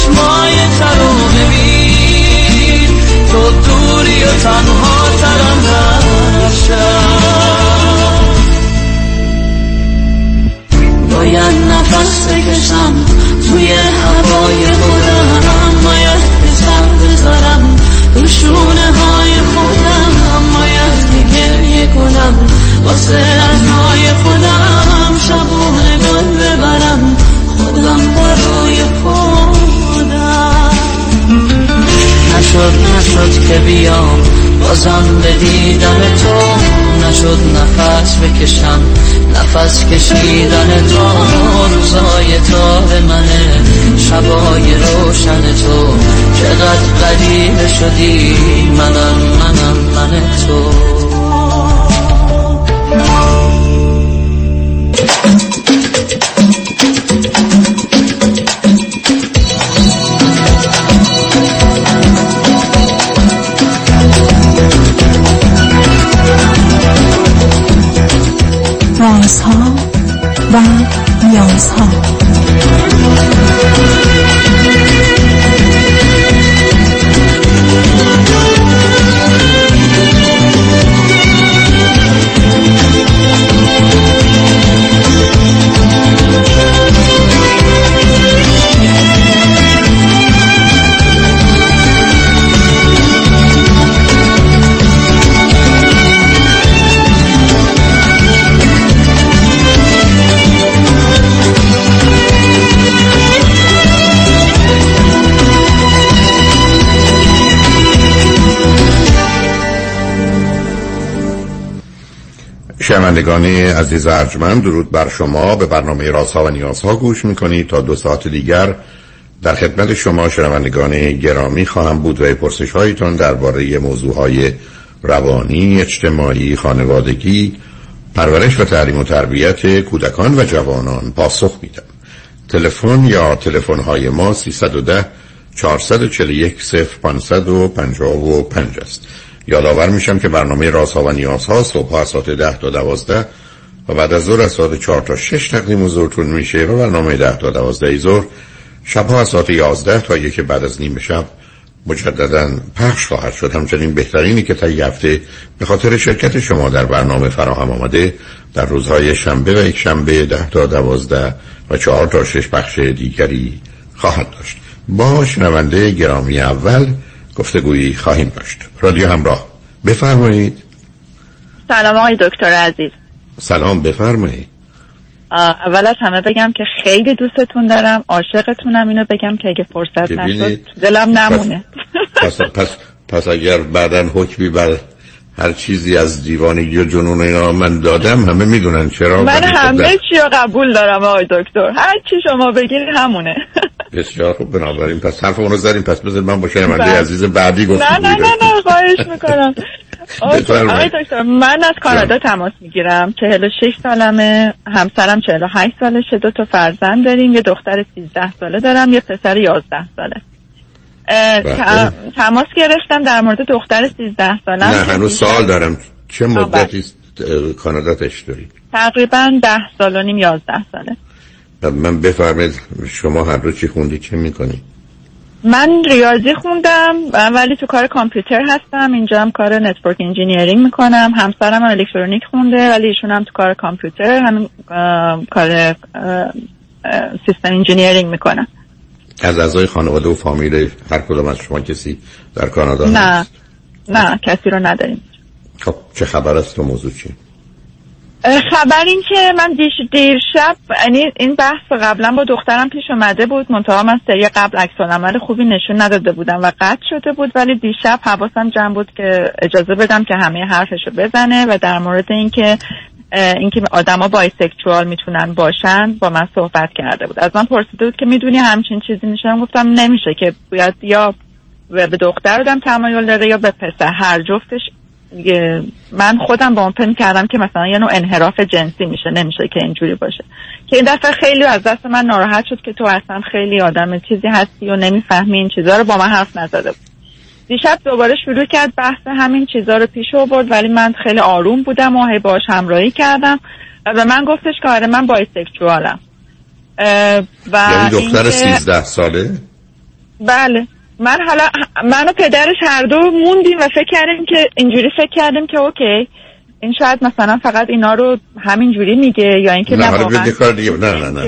چشمای ترو ببین، تو دوری و تنها ترم نشم، باید نفس بکشم توی هوای خودم، باید به سر بذارم تو شونه های خودم، باید گریه کنم واسه رزمای خودم، شبونه گل ببرم خودم بروی خودم، نشد که بیام بازم بدیدم تو، نشد نفس بکشم نفس کشیدن تو، روزای تاب منه شبای روشن تو، چقدر قدیمه شدی منم منم من تو. رازها و نیازها. شنوندگان عزیز ارجمند، درود بر شما. به برنامه رازها و نیازها گوش میکنید. تا دو ساعت دیگر در خدمت شما شنوندگان گرامی خواهم بود و پرسش هایتان درباره موضوعهای روانی، اجتماعی، خانوادگی، پرورش و تعلیم و تربیت کودکان و جوانان پاسخ میدم. تلفن یا تلفن های ما 310-441-0555 است. یادآور میشم که برنامه رازها و نیازها صبح از ساعت 10 تا 12 و بعد از ظهر از ساعت 4 تا 6 تقدیم حضورتون میشه و برنامه 10 تا 12 ظهر شبها از ساعت 11 تا 1 بعد از نیم شب مجددا پخش خواهد شد. همچنین بهترینی که طی هفته به خاطر شرکت شما در برنامه فراهم آمده در روزهای شنبه و یک شنبه 10 تا 12 و 4 تا 6 پخش دیگری خواهد داشت. با شنونده گرامی اول گفتگویی خواهیم داشت. رادیو همراه، بفرمایید. سلام آقای دکتر عزیز. سلام، بفرمایید. اول از همه بگم که خیلی دوستتون دارم، عاشقتونم. اینو بگم که اگه فرصت نشد دلم نمونه. پس اگر بعدن حکمی بر هر چیزی از دیوانگی و جنون اینا من دادم، همه میدونن چرا. من همه چی رو قبول دارم آقای دکتر، هر چی شما بگین همونه. بسیار خوب، بنابراین پس حرف اون رو زدیم. پس بذار من با شنونده عزیز بعدی گفتگو کنم. نه خواهش میکنم. آقای دکتر، من از کانادا تماس میگیرم. 46 سالمه، همسرم 48 سالشه، دو تا فرزند داریم، یه دختر 13 ساله دارم، یه پسر 11 ساله. تماس گرفتم در مورد دختر 13 سالم. نه هنوز سال دارم. چه مدتی کانادا تشتری؟ تقریبا 10 سال و نیم، 11 ساله. من بفرمید شما هر رو چی خوندی، چه میکنی؟ من ریاضی خوندم ولی تو کار کامپیوتر هستم. اینجا هم کار نتورک انجینیرینگ میکنم. همسرم هم الکترونیک خونده ولی ایشون هم تو کار کامپیوتر هم کار سیستم انجینیرینگ میکنم. از اعضای خانواده و فامیل هر کدوم از شما کسی در کانادا هست؟ نه کسی رو نداریم. خب چه خبر است و موضوع چیه؟ خبر این که من دیر شب، یعنی این بحث قبلا با دخترم پیش اومده بود، منتها من سری قبل عکس‌العمل خوبی نشون نداده بودم و قطع شده بود، ولی دیشب حواسم جمع بود که اجازه بدم که همه حرفشو بزنه و در مورد اینکه آدما بایسکشوال میتونن باشن با من صحبت کرده بود. از من پرسیده بود که میدونی همچین چیزی میشه؟ من گفتم نمیشه، که باید یا به دختر آدم تمایل داره یا به پسر، هر جفتش. من خودم با اون فکر کردم که مثلا یه نوع انحراف جنسی میشه، نمیشه که اینجوری باشه. که این دفعه خیلی از دست من ناراحت شد که تو اصلا خیلی آدم چیزی هستی و نمیفهمی این چیزا رو، با من حرف نزده بود. دیشب دوباره شروع کرد بحث همین چیزا رو پیش آورد ولی من خیلی آروم بودم و باهاش همراهی کردم و به من گفتش که آره من بایسکشوالم. و یعنی دختر 13 ساله؟ بله. من حالا من و پدرش هر دو موندیم و فکر کردیم که اوکی این شاید مثلا فقط اینا رو همین جوری میگه یا اینکه نه واقعا نه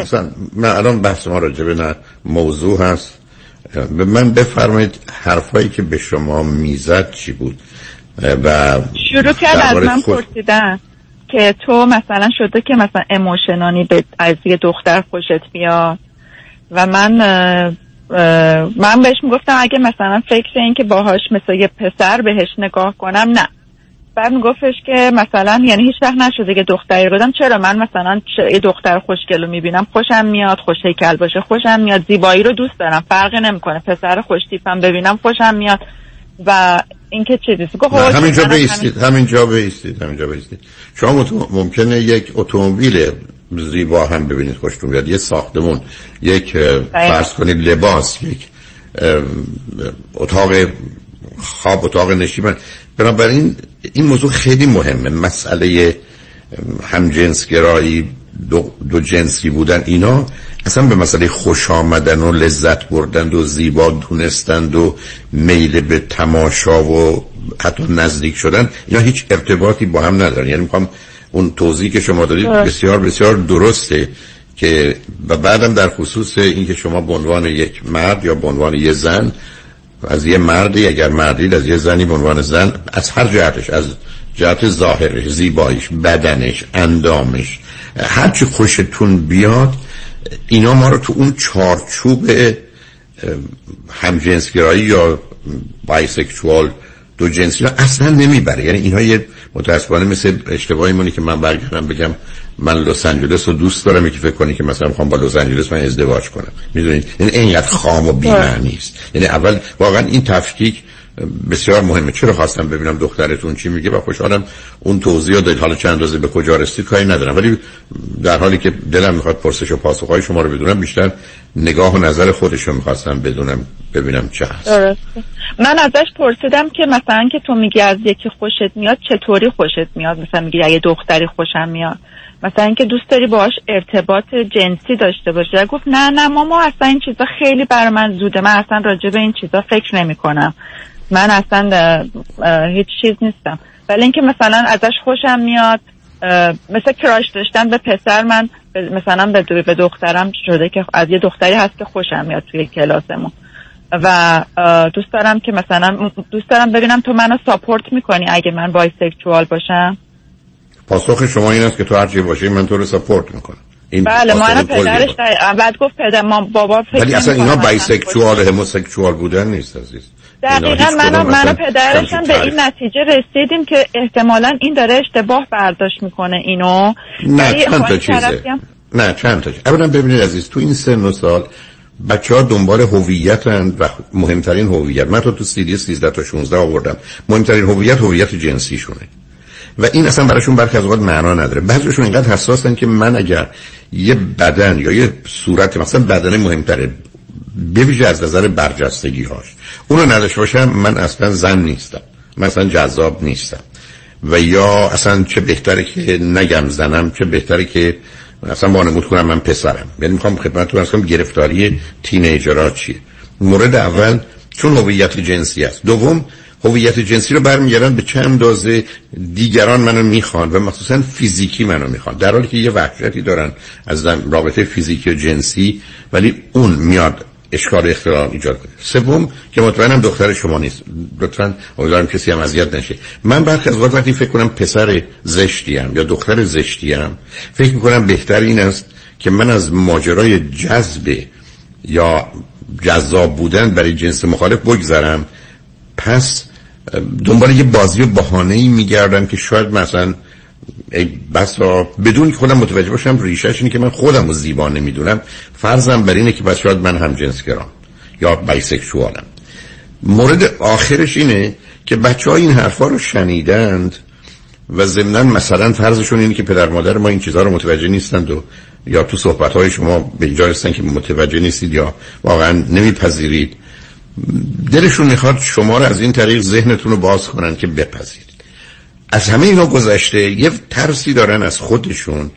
اصلا من الان بحث ما راجع به نه موضوع هست. به من بفرمایید حرفایی که به شما میزد چی بود و شروع کرد از من پرسیدن که تو مثلا شده که مثلا ایموشنالی به از یه دختر خوشت بیاد و من بهش میگفتم اگه مثلا فکر این که باهاش مثلا یه پسر بهش نگاه کنم نه. بعد میگفتش که مثلا یعنی هیچ وقت نشده که دختری رو بدم، چرا من مثلا یه دختر خوشگل رو میبینم خوشم میاد، خوش هیکل باشه خوشم میاد، زیبایی رو دوست دارم فرقی نمیکنه، پسر خوش تیپم ببینم خوشم میاد و اینکه چیزی گفت همینجا بیستید. شما ممکنه یک اتومبیل زیبا هم ببینید خوشتون بیاد، یه ساختمون، یک فرض کنید لباس، یک اتاق خواب، اتاق نشیمن. بنابراین این موضوع خیلی مهمه، مسئله همجنسگرایی، دو جنسی بودن، اینا اصلا به مسئله خوش آمدن و لذت بردن و زیبا دونستند و میل به تماشا و حتی نزدیک شدن، اینا هیچ ارتباطی با هم ندارن. یعنی میخوام اون توضیحی که شما دادید بسیار بسیار درسته که و بعدم در خصوص این که شما به عنوان یک مرد یا به عنوان یه زن از یه مردی، اگر مردی از یه زنی به عنوان زن، از هر جهتش، از جهت ظاهرش، زیباییش، بدنش، اندامش، هرچی خوشتون بیاد، اینا ما رو تو اون چارچوب همجنسگرایی یا بایسکشوال دو جنسی ها اصلا نمیبره. یعنی اینها یه متاسفانه مثل اشتباهی مونی که من برگردم بگم من لس آنجلس رو دوست دارم، یکی فکر کنه که مثلا میخوام با لس آنجلس من ازدواج کنم. میدونید یعنی اینقدر خام و بی‌معنی است. یعنی اول واقعا این تفکیک بسیار مهمه. چرا خواستم ببینم دخترتون چی میگه و خوشحالم اون توضیحو دادید. حالا چند روزه به کجا رسید کاری ندارم، ولی در حالی که دلم میخواد پرسش و پاسخهای شما رو بدونم، بیشتر نگاه و نظر خودشو میخواستم بدونم ببینم چه هست. درسته. من ازش پرسیدم که مثلا که تو میگی از یکی خوشت میاد، چطوری خوشت میاد؟ مثلا میگی اگه دختری خوشم میاد، مثلا اینکه دوست داری باهاش ارتباط جنسی داشته باشی؟ گفت نه ماما اصلا این چیزا خیلی برای من زوده، من اصلا راجع به این چیزا فکر نمیکنم، من اصلا هیچ چیز نیستم. ولی اینکه مثلا ازش خوشم میاد، مثلا کراش داشتن به پسر، من مثلا به دخترم شده که از یه دختری هست که خوشم میاد توی کلاسمون و دوست دارم که مثلا دوست دارم ببینم تو منو ساپورت میکنی اگه من بایسکشوال باشم. پاسخ شما این است که تو هر چی باشی من تو رو ساپورت میکنم. بله ما پدرش بعد گفت پدر ما بابا فکر، ولی اصلا اینا بایسکشوال هموسکشوال بودن نیست عزیز. دقیقا من و پدرش هم به این نتیجه رسیدیم که احتمالا این داره اشتباه برداشت میکنه اینو. نه چند تا چیزه. اولا ببینید عزیز، تو این سن و سال بچه ها دنبال هویتن و مهمترین هویت، من تو سیدی 13 تا 16 آوردم، مهمترین هویت جنسیشونه و این اصلا براشون برخی از اوقات معنا نداره. بعضیشون اینقدر حساسن که من اگر یه بدن یا یه صورت، مثلا بدنه مهمتره ببیشه از نظر برجستگی هاش، اونو نداشته باشم من اصلا زن نیستم، من اصلا جذاب نیستم و یا اصلا چه بهتره که نگم زنم، چه بهتره که اصلا وانمود کنم من پسرم. یعنی میخوام خدمتتون عرض کنم گرفتاری تینیجرها چیه. مورد اول چون هویت جنسی است. دوم هویت جنسی رو برمیگردن به چند اندازه دیگران منو میخوان و مخصوصا فیزیکی منو میخوان، در حالی که یه وحشتی دارن از رابطه فیزیکی و جنسی، ولی اون میاد اشکار اختلال ایجاد کنه. سوم که مطمئنم دختر شما نیست، لطفاً امیدوارم کسی هم اذیت نشه، من برخی از اوقات وقتی فکر کنم پسر زشتیم یا دختر زشتیم، فکر میکنم بهتر این است که من از ماجرای جذب یا جذاب بودن برای جنس مخالف بگذرم، پس دنبال یه بازی و بهانه‌ای میگردم که شاید مثلا ای بسا بدون که خودم متوجه باشم ریشهش اینه که من خودم رو زیبا نمیدونم، فرضم بر اینه که بس شاید من هم جنسگرام یا بایسکشوالم. مورد آخرش اینه که بچه‌ها این حرفا رو شنیدند و ضمناً مثلا فرضشون اینه که پدر مادر ما این چیزها رو متوجه نیستند و یا تو صحبت‌های شما به اینجا رسیدن که متوجه نیستید یا واقعاً نمیپذیرید، دلشون میخواد شما رو از این طریق ذهنتون رو باز کنن که بپذیرید. از همه اینا گذشته یه ترسی دارن از خودشون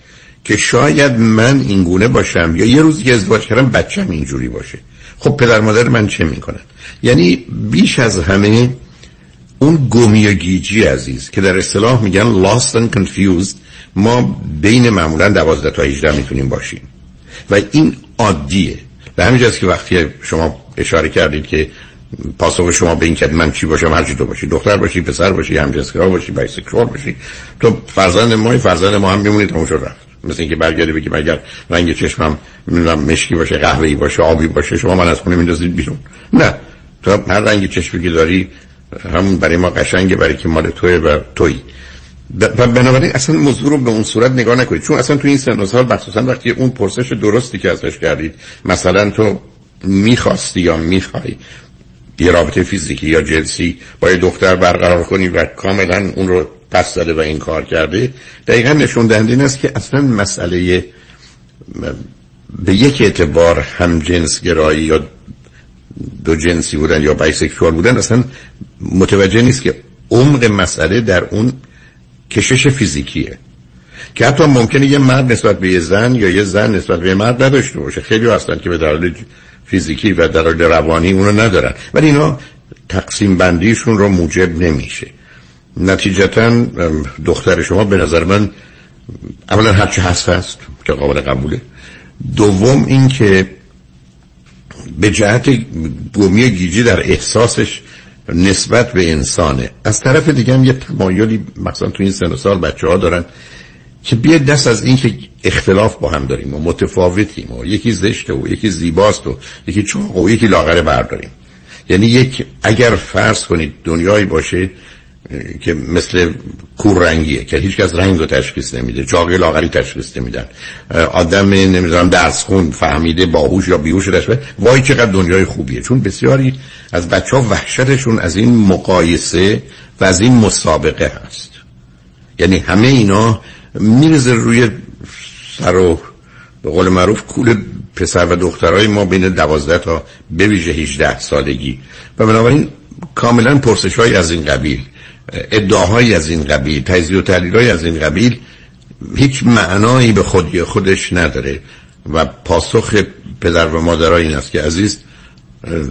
که شاید من اینگونه باشم یا یه روزی که ازدواج کردم بچه‌م اینجوری باشه. خب پدر مادر من چه میکنن؟ یعنی بیش از همه اون گمی و گیجی عزیز که در اصطلاح میگن lost and confused، ما بین معمولا 12 تا 18 میتونیم باشیم و این عادیه. به همین جاست که وقتی شما اشاره کردید که پاسخ شما به این که من چی باشم، هر چی تو باشی، دختر باشی، پسر باشی، همجنسگرا باشی، بایسکشوال باشی، تو فرزند ما هم میمونی، تموم شد رفت. مثل اینکه برگردی بگی مگر رنگ چشمم مشکی باشه، قهوه‌ای باشه، آبی باشه، شما من از خونه میندازید بیرون. نه، تو هر رنگ چشمی که داری همون برای ما قشنگه، برای که مال توئه و تویی. و بنابراین اصلا موضوع رو به اون صورت نگاه نکنید، چون اصلا تو این سن و سال مخصوصا وقتی اون پرسش درستی که ازش کردید، مثلا تو میخواستی یا میخوای یه رابطه فیزیکی یا جنسی با یه دختر برقرار کنی و کاملا اون رو پس داده و این کار کرده، دقیقا نشون دهنده این است که اصلا مسئله به یک اعتبار هم جنس گرایی یا دو جنسی بودن یا بایسکشوال بودن اصلا متوجه نیست که عمق مسئله در اون کشش فیزیکیه، که حتی ممکنه یه مرد نسبت به یه زن یا یه زن نسبت به یه مرد نداشته باشه. خیلی هستن که به دلایل فیزیکی و دلایل روانی اونو ندارن، ولی اینا تقسیم بندیشون رو موجب نمیشه. نتیجتا دختر شما به نظر من اولا هرچی هست که قابل قبوله، دوم این که به جهت گمی و گیجی در احساسش نسبت به انسانه، از طرف دیگه هم یه تمایلی مثلا تو این سن و سال بچه‌ها دارن که بیه دست از این که اختلاف با هم داریم و متفاوتیم و یکی زشته و یکی زیباست و یکی چاق و یکی لاغره برداریم. یعنی یک اگر فرض کنید دنیایی باشه که مثل کور رنگیه که هیچ کس رنگ رو تشخیص نمیده، چاق لاغری تشخیص نمیدن، آدم نمیدونم درس خون فهمیده باهوش یا بیهوش داشته، وای چقدر دنیای خوبیه، چون بسیاری از بچه‌ها وحشتشون از این مقایسه و از این مسابقه هست. یعنی همه اینا میرزه روی سر و به قول معروف کول پسر و دخترای ما بین 12 تا به ویژه 18 سالگی و بنابراین کاملا پرسش‌های از این قبیل، ادعاهای از این قبیل، تجزیه و تحلیل‌های از این قبیل هیچ معنایی به خودی خودش نداره و پاسخ پدر و مادرها این است که عزیز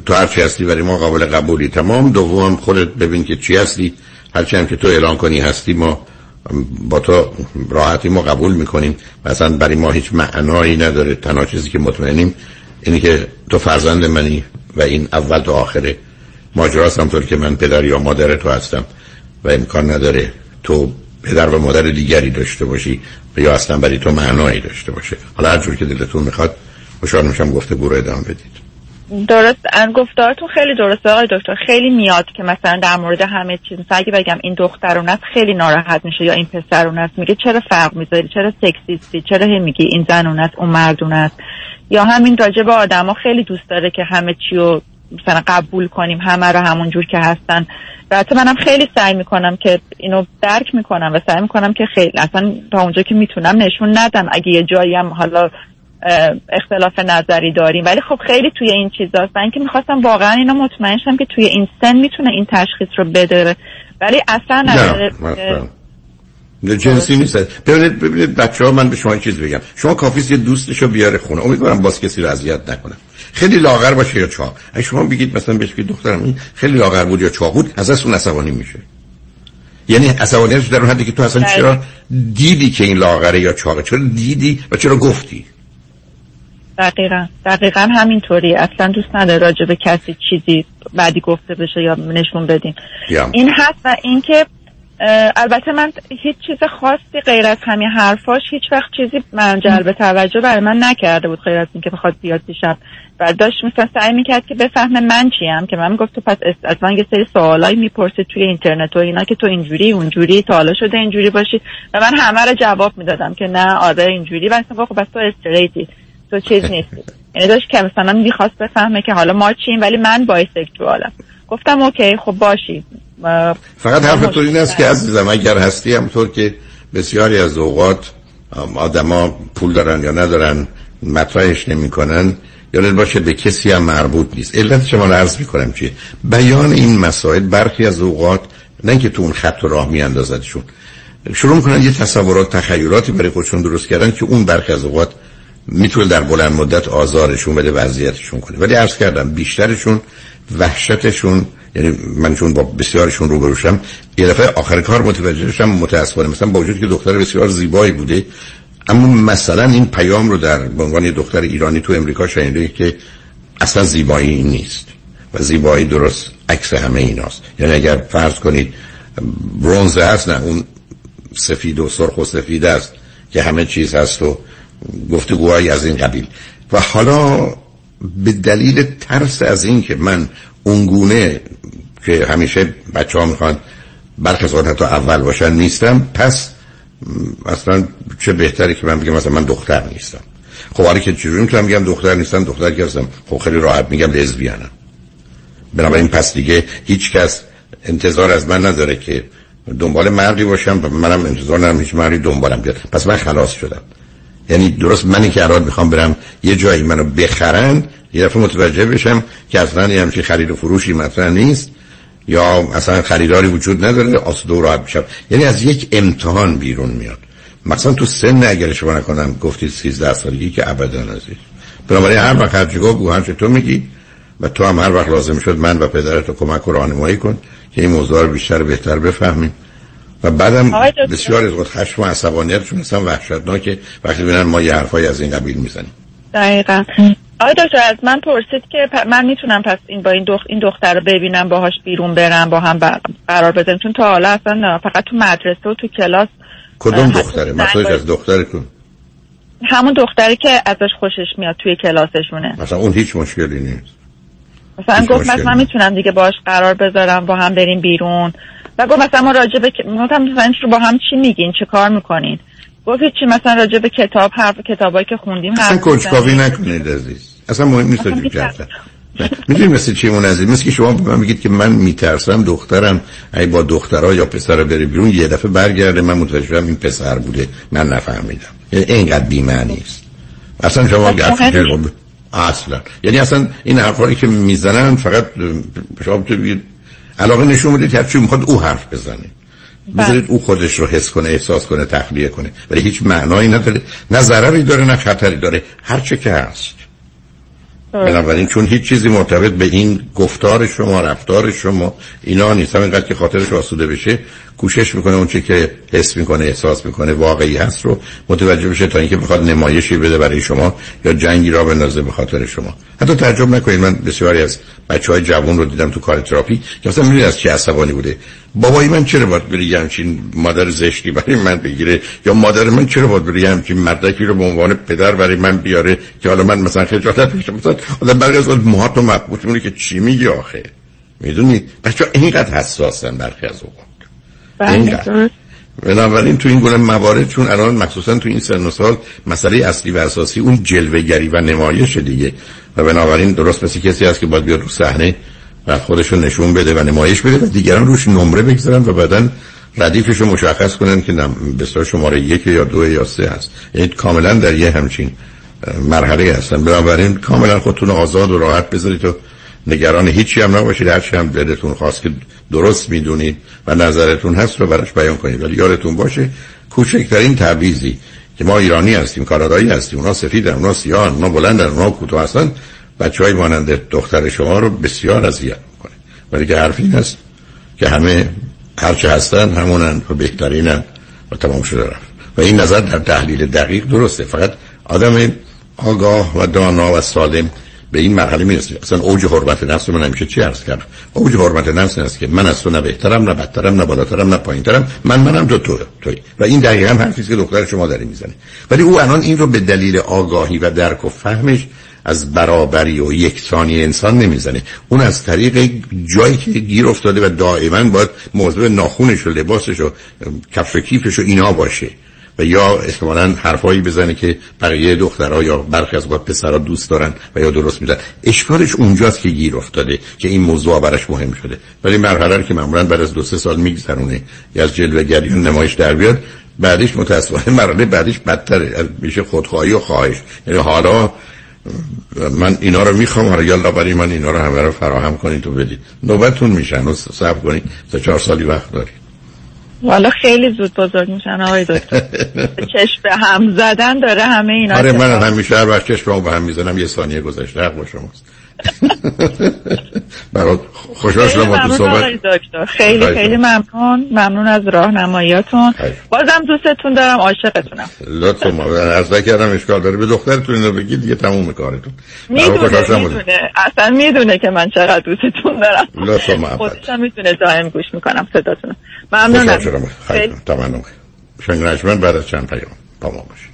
تو هرچی هستی برای ما قابل قبولی، تمام. دوم خودت ببین که چی هستی، هرچی هم که تو اعلان کنی هستی ما با تو راحتی ما قبول میکنیم و اصلا برای ما هیچ معنایی نداره. تنها چیزی که مطمئنیم اینه که تو فرزند منی و این اول تا آخره ماجراست، همطور که من پدر یا مادر تو هستم و امکان نداره تو پدر و مادر دیگری داشته باشی یا اصلا برای تو معنایی داشته باشه. حالا هر جور که دلتون میخواد خوشحال میشم گفتگو رو ادامه بدید. درست، گفتارتون خیلی درسته آقای دکتر. خیلی میاد که مثلا در مورد همه چیز، مثلا اگه بگم این دخترون است خیلی ناراحت میشه یا این پسرون است، میگه چرا فرق میذاری، چرا سکسیستی، چرا میگی این زنون است اون مردون است. یا همین راجع به آدما خیلی دوست داره که همه چی رو مثلا قبول کنیم، همه رو همون جور که هستن. و حتی منم خیلی سعی میکنم که اینو درک میکنم و سعی میکنم که خیلی اصلا تا اونجا که میتونم نشون ندم اگه یه جایی هم حالا اختلاف نظری داریم، ولی خب خیلی توی این چیزاست. من که میخواستم واقعا اینو مطمئن شم که توی این سن میتونه این تشخیص رو بده، ولی اصلا نه جنسی نیست. ببینید بچه‌ها، من به شما چیز بگم، شما کافیه یه دوستشو بیاره خونه، امیدوارم باز کسی رو اذیت نکنه، خیلی لاغر باشه یا چاق، اگه شما بگید مثلا بهش بگید دخترم این خیلی لاغر بود یا چاق بود، ازش اون عصبانی میشه. یعنی عصبانیتش در اون حدی که تو اصلا چرا دیدی که این لاغره یا چاقه، چرا دیدی و چرا گفتی. دقیقاً همینطوری، اصلا دوست نداره راجع به کسی چیزی بعدی گفته بشه یا نشون بدیم. این هست. و اینکه البته من هیچ چیز خاصی غیر از همین حرفاش هیچ وقت چیزی من جلب توجه برای من نکرده بود، غیر از اینکه بخواد بیاد پیشم و داشت مثلا سعی میکرد که بفهمه من چیم، که من میگفت تو پس از من یه سری سوالایی میپرسی توی اینترنت و اینا که تو اینجوری اونجوری تا حالا شده اینجوری باشی، و من همه رو جواب میدادم که نه آره اینجوری، و مثلا خب بس تو استریتی تو چیز نیستی. یعنی داشت که مثلا میخواست بفهمه که حالا ما چیم ولی من بایسکشوالم. گفتم اوکی خب باشی. فقط حرف تو این است که عزیزم اگر هستی، همطور که بسیاری از اوقات آدما پول دارن یا ندارن مطرحش نمیکنن، یادت باشه به کسی هم مربوط نیست. علت شما رو عرض میکنم چیه، بیان این مسائل برخی از اوقات نه که تو اون خط راه میاندازدشون، شروع میکنن یه تصورات تخیلاتی برای خودشون درست کردن که اون برخی از اوقات میتونه در بلند مدت آزارشون بده، وضعیتشون کنه. ولی عرض کردم بیشترشون وحشتشون، یعنی من چون با بسیارشون روبرو شدم یه دفعه آخر کار متوجه شدم متأسفانه مثلا با وجود که دختر بسیار زیبایی بوده، اما مثلا این پیام رو در به عنوان دختر ایرانی تو امریکا شنیده که اصلا زیبایی نیست و زیبایی درست عکس همه ایناست. یعنی اگر فرض کنید برنز هست، نه اون سفید و سرخ و سفید است که همه چیز هست و گفتگوهای از این قبیل. و حالا به دلیل ترس از این که من اونگونه که همیشه بچه ها میخوان برخزان حتی اول باشن نیستم، پس اصلا چه بهتری که من بگم مثلا من دختر نیستم. خب حالا که چجوری میتونم بگم دختر نیستم؟ دختر که هستم خب خیلی راحت میگم لزبیانم. بنابراین پس دیگه هیچ کس انتظار از من نداره که دنبال مردی باشم و منم انتظار ندارم هیچ مردی دنبالم بیاد. پس من خلاص شدم. یعنی درست منی که الان میخوام برم یه جایی منو بخرن، یه دفعه متوجه بشم که اصلا یه همچین خرید و فروشی مطرح نیست یا اصلا خریداری وجود نداره، آسوده و راحت بشم. یعنی از یک امتحان بیرون میاد. مثلا تو سن اگر شما نکنم گفتید 13 سالگی که ابدا عزیز. بنابراین هر وقت هر جگاه بگو همچه تو میگی و تو هم هر وقت لازم شد من و پدرت رو کمک و راهنمایی کن که این موضوع رو بیشتر بهتر بفهمیم. و بعدم بسیار از خشم و عصبانیتشون اصلا وحشتناکه وقتی ببینن ما یه حرفایی از این قبیل میزنیم. دقیقاً. آقای دکتر از من پرسید که من میتونم پس این با این دختر رو ببینم، باهاش بیرون برم، با هم قرار بزنیم؟ چون تا حالا اصلا فقط تو مدرسه و تو کلاس. کدوم دختره؟ مثلا از دخترتون؟ همون دختری که ازش خوشش میاد توی کلاسشونه. مثلا اون هیچ مشکلی نیست. مثلا گفت مثلا میتونم دیگه باهاش قرار بذارم با هم بریم بیرون و گفت مثلا ما راجع به مثلا با هم چی میگین، چه کار میکنین؟ گفت چی مثلا راجع به کتاب، هر کتابایی که خوندیم. اصلا کنجکاوی نکنید عزیز، اصلا مهم نیست چه جفت. میدونید مثل چی مون عزیز؟ مثل که شما به من میگید که من میترسم دخترم ای با دخترها یا پسرا بره بیرون، یه دفعه برگرده من متوجه شدم این پسر بوده، من نفهمیدم. یعنی اینقدر بی معنی است اصلا شما گفتید اصلا. یعنی اصلا این حرفایی که میزنن فقط شما بتونید علاقه نشون بدید هرچی میخواد او حرف بزنه، بذارید او خودش رو حس کنه، احساس کنه، تخلیه کنه، ولی هیچ معنایی نداره، نه ضرری داره نه خطری داره، هر چه که هست. بنابراین چون هیچ چیزی مرتبط به این گفتار شما، رفتار شما اینا نیست، اینقدر که خاطرش آسوده بشه کوشش میکنه اون چیزی که حس میکنه، احساس میکنه واقعی هست رو متوجه بشه تا اینکه بخواد نمایشی بده برای شما یا جنگی را بندازه به خاطر شما. حتی تعجب نکنید من بسیاری از بچهای جوان رو دیدم تو کار تراپی که مثلا میگن از چه عصبانی بوده، بابای من چرا باید بری همچین مادر زشتی برای من بگیره یا مادر من چرا باید بری همچین مردکی رو به عنوان پدر برای من بیاره که حالا من مثلا خجالت بکشم. مثلا آدم برای از موهات و مطبوط میونه که چی میگی آخه؟ میدونید بچه‌ها اینقدر حساسن برخی از اوقات. اینقدر. بنابراین تو این گونه موارد چون الان مخصوصا تو این سن و سال مسئله اصلی و اساسی اون جلوه‌گری و نمایش دیگه و بنابراین درست مثل کسی هست که باید بیاد رو صحنه و خودش رو نشون بده و نمایش بده و دیگران روش نمره بگذارن و بعداً ردیفش رو مشخص کنن که بسیار شماره 1 یا 2 یا 3 هست. این کاملا در یه همچین مرحله هستن. بنابراین کاملا خودتون آزاد و راحت بذارید و نگران هیچی هم نباشید، هرچی هم دلتون خواست که درست میدونید و نظرتون هست رو براش بیان کنید. ولی یادتون باشه کوچکترین تعویضی که ما ایرانی هستیم، کانادایی هستیم، اونا سفیدن، اونا سیاهن، اونا بلندن، اونا کوتاه هستن، بچهای مانند دختر شما رو بسیار اذیت میکنه. ولی که حرف این است که همه هرچه هستن همونن و بهترینن و تمام شده رفت. و این نظر در تحلیل دقیق درسته، فقط آدم آگاه و دانا و سالم به این مرحله میرسید. اصلا اوج حرمت نفس من همیشه چی عرض کردم؟ اوج حرمت نفس این است که من از تو نه بهترم نه بدترم نه بالاترم نه پایینترم، منم تو توی. و این دقیقاً حرفی است که دختر شما داره میزنه. ولی او الان این رو به دلیل آگاهی و درک و فهمش از برابری و یکسانی انسان نمیزنه، اون از طریق جایی که گیر افتاده و دائما باید موضوع ناخونش و لباسش و کفش و کیفش و اینا باشه و یا احتمالاً حرفایی بزنه که بقیه دخترها یا برخی از پسرها دوست دارن و یا درست میدن. اشکالش اونجاست که گیر افتاده که این موضوع براش مهم شده. ولی مرحله که معمولاً بعد از 2-3 سال میگذرونه یا از جلوه‌گری و نمایش در بیاد، بعدش متأسفانه مرحله بعدش بدتره، میشه خودخواهی و خواهش. یعنی حالا من اینا رو میخوام، حالا یالا برای من اینا رو همه رو فراهم کنید و بدید. نوبتون میشن و صبر کنید، تا 4 سالی وقت دارید. والا خیلی زود بزرگ میشن آقای دکتر. چشم به هم زدن داره همه اینا. آره من همیشه هر وقت چشم به هم میزنم یه ثانیه گذشته حق با شماست. برات خوشحال شدم با تو صحبت. خیلی خیلی ممنون. ممنون از راهنماییاتون. بازم دوستتون دارم، عاشقتونم. لطفاً عرض نکردم اشکال داره. به دخترتون اینو بگید دیگه تموم کارتون. میدونه اصلا میدونه که من چقدر دوستتون دارم. لطفاً محبت. خودشم میدونه دائم گوش میکنم صداتون. ممنونم. خیلی تمام. شنگرشمن بعد از چند پیام تمام بشه.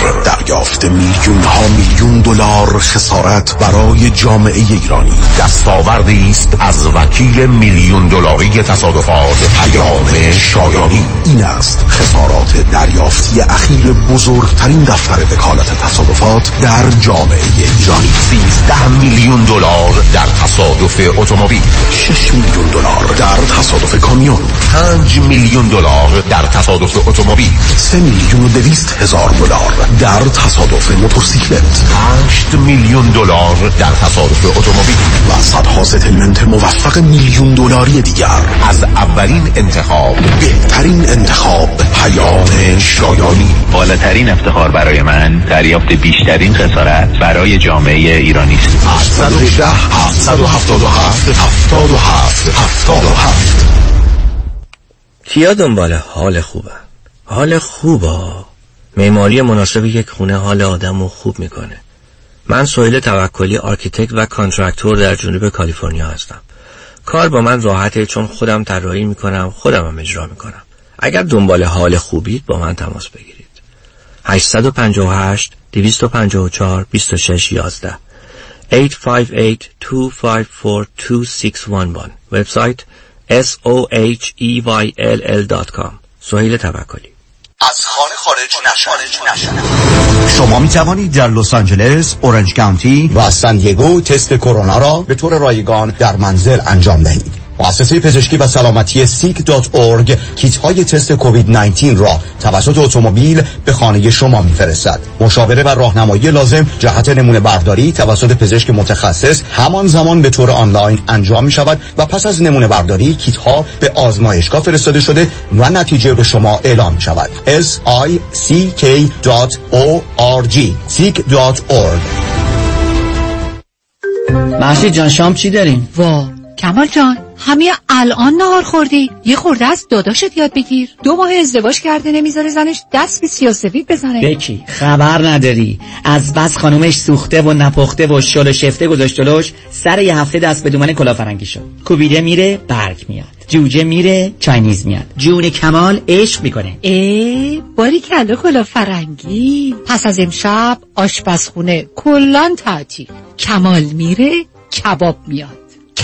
$1,000,000,000 دریافت $1,000,000,000 خسارت برای جامعه ایرانی. دستاوردی است از وکیل $1,000,000 تصادفات پیام شایانی. این است خسارات دریافتی اخیر بزرگترین دفتر وکالت تصادفات در جامعه ایرانی. $13,000,000 در تصادف اتومبیل، $6,000,000 در تصادف کامیون، $5,000,000 در تصادف اتومبیل، $3,200,000 در تصادف موتورسیکلت، $8,000,000 در تصادف اتومبیل و صدها ستلمنت موفق $1,000,000 دیگر. از اولین انتخاب، بهترین انتخاب، پیام شایانی. بالاترین افتخار برای من دریافت بیشترین خسارت برای جامعه ایرانی است. 810-777-77-77. کیا دنبال حال خوبه؟ حال خوبه معماری مناسب یک خونه حال آدمو خوب میکنه. من سهیل توکلی، آرکیتکت و کانترکتور در جنوب کالیفرنیا هستم. کار با من راحته چون خودم طراحی میکنم، خودمم اجرا میکنم. اگر دنبال حال خوبید با من تماس بگیرید. 858-254-2611 858-254-2611. وبسایت soheyll.com. سهیل توکلی. از خانه خارج نشدن. شما می توانید در لوس آنجلس، اورنج کانتی و سن دیگو تست کرونا را به طور رایگان در منزل انجام دهید. مؤسسه پزشکی و سلامتی sick.org کیت‌های تست کووید 19 را توسط اتومبیل به خانه شما می‌فرستد. مشاوره و راهنمایی لازم جهت نمونه برداری توسط پزشک متخصص همان زمان به طور آنلاین انجام می‌شود و پس از نمونه برداری کیت‌ها به آزمایشگاه فرستاده شده و نتیجه به شما اعلام می‌شود. sick.org sick.org. ماشی جان شام چی داریم؟ کمال جان همین الان نهار خوردی؟ یه خورده از داداشت یاد بگیر. 2 ماه ازدواج کرده نمیذاره زنش دست به سیاه‌سفید بزنه. بکی خبر نداری از بس خانومش سوخته و نپخته و شل و شفته گذاشت لوش، سر یه هفته دست به دومن کلافرنگی شد. کوبیده میره برگ میاد، جوجه میره چاینیز میاد. جون کمال عشق میکنه. ای باری کلا کلافرنگی. پس از امشب آشپزخونه کلا تعطیل. کمال میره کباب میاد،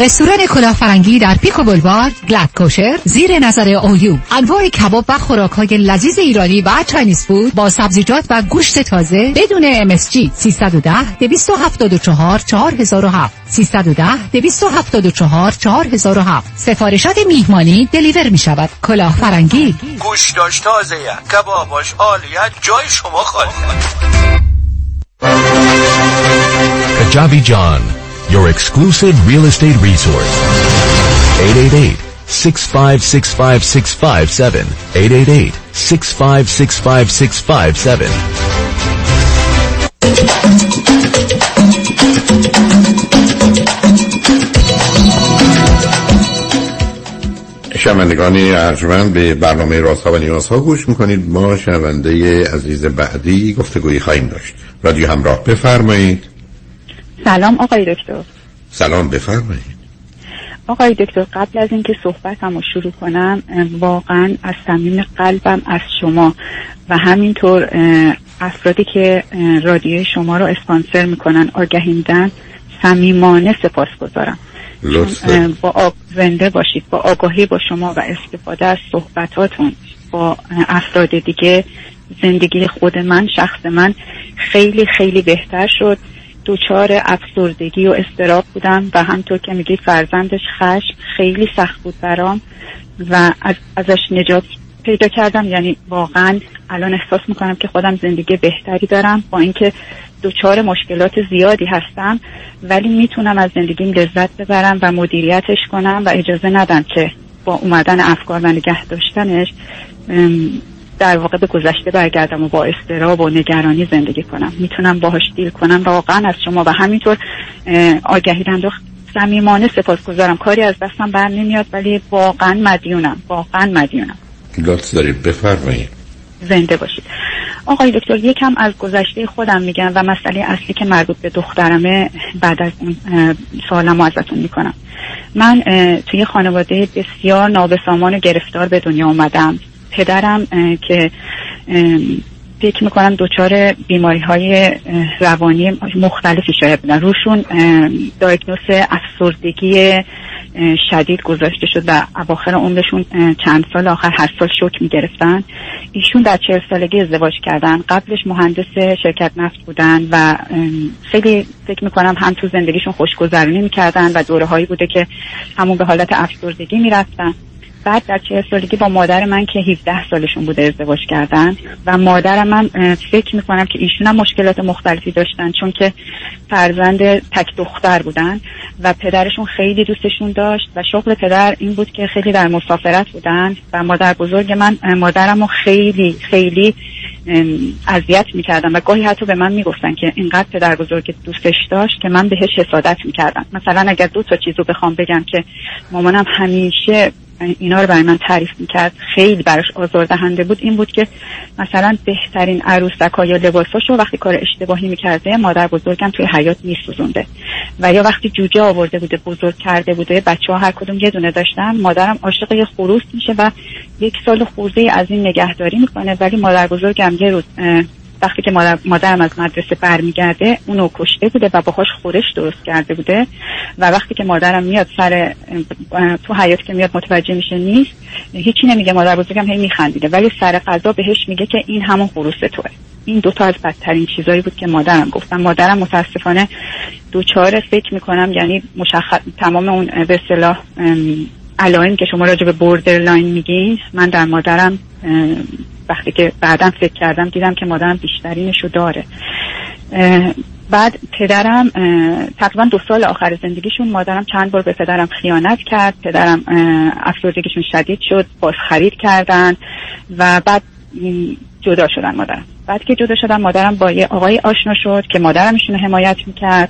رستوران کلافرنگی در پیکو بولوارد، گلد کوشر، زیر نظر اویو. انواع کباب و خوراک‌های لذیذ ایرانی و چاینیز فود با سبزیجات و گوشت تازه بدون MSG. 310-274-4007 310-274-4007. سفارشات میهمانی دلیور می شود. کلافرنگی گوشتاش تازه، کباباش عالیه، جای شما خالیه. کجابی جان، your exclusive real estate resource. 888-656-5657 888-656-5657. شنوندگانی ارجمند به برنامه رازها و نیازها گوش میکنید. ما شنونده عزیز بعدی گفتگویی خواهیم داشت. رادیو همراه، بفرمایید. سلام آقای دکتر. سلام، بفرمایید. آقای دکتر قبل از اینکه صحبتمو شروع کنم واقعا از صمیم قلبم از شما و همینطور افرادی که رادیو شما رو اسپانسر میکنن آگهی میدن صمیمانه سپاسگزارم. با زنده باشید. با آگاهی با شما و استفاده از صحبتاتون با افراد دیگه زندگی خود من، شخص من خیلی خیلی بهتر شد دچار افسردگی و اضطراب بودم و همطور که میگید فرزندش خشم خیلی سخت بود برام و ازش نجات پیدا کردم. یعنی واقعا الان احساس میکنم که خودم زندگی بهتری دارم، با اینکه دچار مشکلات زیادی هستم ولی میتونم از زندگیم لذت ببرم و مدیریتش کنم و اجازه ندم که با اومدن افکار و نگه داشتنش در واقع به گذشته برگردم و با اضطراب و نگرانی زندگی کنم. میتونم باهاش دیل کنم. واقعا از شما و همینطور آگهی انداخت صمیمانه سپاسگزارم. کاری از دستم بر نمیاد ولی واقعا مدیونم، واقعا مدیونم. لطف دارید بفرمایید. زنده باشید آقای دکتر. یکم از گذشته خودم میگم و مسئله اصلی که مربوط به دخترمه، بعد از اون سوالمو ازتون میکنم. من توی خانواده بسیار نابسامان و گرفتار به دنیا اومدم. پدرم که فکر میکنم دچار بیماری های روانی مختلفی شده بودن، روشون دایگنوز افسردگی شدید گذاشته شد و اواخر عمرشون چند سال آخر هر سال شوک میگرفتن. ایشون در 40 سالگی ازدواج کردن. قبلش مهندس شرکت نفت بودن و خیلی فکر میکنم هم تو زندگیشون خوشگذرونی میکردن و دوره هایی بوده که همون به حالت افسردگی میرفتن. بعد در 40 سالگی با مادر من که 17 سالشون بوده ازدواج کردن و مادر من فکر میکنم که ایشون هم مشکلات مختلفی داشتن چون که فرزند تک دختر بودن و پدرشون خیلی دوستشون داشت و شغل پدر این بود که خیلی در مسافرت بودن و مادر بزرگ من مادرمو خیلی خیلی اذیت میکردن و گاهی حتی به من میگفتن که اینقدر پدر بزرگ دوستش داشت که من بهش حسادت میکردم. مثلا اگر 2 تا چیزو بخوام بگم که مامانم همیشه اینا رو برای من تعریف میکرد، خیلی براش آزاردهنده بود، این بود که مثلا بهترین عروسک‌ها یا لباساشو وقتی کار اشتباهی میکرده مادر بزرگم توی حیاط میسوزونده و یا وقتی جوجه آورده بوده بزرگ کرده بوده، بچه‌ها هر کدوم یه دونه داشتن، مادرم عاشق یه خروس میشه و 1 سال خورده از این نگهداری میکنه ولی مادر بزرگم یه روز وقتی که مادرم از مدرسه برمیگرده اونو کشته بوده و باهاش خورش درست کرده بوده و وقتی که مادرم میاد سر تو حیاط که میاد متوجه میشه نیست، هیچی نمیگه، مادر بزرگم هی میخندیده ولی سر غذا بهش میگه که این همون خروس توه. این 2 تا از بدترین چیزایی بود که مادرم گفتم. مادرم متاسفانه دوچاره فکر میکنم یعنی مشخص تمام اون به اصطلاح علائمی که شما راجع به بوردرلاین میگین من در مادرم وقتی که بعدم فکر کردم دیدم که مادرم بیشترینشو داره. بعد پدرم تقریبا 2 سال آخر زندگیشون مادرم چند بار به پدرم خیانت کرد، پدرم افسردگیشون شدید شد، باز خرید کردن و بعد جدا شدن مادرم. بعد که جدا شدن مادرم با یه آقای آشنا شد که مادرم ایشونو حمایت میکرد،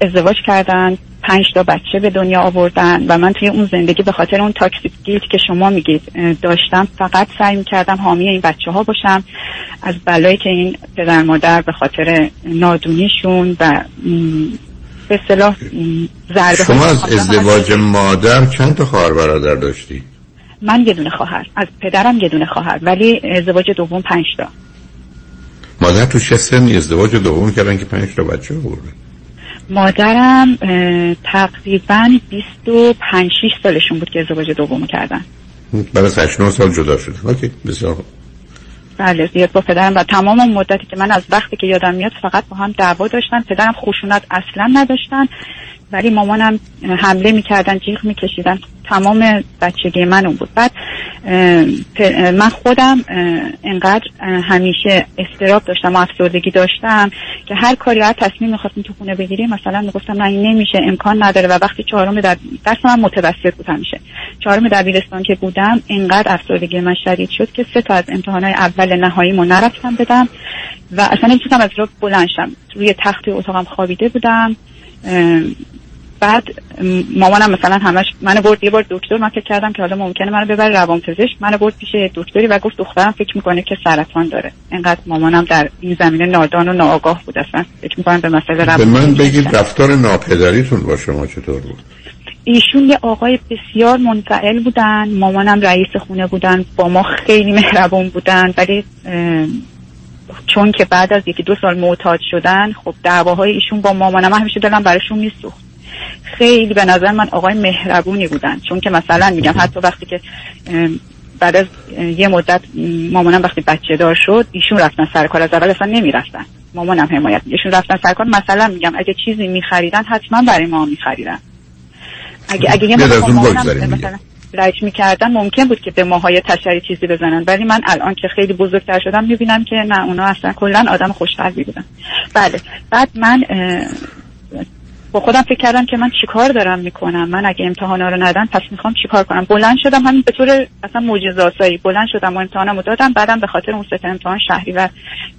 ازدواج کردن، 5 تا بچه به دنیا آوردن و من توی اون زندگی به خاطر اون تاکسیک گیلت که شما میگید داشتم فقط سعی میکردم حامی این بچه ها باشم از بلایی که این پدر مادر به خاطر نادونیشون و به اصطلاح ضربه. شما از ازدواج مادر چند تا خواهر برادر داشتی؟ من 1 دونه خواهر، از پدرم 1 دونه خواهر ولی ازدواج دوم 5 تا. مادر تو چه سنی ازدواج دوم کردن که 5 تا بچه آوردن؟ مادرم تقریباً 25-26 سالشون بود که ازدواج دوم کردن. بعد از 8-9 سال جدا شدن. اوکی، بسیار خوب. بله، زیاد با پدرم و تمام اون مدتی که من از وقتی که یادم میاد فقط با هم دعوا داشتن. پدرم خشونت اصلاً نداشتن ولی مامانم حمله میکردن، جیغ میکشیدن. تمام بچگی من اون بود. بعد من خودم انقدر همیشه اضطراب داشتم و افسردگی داشتم که هر کاری را تصمیم می‌خواستم تو خونه بگیریم مثلا میگفتم نه این نمیشه، امکان نداره. و وقتی 4 درس من متوسط بود همیشه، 4 دبیرستان که بودم انقدر افسردگی من شدید شد که 3 تا از امتحان‌های اول نهاییمو نرفتم بدم و اصلا نمی‌تونستم از جا بلند شم. روی تخت اتاقم خوابیده بودم. بعد مامانم مثلا همش منو برد یه بار دکتر، من فکر کردم که حالا ممکنه منو ببره روانپزشک، منو برد پیش دکتری و گفت دخترم فکر میکنه که سرطان داره. اینقدر مامانم در این زمینه نادان و ناآگاه بود. اصلا فکر میکنم به مسئله روانپزشک. به من بگید رفتار ناپدریتون با شما چطور بود؟ ایشون یه آقای بسیار منفعل بودن، مامانم رئیس خونه بودن، با ما خیلی مهربون بودن ولی چون که بعد از 1-2 سال معتاد شدن خب دعواهای ایشون با مامانم همیشه دلم براشون میسوخت. خیلی به نظر من آقای مهربونی بودن چون که مثلا میگم حتی وقتی که بعد از یه مدت مامانم وقتی بچه دار شد ایشون رفتن سر کار، از اول اصلا نمیرفتن مامانم حمایت می‌کردشون رفتن سرکار. مثلا میگم اگه چیزی می‌خریدن حتما برای ما می‌خریدن، اگه یه مثلا رایج می‌کردن ممکن بود که به ماهای تشری چیزی بزنن، ولی من الان که خیلی بزرگتر شدم می‌بینم که نه، اونا اصلا کلاً آدم خوش‌قلبی بودن. بله، بعد من با خودم فکر کردم که من چیکار دارم میکنم، من اگه امتحانا رو ندن پس میخوام چیکار کنم. بلند شدم همین به طور اصلا معجزه‌آسایی بلند شدم و امتحانمو دادم. بعدم به خاطر اون سه امتحان شهریور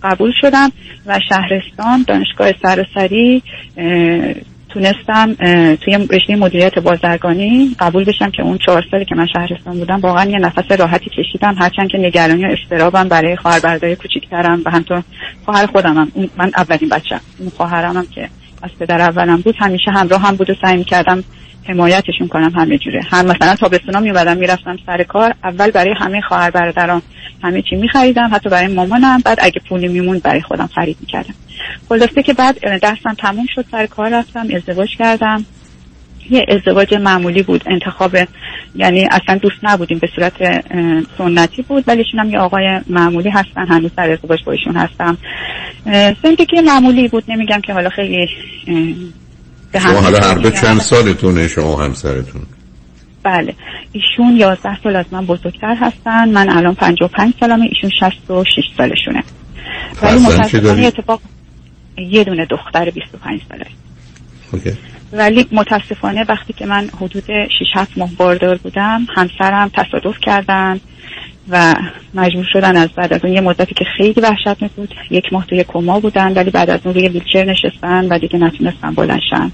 قبول شدم و شهرستان دانشگاه سراسری تونستم توی رشته مدیریت بازرگانی قبول بشم که اون 4 سالی که من شهرستان بودم واقعا یه نفس راحتی کشیدم، هرچند که نگرانی و اضطرابم برای خواهر برادرای کوچیک‌ترم و همچنین خواهر خودمم، من اولین بچه‌ام، اون خواهرامم که از پدر اولم بود همیشه همراه هم بود و سعی می‌کردم حمایتشون کنم همه جوره. هم مثلا تابستونا میومدم میرفتم سر کار، اول برای همه خواهر برادرام همه چی می‌خریدم، حتی برای مامانم، بعد اگه پولی میموند برای خودم خرید می‌کردم. خلاصه که بعد درسم تموم شد، سر کار رفتم، ازدواج کردم. یه ازدواج معمولی بود، انتخاب، یعنی اصلا دوست نبودیم، به صورت سنتی بود، ولی ایشونم یه آقای معمولی هستن، هنوز در ارتباط با ایشون هستم. زندگی معمولی بود، نمیگم که حالا خیلی به هم. شما حالا هر دو چند سالتونه شما همسرتون؟ بله، ایشون 11 سال از من بزرگتر هستن، من الان 55 سالمه، ایشون 66 سالشونه. ولی متأسفانه اتفاق یه دونه دختر 25 ساله. اوکی. ولی متاسفانه وقتی که من حدود 6-7 ماه باردار بودم همسرم تصادف کردن و مجبور شدن از بعد از اون یه مدتی که خیلی وحشتناک بود 1 ماه توی کما بودن، ولی بعد از اون روی ویلچر نشستن و دیگه نتونستن بلند شن.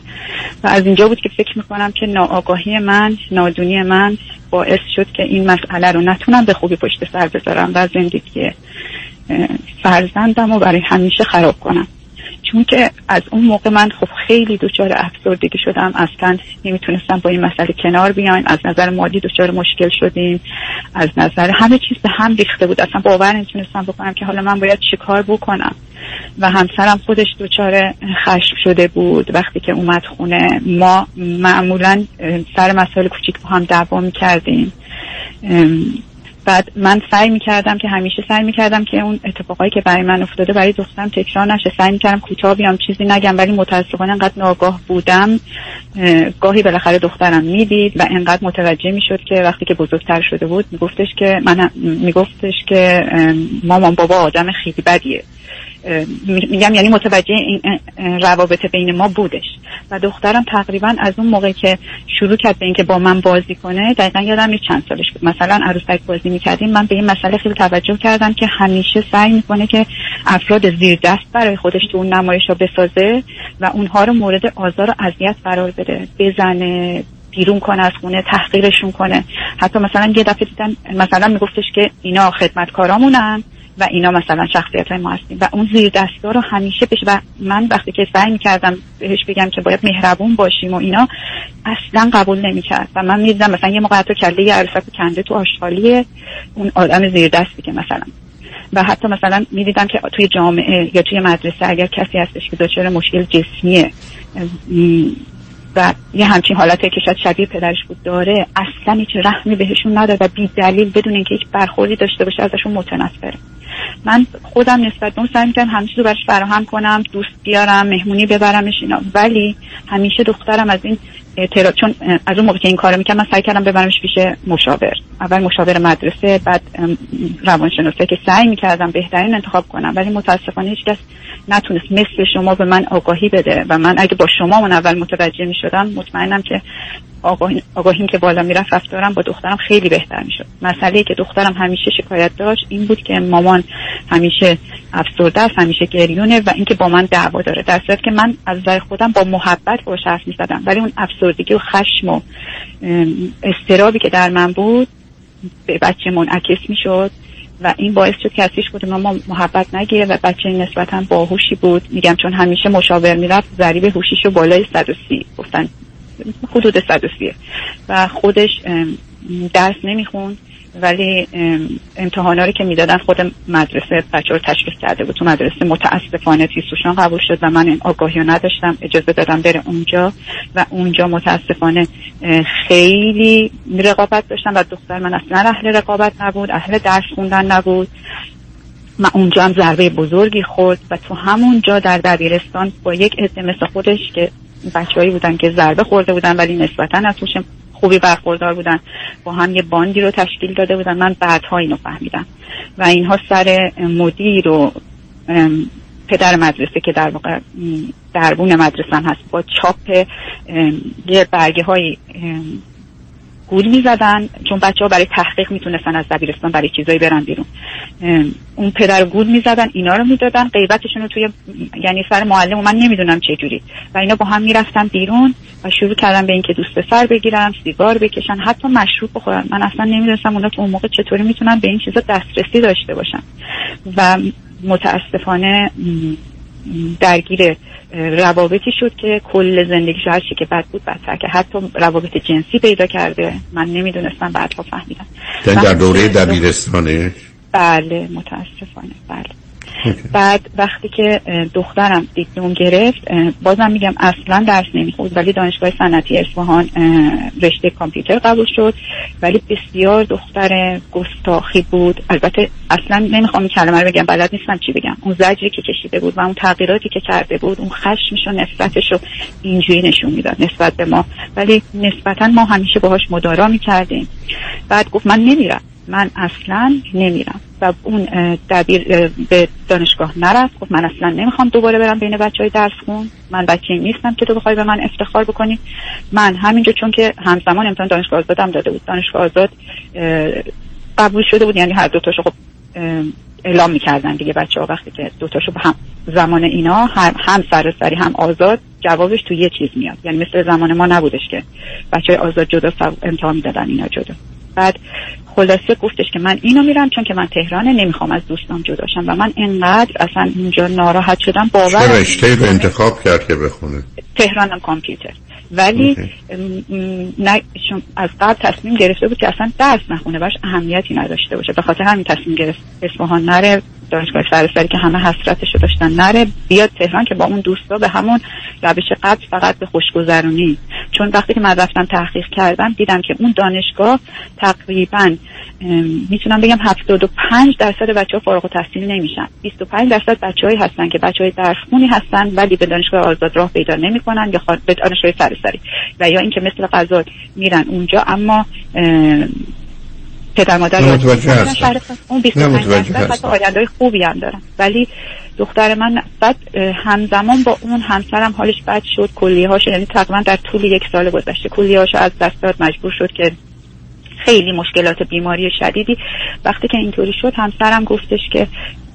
و از اینجا بود که فکر میکنم که ناآگاهی من، نادونی من باعث شد که این مسئله رو نتونم به خوبی پشت سر بذارم و زندگی فرزندم رو برای همیشه خراب کنم. چون که از اون موقع من خب خیلی دچار افسردگی شدم، اصلا نمیتونستم با این مسئله کنار بیایم، از نظر مادی دچار مشکل شدیم، از نظر همه چیز به هم ریخته بود، اصلا باور نمیتونستم بکنم که حالا من باید چیکار بکنم. و همسرم خودش دچار خشم شده بود، وقتی که اومد خونه ما معمولا سر مسائل کوچیک با هم دعوا میکردیم. بعد من سعی میکردم که اون اتفاقایی که برای من افتاده برای دخترم تکرار نشه، سعی میکردم کوتاه بیام، چیزی نگم، ولی متأسفانه انقدر ناگاه بودم، گاهی بالاخره دخترم میدید و انقدر متوجه میشد که وقتی که بزرگتر شده بود میگفتش که مامان بابا آدم خیلی بدیه، میگم یعنی متوجه این روابط بین ما بودش. و دخترم تقریبا از اون موقع که شروع کرد به اینکه با من بازی کنه، دقیقاً یادم نیست چند سالش بود، مثلا عروسک بازی می‌کردیم، من به این مسئله خیلی توجه کردم که همیشه سعی می‌کنه که افراد زیر دست برای خودش تو اون نمایشا بسازه و اونها رو مورد آزار و اذیت قرار بده، بزنه، بیرون کنه از خونه، تحقیرشون کنه. حتی مثلا یه دفعه دیدن مثلا میگفتش که اینا خدمتکارامونن و اینا مثلا شخصیت‌های ما هستیم و اون زیر دست‌ها رو همیشه بشه. و من وقتی که سعی می‌کردم بهش بگم که باید مهربون باشیم و اینا، اصلا قبول نمی‌کرد. و من می‌دیدم مثلا یه موقع حتی کله عروسک کنده تو آشغالیه اون آدم زیر دستی که مثلا، و حتی مثلا می‌دیدم که توی جامعه یا توی مدرسه اگر کسی هستش که دچار مشکل جسمیه و یه همچین حالاتی که شاید شبیه پدرش بود داره، اصلا هیچ رحمی بهشون نداره و بی دلیل بدون اینکه هیچ برخوردی داشته باشه ازشون متنفره. من خودم نسبت به اون سعی می‌کردم همیشه رو برش فراهم کنم، دوست بیارم، مهمونی ببرمش اینا، ولی همیشه دخترم از این چون از اون موقع که این کارو می‌کردم من سعی کردم ببرمش پیش مشاور، اول مشاور مدرسه، بعد روانشناسه، که سعی می‌کردم بهترین انتخاب کنم، ولی متأسفانه هیچکس نتونست مثل شما به من آگاهی بده. و من اگه با شما اون اول متوجه می‌شدم مطمئنم که آگاهیم که بالا میرفت رفتارم با دخترم خیلی بهتر میشد. مسئله‌ای که دخترم همیشه شکایت داشت این بود که مامان همیشه افسرده است، همیشه گریونه و اینکه با من دعوا داره، در صورتی که من از نظر خودم با محبت باهاش حرف می‌زدم، ولی اون افسردگی و خشم و استرابی که در من بود به بچه منعکس میشد و این باعث شد که ازش بودم ما محبت نگیره و بچه نسبتاً باهوشی بود. میگم چون همیشه مشاور میرفت ضریب هوشیش رو بالای 130 گفتن، حدود 130 و خودش درس نمیخوند، ولی امتحانا رو که میدادن خود مدرسه بچه رو تشخیص کرده بود. تو مدرسه متاسفانه تیسوشان قبول شد و من این آگاهی رو نداشتم، اجازه دادم بره اونجا و اونجا متاسفانه خیلی رقابت داشتم و دختر من اصلا اهل رقابت نبود، اهل درس خوندن نبود و اونجا هم ضربه بزرگی خورد و تو همون جا در دبیرستان با یک عده مثل خودش که بچه‌ای بودن که ضربه خورده بودن ولی نسبتاً از هوش خوبی برخوردار بودن، با هم یه باندی رو تشکیل داده بودن. من بعدها اینو فهمیدم و اینها سر مدیر و پدر مدرسه که در واقع دربون مدرسه هم هست با چاپ یه برگه های گول می‌زدن، چون بچه‌ها برای تحقیق میتونستن از دبیرستان برای چیزایی برن بیرون. اون پدر گول می‌زدن، اینا رو میدادن، غیبتشون رو توی یعنی سر معلم و من نمیدونم چه جوری و اینا با هم میرفتن بیرون و شروع کردن به اینکه دوست پسر بگیرن، سیگار بکشن، حتی مشروب بخورن. من اصلا نمیدونستم اونا تو اون موقع چطوری میتونن به این چیزا دسترسی داشته باشن و متاسفانه درگیر روابطی شد که کل زندگیش هر چی که بد بود بدتر، که حتی روابط جنسی پیدا کرده. من نمیدونستم، بعدها فهمیدم. در دوره دبیرستانه؟ بله متاسفانه بله. بعد وقتی که دخترم دیپلم گرفت، بازم میگم اصلا درس نمیخوند ولی دانشگاه صنعتی اصفهان رشته کامپیوتر قبول شد، ولی بسیار دختر گستاخی بود. البته اصلا نمیخوام این کلمه رو بگم، بلد نیستم چی بگم. اون زجری که کشیده بود و اون تغییراتی که کرده بود، اون خشمش و نفرتش رو اینجوری نشون میداد نسبت به ما، ولی نسبتا ما همیشه باهاش مدارا میکردیم. بعد گفت من نمیرم، من اصلا نمیرم و اون دبیر به دانشگاه نرفت. گفت من اصلا نمیخوام دوباره برم بین بچهای درس خون، من بچه‌ای نیستم که تو بخوای به من افتخار بکنی. من همینجا، چون که همزمان امتحان دانشگاه آزاد هم داده بود، دانشگاه آزاد قبول شده بود، یعنی هر دو تاشو خب اعلام می‌کردن دیگه بچه‌ها وقتی که دو تاشو هم زمان اینا هم سراسری هم آزاد جوابش تو یه چیز میاد، یعنی مثل زمان ما نبودش که بچهای آزاد جدا امتحان می‌دادن اینا جدا. بعد خلاصه گفتش که من اینو میرم چون که من تهرانه، نمیخوام از دوستام جدا شم. و من انقدر اصلا اینجا ناراحت شدم. باور چه رشته رو انتخاب کرد که بخونه؟ تهرانم کامپیوتر، ولی نه از قبل تصمیم گرفته بود که اصلا درس نخونه، براش اهمیتی نداشته باشه. به خاطر همین تصمیم گرفت اصفهان نره، دانشگاه سراسری که همه حسرتشو داشتن نره، بیاد تهران که با اون دوستا به همون روش قبل فقط به خوشگذرونی. چون وقتی که من رفتم تحقیق کردم دیدم که اون دانشگاه تقریبا میتونم بگم 75% بچه‌ها فارغ التحصیل نمیشن، 25% بچه‌ای هستن که بچه‌های درسخونی هستن ولی به دانشگاه آزاد راه پیدا نمیکنن یا به دانشگاه سراسری، و یا اینکه مثل قضا میرن اونجا اما پدر مادر اون 25% آینده‌های خوبی هم دارن. ولی دختر من بعد همزمان با اون همسرم حالش بد شد، کلیه‌هاش یعنی تقریبا در طول یک سال گذشته کلیه‌هاش از دست داد، مجبور شد که خیلی مشکلات بیماری شدیدی. وقتی که اینطوری شد همسرم گفتش که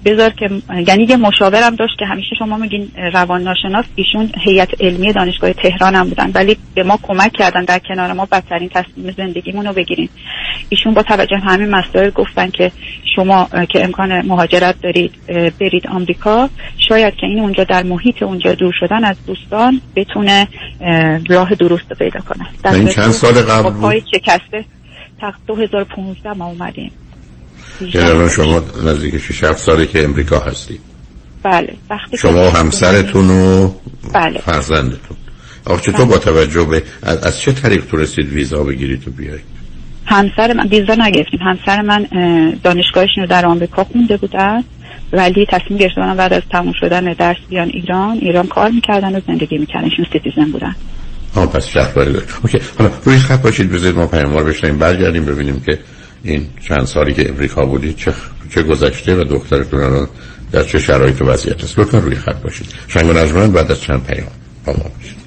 بذار که یعنی یه مشاورم داشت که همیشه شما میگین روانشناس، ایشون هیئت علمی دانشگاه تهران هم بودن ولی به ما کمک کردن در کنار ما بدترین تصمیم زندگیمون رو بگیریم. ایشون با توجه همین مسائل گفتن که شما که امکان مهاجرت دارید برید آمریکا، شاید که این اونجا در محیط اونجا دور شدن از دوستان بتونه راه درست رو پیدا کنه. در این چند سال قبل بود؟ تا 2015 ما اومدیم. یعنی شما نزدیک 6-7 سالی که امریکا هستید؟ بله. وقتی شما همسرتون و بله. فرزندتون. آخه چطور بله. با توجه به از چه طریق تونستید ویزا بگیرید و بیایید؟ همسر من ویزا نگرفتیم. همسر من دانشگاهش رو در آمریکا خونده بود ولی تصمیم گرفتن بعد از تموم شدن درس بیان ایران کار می‌کردن و زندگی می‌کردن. ایشون سیتیزن بودن. آه پس شهرواری داریم. اوکی. حالا روی خط باشید، بذارید ما پیاموار بشنیم، برگردیم ببینیم که این چند سالی که امریکا بودید چه گذشته و دخترتون الان در چه شرایط و وضعیت است. لطفاً روی خط باشید. شنگ و نجمن بعد از چند پیام با ما باشید.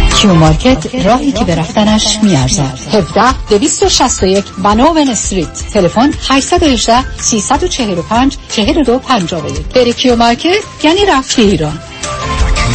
کیو مارکت راهی که به رفتنش میارزه. 17261 بنوون استریت، تلفن 818 345 4251. بری کیو مارکت یعنی رفتی ایران.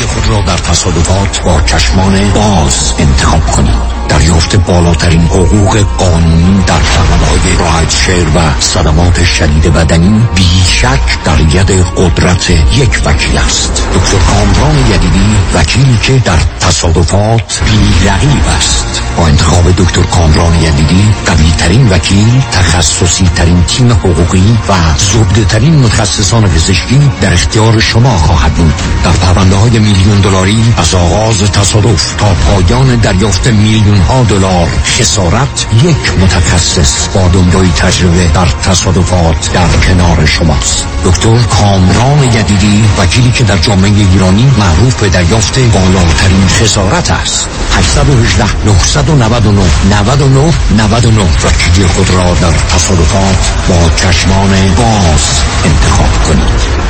خود را در تصادفات با چشمان باز انتخاب کنید. دریافت بالاترین حقوق قانونی در فقرهای راحت‌شعر و صدمات شدید بدنی بیشک در ید قدرت یک وکیل است. دکتر کامران یدیدی، وکیلی که در تصادفات بی‌رقیب است. با انتخاب دکتر کامران یدیدی، قوی‌ترین وکیل، تخصصی‌ترین تیم حقوقی و زبده‌ترین متخصصان پزشکی در اختیار شما خواهد بود. در پرونده‌های میلیون دلاری از آغاز تصادف تا پایان دریافت میلیون‌ها دلار خسارت، یک متخصص با دنیای تجربه در تصادفات در کنار شماست. دکتر کامران یدیدی، وکیلی که در جامعه ایرانی معروف به دریافت بالاترین خسارت است. 818-999-9999. وکیل خود را در تصادفات با چشمان باز انتخاب کنید.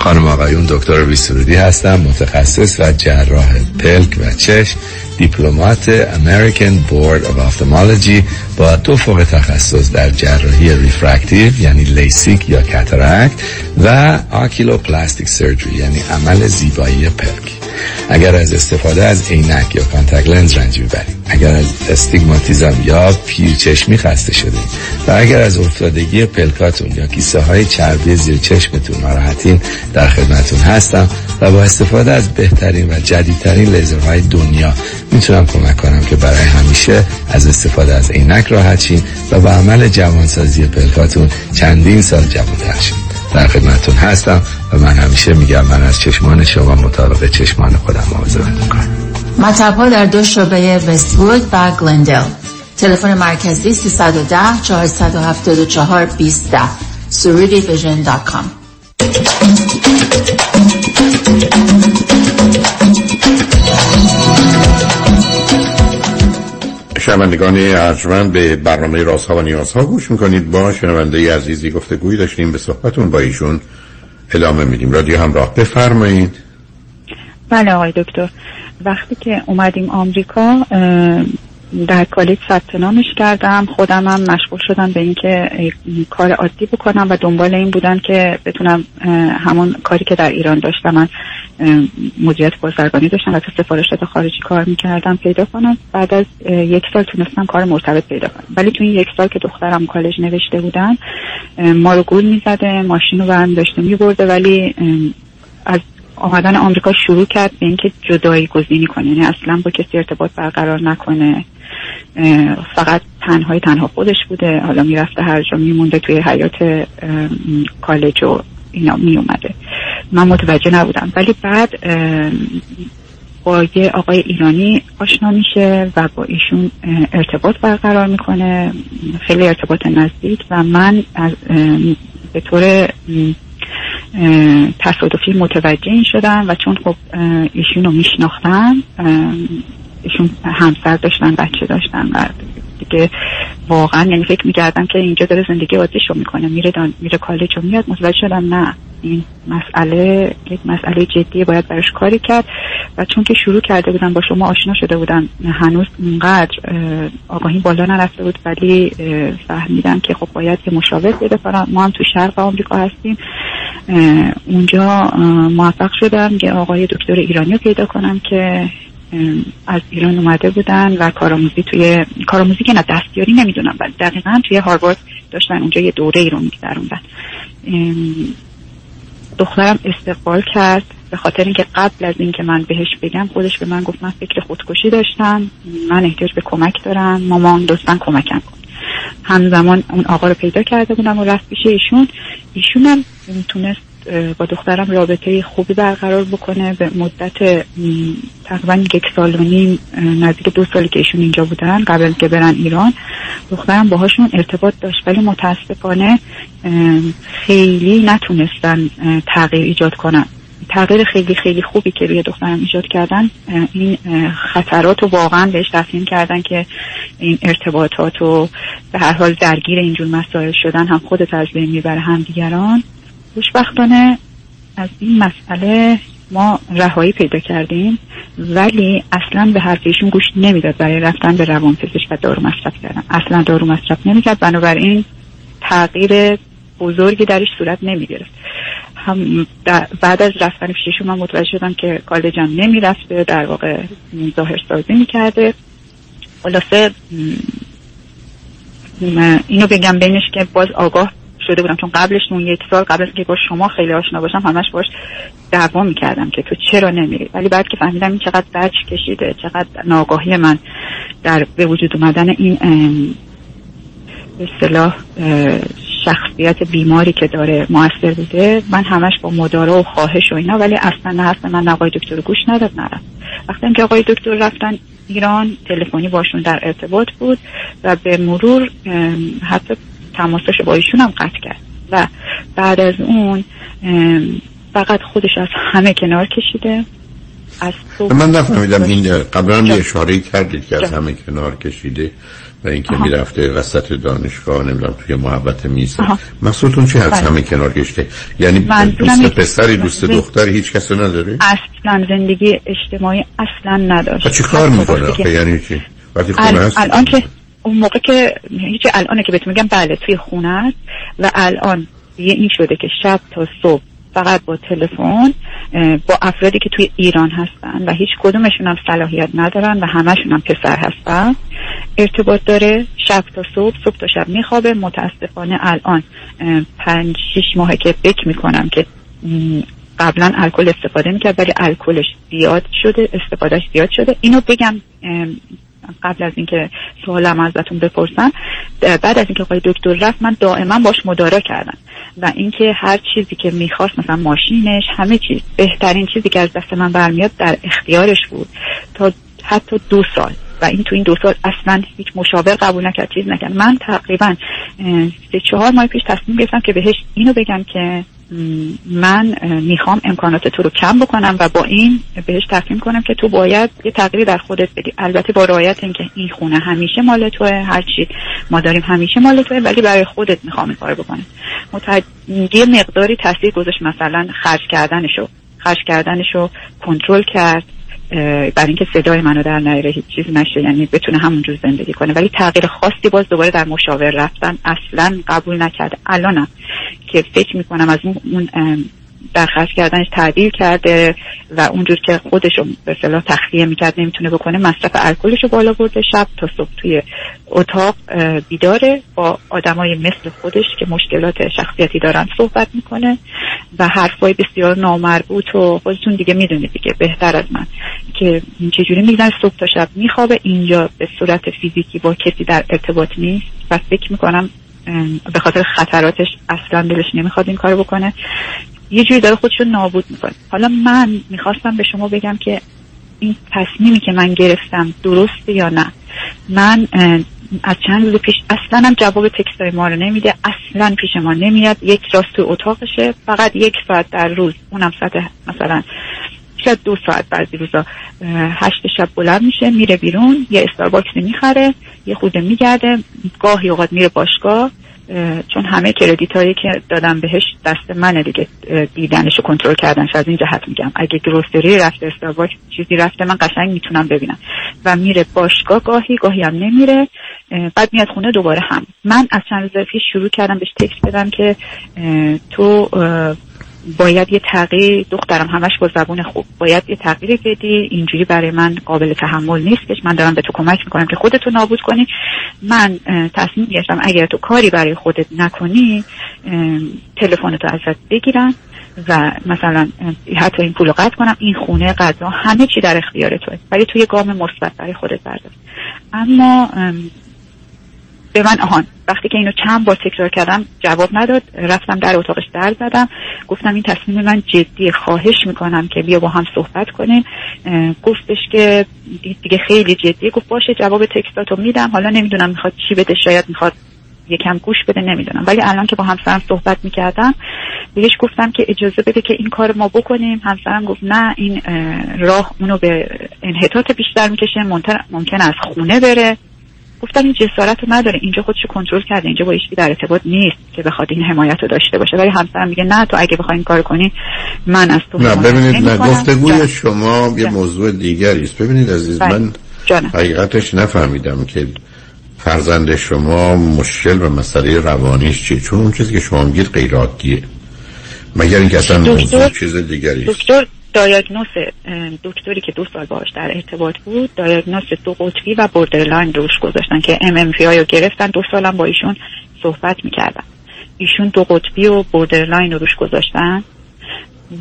خانم آقایون، دکتر ویسرودی هستم، متخصص و جراح پلک و چشم، دیپلمات American Board of Ophthalmology با 2 فوق تخصص در جراحی ریفرکتیو یعنی لیسیک یا کاتاراکت و آکیلوپلاستیک سرجری یعنی عمل زیبایی پلک. اگر از استفاده از عینک یا کانتاکت لنز رنج میبرید، اگر از استیگماتیزم یا پیرچشمی خسته شدید و اگر از افتادگی پلکاتون یا کیسه های چربی زیر چشمتون ناراحتین، در خدمتون هستم و با استفاده از بهترین و جدیدترین لیزرهای دنیا میتونم کمک کنم که برای همیشه از استفاده از عینک راحت شین و با عمل جوانسازی پلکاتون چندین سال جوان‌تر شین. در خدمتون هستم و من همیشه میگم من از چشمان شما مطابق چشمان خودم مواظبت میکنم. مطب‌ها در 2 شعبه وست‌وود و گلندل. تلفن مرکزی 310-474-2010. surivision.com. شنوندگان ارجمند، به برنامه رازها و نیازها گوش میکنید. با شنونده عزیزی گفتگویی داشتیم، به صحبتون با ایشون ادامه میدیم. رادیو همراه، بفرمایید. بله آقای دکتر، وقتی که اومدیم آمریکا در کالج ثبت نامش کردم، خودم هم مشغول شدم به اینکه کار عادی بکنم و دنبال این بودم که بتونم همون کاری که در ایران داشتم، من مدیریت بازرگانی داشتم و تو سفارشات خارجی کار میکردم، پیدا کنم. بعد از 1 سال تونستم کار مرتبط پیدا کنم، ولی تو این 1 سال که دخترم کالج نوشته بودن، ما رو گول میزده، ماشین رو برمی داشته میبرده، ولی از آمدن آمریکا شروع کرد به اینکه جدایی گزینی کنه، یعنی اصلا با کسی ارتباط برقرار نکنه، فقط تنها خودش بوده. حالا میرفته هر جا، میمونده توی حیات کالج و اینا میومده. من متوجه نبودم، ولی بعد با یه آقای ایرانی آشنا میشه و با ایشون ارتباط برقرار میکنه، خیلی ارتباط نزدیک، و من از به طور تصادفی متوجه این شدم و چون خب ایشون رو میشناختم، ایشون همسر داشتن، بچه داشتن و دیگه واقعا یعنی فکر می‌کردم که اینجا داره زندگی عادیشو میکنه، میره کالج و میاد. متوجه شدم نه، این مسئله یک مسئله جدیه، باید براش کاری کرد. و چون که شروع کرده بودم، با شما آشنا شده بودم، هنوز اینقدر آگاهی بالا نرفته بود، ولی فهمیدم که خب باید یه مشاور پیدا کنم. ما هم تو شرق آمریکا هستیم، اونجا موفق شدم که آقای دکتر ایرانی رو پیدا کنم که از ایران اومده بودن و کارآموزی که نه، دستیاری نمیدونم، ولی دقیقاً توی هاروارد داشتن اونجا یه دوره ای رو می‌گذروندن. دخترم استقبال کرد، به خاطر اینکه قبل از اینکه من بهش بگم، خودش به من گفت من فکر خودکشی داشتم، من احتیاج به کمک دارم، مامان لطفاً کمکم کن. همزمان اون آقا رو پیدا کرده بودم و رفت پیش ایشون. ایشون هم تونست با دخترم رابطه خوبی برقرار بکنه. به مدت تقریبا 1 سال و نیم، نزدیک 2 سالی که ایشون اینجا بودن، قبل که برن ایران، دخترم باهاشون ارتباط داشت، ولی متاسفانه خیلی نتونستن تغییر ایجاد کنن. تغییر خیلی خیلی خوبی که روی دخترم ایجاد کردن، این خطرات رو واقعا بهش تسلیم کردن که این ارتباطات و به هر حال درگیر اینجور مسائل شدن، هم خودت از بین میبره هم دیگران. خوشبختانه از این مسئله ما رهایی پیدا کردیم، ولی اصلا به حرف ایشون گوش نمیداد برای رفتن به روانپزشک و دارو مصرف کردن. اصلا دارو مصرف نمیکرد، بنابراین تغییر بزرگی درش صورت نمیگرفت. هم بعد از رفتن شیشم من متوجه شدم که کالجم نمیرفته، در واقع ظاهرسازی میکرده. خلاصه اینو بگم بینش که باز آگاه شده بودم، چون قبلش اون یک سال قبل از که با شما خیلی آشنا باشم همش باش دعوا میکردم که تو چرا نمیری، ولی بعد که فهمیدم این چقدر بچ کشیده، چقدر ناآگاهی من در به وجود اومدن این به اصطلاح شخصیت بیماری که داره موثر بوده. من همش با مدارا و خواهش و اینا، ولی اصلا نه حرف من آقای دکتر گوش نداد، نرفت. وقتی که آقای دکتر رفتن ایران تلفنی باشون در ارتباط بود و به مرور حتی تماسش با ایشون هم قطع کرد و بعد از اون فقط خودش از همه کنار کشیده. از من نفهمیدم این قبلا یه اشاره کردید که از همه کنار کشیده و اینکه میرفته وسط دانشگاه نمیدونم توی محبت میسه، مقصودتون چی از همه کنار کشیده؟ یعنی دوست پسری دوست دختری هیچ کس نداره؟ اصلا زندگی اجتماعی اصلا نداشت. چی کار میکنه؟ یعنی چی؟ وقتی خونه هست؟ الان که اون موقع که هیچ الانه که بهتون میگم بله توی خونه است و الان یه این شده که شب تا صبح فقط با تلفن با افرادی که توی ایران هستن و هیچ کدومشون هم صلاحیت ندارن و همشون هم پسر هستن ارتباط داره، شب تا صبح، صبح تا شب میخوابه. متاسفانه الان 5-6 ماهه که فکر میکنم که قبلا الکل استفاده میکرد ولی الکلش زیاد شده، استفادهش زیاد شده. اینو بگم قبل از اینکه سوالم ازتون بپرسن، بعد از اینکه آقای دکتر رفت من دائما باش مدارا کردم و اینکه هر چیزی که میخواست، مثلا ماشینش، همه چیز، بهترین چیزی که از دست من برمیاد در اختیارش بود تا حتی 2 سال و این تو این 2 سال اصلا هیچ مشاور قبول نکرد، چیز نکرد. من تقریبا 3-4 ماه پیش تصمیم گرفتم که بهش اینو بگم که من میخوام امکانات تو رو کم بکنم و با این بهش تفهیم کنم که تو باید یه تغییری در خودت بدی، البته با رعایت اینکه این خونه همیشه مال توئه، هر چی ما داریم همیشه مال توئه، ولی برای خودت میخوام این کارو بکنم. یه مقداری تاثیر گذاشت، مثلا خرج کردنشو کنترل کرد برای اینکه صدای منو در نیاره، هیچ چیز نشه، یعنی بتونه همونجور زندگی کنه. ولی تغییر خاصی باز دوباره در مشاور رفتن اصلا قبول نکرد. الانم که فکر میکنم از اون در خرج کردنش تعدیل کرده و اونجور که خودشو به اصطلاح تخلیه میکرد نمیتونه بکنه، مصرف الکلشو بالا برده، شب تا صبح توی اتاق بیداره، با آدمای مثل خودش که مشکلات شخصیتی دارن صحبت میکنه و حرفای بسیار نامربوط و خودتون دیگه میدونید دیگه بهتر از من که چجوری میگن. صبح تا شب میخوابه، اینجا به صورت فیزیکی با کسی در ارتباط نیست و فکر میکنم به خاطر خطراتش اصلا دلش نمیخواد این کارو بکنه، یه جوری داره خودشو نابود میکنه. حالا من میخواستم به شما بگم که این تصمیمی که من گرفتم درسته یا نه. من از چند روز پیش اصلا هم جواب تکستای ما رو نمیده، اصلا پیش ما نمیاد، یک راست تو اتاقشه، فقط 1 ساعت در روز، اونم ساعت مثلا شاید 2 ساعت، بعضی روزا 8 شب بلند میشه میره بیرون، یه استارباکس میخره، یه خورده میگرده، گاهی اوقات میره باشگاه، چون همه کردیتایی که دادم بهش دست منه دیگه، دیدنشو کنترل کردنش از این جهت میگم. اگه گروسری رفته، استارباکس چیزی رفته، من قشنگ میتونم ببینم. و میره باشگاه گاهی هم نمیره، بعد میاد خونه دوباره هم. من از چند روز پیش شروع کردم بهش تکست بدم که تو باید یه تغییر، دخترم همش با زبون خوب، باید یه تغییری بدی، اینجوری برای من قابل تحمل نیست که من دارم به تو کمک میکنم که خودتو نابود کنی. من تصمیم گرفتم اگر تو کاری برای خودت نکنی تلفنتو ازت بگیرن و مثلا حتی این پولو قطع کنم، این خونه، غذا، همه چی در اختیار توئه، ولی تو یه گام مثبت برای خودت بردار. اما به من وقتی که اینو چند بار تکرار کردم جواب نداد، رفتم در اتاقش در زدم، گفتم این تصمیم من جدیه، خواهش میکنم که بیا با هم صحبت کنیم. گفتش که دیگه خیلی جدیه. گفت باشه جواب تکستاتو میدم، حالا نمیدونم میخواد چی بده، شاید میخواد یکم گوش بده، نمیدونم. ولی الان که با همسرم صحبت میکردم بهش گفتم که اجازه بده که این کار ما بکنیم. همسرم گفت نه، این راه اونو به انحطاط بیشتر میکشه، ممکن از خونه بره. گفتم این جسارت رو نداره، اینجا خودشو کنترل کرده، اینجا با ایشکی در ارتباط نیست که بخواد این حمایت رو داشته باشه. ولی همسرم میگه نه، تو اگه بخوای این کار کنی من از تو حمایت نمی‌کنم. ببینید گفتگوی شما یه موضوع دیگری است. ببینید عزیز من حقیقتش نفهمیدم که فرزند شما مشکل و مسئله روانیش چیه، چون اون چیزی که شما میگید غیر عادیه. مگر اینکه اصلا چیز دیگری. دکتر دایگنوز، دکتری که 2 سال باهاش در ارتباط بود، دایگنوز دو قطبی و بوردرلاین روش گذاشتن که MMPI رو گرفتن. 2 سالم با ایشون صحبت میکردن. ایشون دو قطبی و بوردرلاین روش گذاشتن،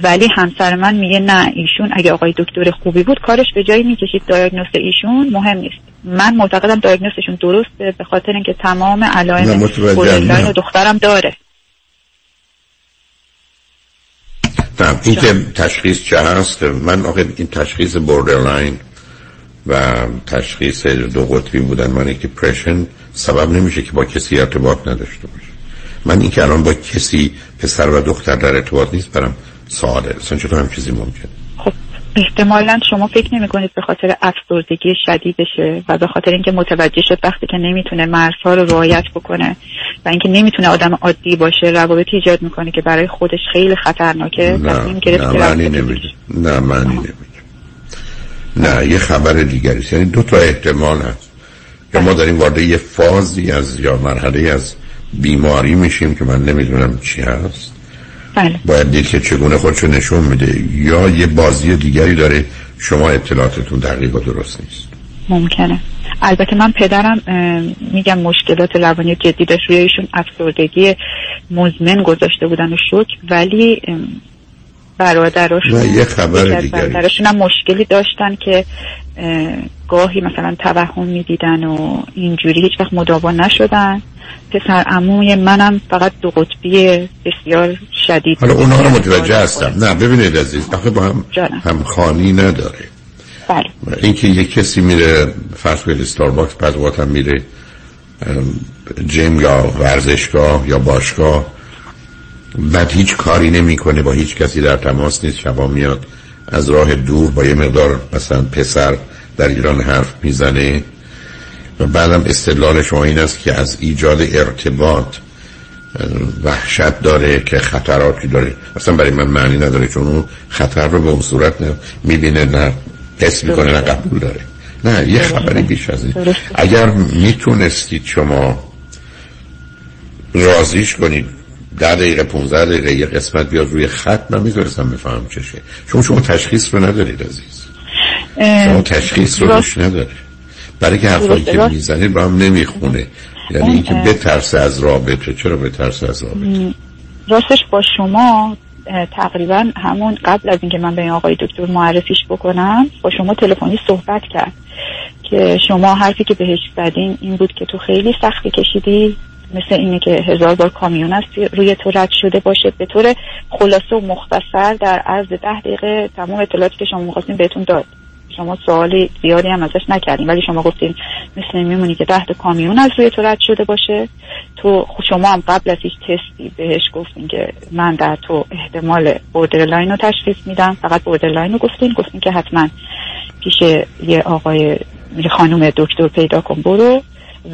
ولی همسر من میگه نه، ایشون اگه آقای دکتر خوبی بود کارش به جایی میکشید، دایگنوز ایشون مهم نیست. من معتقدم دایگنوزشون درسته، به خاطر اینکه تمام علائم بوردرلاین دخترم داره. تمام این که تشخیص چه هست، من آخه این تشخیص بوردرلاین و تشخیص دو قطبی بودن من دیپرشن سبب نمیشه که با کسی ارتباط نداشته باشه. من این که الان با کسی پسر و دختر در ارتباط نیست برام سواله، اصلا چطور هم چیزی ممکنه؟ خب احتمالاً شما فکر نمی‌کنید به خاطر افسردگی شدید بشه و به خاطر اینکه متوجه شد وقتی که نمیتونه مرزها رو رعایت بکنه و اینکه نمیتونه آدم عادی باشه، روابطی ایجاد میکنه که برای خودش خیلی خطرناکه. نه، یه خبر دیگری است. یعنی 2 تا احتمال هست، یا ما داریم وارد یه فازی از یا مرحله از بیماری میشیم که من نمیدونم چی هست. بله. باید دید که چگونه خودشو نشون میده، یا یه بازی دیگری داره، شما اطلاعاتتون دقیق و درست نیست. ممکنه. البته من پدرم میگم مشکلات روانی جدی داشت، روی ایشون افسردگی مزمن گذاشته بودن و شوک، ولی برادراشون یه خبر دیگه، برادراشون هم مشکلی داشتن که گاهی مثلا توهم میدیدن و اینجوری هیچ وقت مداوا نشدن. پسر عموی منم فقط دو قطبی بسیار شدید. حالا اونا رو متوجه هستم. نه ببینید عزیز، آخه با هم خانی نداره. بله. اینکه یک کسی میره فرض کنید استارباکس، بعد وقتا میره جیم یا ورزشگاه یا باشگاه، بعد هیچ کاری نمیکنه، با هیچ کسی در تماس نیست، شبا میاد از راه دور با یه مقدار مثلا پسر در ایران حرف میزنه، و بعدم استدلال شما این است که از ایجاد ارتباط وحشت داره که خطراتی داره. اصلا برای من معنی نداره، چون اون خطر رو به اون صورت میبینه، نه حس میکنه، نه قبول داره. نه یه خبری بیش از این. اگر میتونستید شما راضیش کنید 10 دقیقه 15 دقیقه یه قسمت بیاد روی خط، من میتونستم بفهم چشه. شما تشخیص رو ندارید عزیز، شما تشخیص رو روش نداره، برای که حرفایی که میزنید با هم نمیخونه. یعنی اینکه بترسه از رابطه. چرا بترسه از رابطه؟ راستش با شما تقریبا همون قبل از اینکه من به این آقای دکتر معرفیش بکنم با شما تلفنی صحبت کرد که شما حرفی که بهش زدین این بود که تو خیلی سختی کشیدی، مثل اینه که 1000 بار کامیون است روی تو رد شده باشه. به طور خلاصه و مختصر در عرض 10 دقیقه تمام اطلاعاتی که شما می‌خواستین بهتون داد. شما سوالی زیادی هم ازش نکردین، ولی شما گفتین مثل میمونی که تحت کامیون از روی تو رد شده باشه. تو شما هم قبل از هیچ تستی بهش گفتین که من در تو احتمال بوردرلاین رو تشخیص میدم. فقط بوردرلاین رو گفتین که حتما پیش یه آقای خانم دکتر پیدا کن برو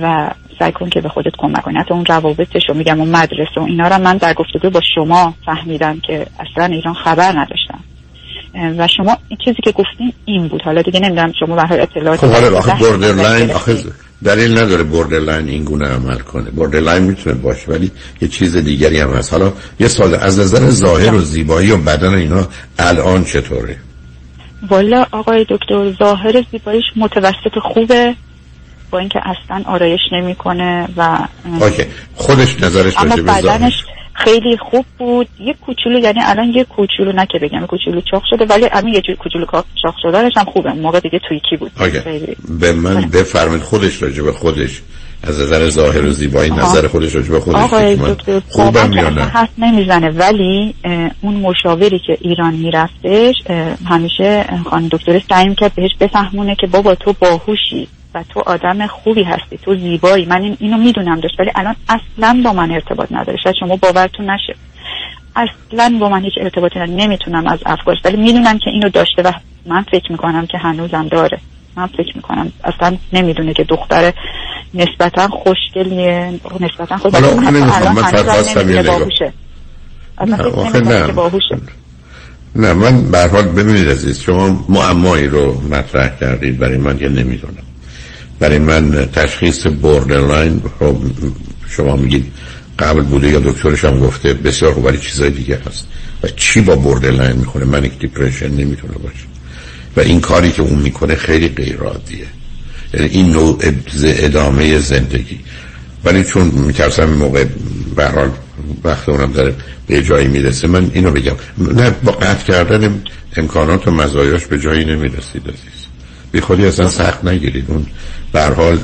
و سعی کن که به خودت کمک کنی. حتی اون روابطش رو میگم، اون مدرسه و اینا رو من در گفتگو با شما فهمیدم که اصلا ایران خبر نداشتم. و شما این چیزی که گفتین این بود. حالا دیگه نمیدونم شما به هر اطلاعاتی. خب حالا آخه بوردرلاین آخه دلیل نداره بوردرلاین این گونه عمل کنه. بوردرلاین میتونه باشه، ولی یه چیز دیگری هم هست. حالا یه سوال، از نظر ظاهر و زیبایی و بدن اینا الان چطوره؟ والا آقای دکتر ظاهر زیباییش متوسط خوبه، با اینکه اصلا آرایش نمیکنه و اوکی خودش نظرش راجع به بدنش خیلی خوب بود. یه کوچولو، یعنی الان یه کوچولو، نه که بگم کوچولو چاق شده، ولی همین یه جور کوچولو چاق شدنش هم خوبه. موقع دیگه تویکی بود. به من بفرمایید خودش راجع به خودش از نظر ظاهر و زیبایی نظر خودش راجع به خودش خوبم یا نه؟ حرف نمیزنه، ولی اون مشاوری که ایران میرفتش همیشه خانم دکتر سعیم که بهش بفهمونه که بابا تو باهوشی و تو آدم خوبی هستی، تو زیبایی، من اینو میدونم داشت، ولی الان اصلا با من ارتباط نداره. شاید شما باورتون نشه، اصلا با من هیچ ارتباطی نداره، نمیتونم از افکارش، ولی میدونم که اینو داشته و من فکر میکنم که هنوزم داره. من فکر میکنم اصلا نمیدونه که دختر نسبتا خوشگلیه، نسبتا خوب. حالا اون نمیخوام من فرقاستم یه نگاه آخه نه من به هر حال ببینید عزیز، شما معمایی رو مطرح کردید برای من که نمیدونم. برای من تشخیص بوردرلاین شما میگید قبل بوده یا دکترش هم گفته بسیار خوب، ولی چیزای دیگه هست. و چی با بردرلاین میخونه؟ منیک دیپرشن نمیتونه باشه. و این کاری که اون میکنه خیلی غیر عادیه، یعنی این نوع ادامه زندگی. ولی چون میترسم موقع به هر حال وقت اونم داره به جایی میرسه، من اینو بگم نه، با قطع کردن امکانات و مزایاش به جایی نمیرسید عزیز. بی خودی اصلا سخت نگیرید. اون به هر حال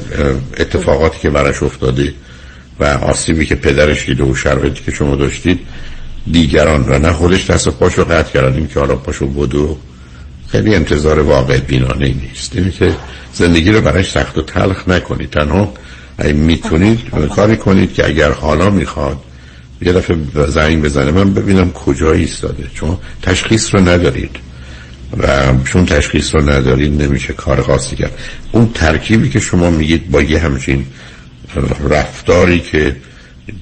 اتفاقاتی که براش افتاده و آسیبی که پدرش دیده و شرایطی که شما داشتید، دیگران را نه خودش دست پاشو قطع کردن که حالا پاشو بدو، خیلی انتظار واقع بینانه نیست. اینه که زندگی رو براش سخت و تلخ نکنید، تنها اگه میتونید کاری کنید که اگر حالا میخواد یه دفعه زنگ بزنه من ببینم کجا ایستاده، چون تشخیص رو ندارید و چون تشخیص رو ندارید نمیشه کار خاصی کرد. اون ترکیبی که شما میگید با یه همچین رفتاری که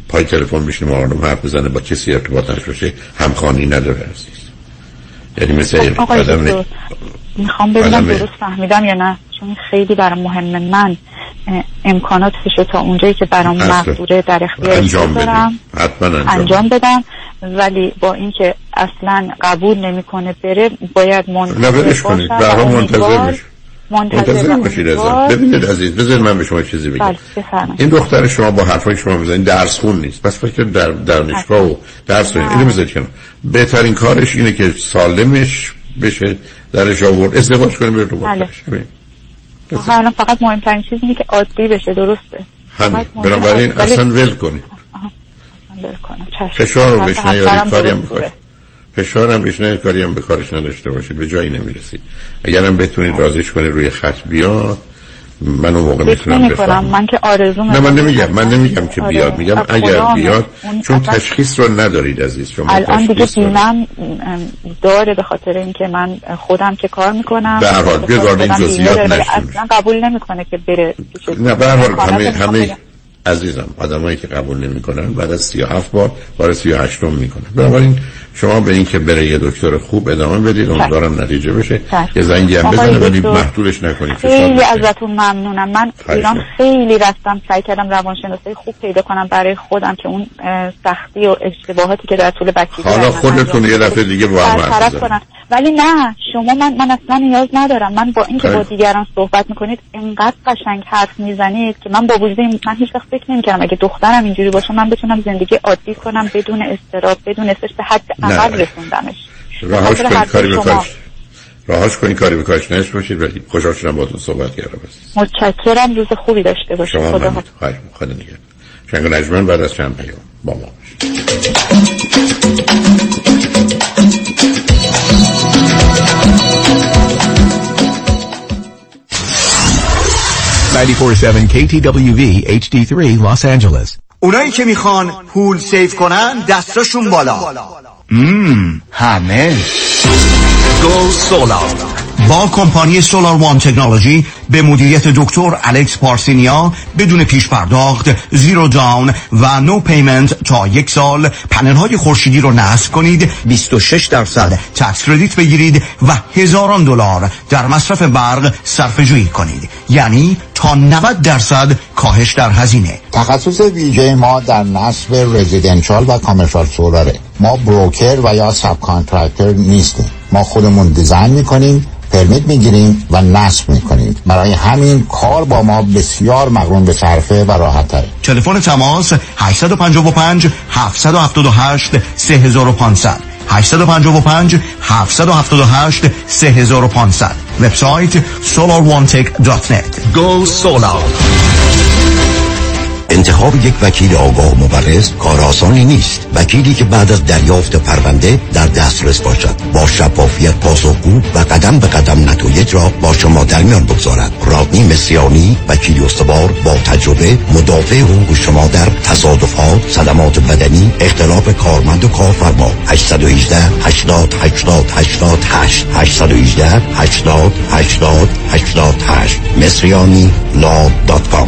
پای تلفن میشینه مارانم حرف بزنه با کسی ارتباط نشه همخوانی نداره عزیز. یعنی مثل آقای دکتر میخوام ببینم درست فهمیدم یا نه، چون خیلی برام مهمه. من امکاناتشو تا اونجایی که برام محدوده در اختیار بذارم انجام بدم، ولی با اینکه اصلا قبول نمیکنه بره باید منتظر باشم. برام منتظر باشید عزیز. ببینید عزیز، بذارید من به شما چیزی بگم. این دختر شما با حرفای شما میزنه درس خون نیست، پس فکر در دانشگاه و درس و اینو میذارید کنار. بهترین کارش اینه که سالمش بشه، درش آورد، ازدواج کنه، بره رو باشش. حالا فقط مهمترین چیز اینه که عادی بشه، درسته؟ همین. بنابراین اصلا ول کنید. فشار رو بهش نیارید، کاری هم بکنید. فشارم بیش نه، کاری هم به کارش نداشته باشید، به جایی نمیرسید. اگرم بتونید راضیش کنید روی خط بیاد، من اون موقع میتونم بفهمم. من که آرزومه. نه من نمیگم که بیاد، میگم اگر بیاد، چون تشخیص رو ندارید عزیز. شما الان دیگه بیمم داره به خاطر اینکه من خودم که کار میکنم. در حال بیا وارد این جزئیات نشیم. اصلا قبول نمیکنه که بره. نه به هر حال همه عزیزم آدمایی که قبول نمی‌کنن بعد از 37 بار 38 می‌کنن. بنابراین شما به این که بره یه دکتر خوب ادامه بدید، امیدوارم نتیجه بشه. یه زنگی هم بزنه ولی محدودش نکنید. خیلی ازتون ممنونم. من ایران خیلی رفتم، سعی کردم روانشناسی خوب پیدا کنم برای خودم که اون سختی و اشتباهاتی که در طول بچگی حالا خودتون یه دفعه دیگه برطرف کنم. ولی نه شما من اصلا نیاز ندارم. من با اینکه با دیگران صحبت می‌کنید اینقدر قشنگ حرف می‌زنید که من با وجود من هیچ وقت نمی‌کنم اگه دخترم اینجوری باشه من بتونم زندگی عادی کنم بدون اضطراب، بدون استرس، به حد عمل رسوندمش. راهاش کاری بکارش نش باشید. ولی خوشحال شدم باهاتون صحبت کردم. متشکرم. روز خوبی داشته باشید. خدا خدا نگهدار. شنگ نجمن بعد از چند پیام با ما .947 KTWV HD3 Los Angeles. اونایی که میخوان پول سیف کنن دستاشون بالا. همه Go Solar با کمپانی سولار وان تکنولوژی به مدیریت دکتر الکس پارسینیا بدون پیش پرداخت، زیرو داون و نو پیمنت تا 1 سال پنل های خورشیدی رو نصب کنید، 26% تکس کردیت بگیرید و هزاران دلار در مصرف برق صرفه جویی کنید، یعنی تا 90% کاهش در هزینه. تخصص ویژه ما در نصب رزیدنشال و کامرشال سولاره. ما بروکر و یا ساب کانترکتر نیستیم. ما خودمون دیزاین میکنیم، پرمیت میگیریم و نصب میکنیم. برای همین کار با ما بسیار مقرون به صرفه و راحت تره. تلفن تماس 855 778 3500 855 778 3500. وبسایت solarone.net. Go Solar. انتخاب یک وکیل آگاه و مبرز کار آسانی نیست. وکیلی که بعد از دریافت پرونده در دسترس باشد، با شفافیت پاسخگو و قدم به قدم نتایج را با شما در میان بگذارد. رادنی مصریانی، وکیل استوار با تجربه، مدافع حقوق شما در تصادفات، صدمات بدنی، اختلاف کارمند و کارفرما. 818 80 80 88 818 80 80 88. مصریانی law.com.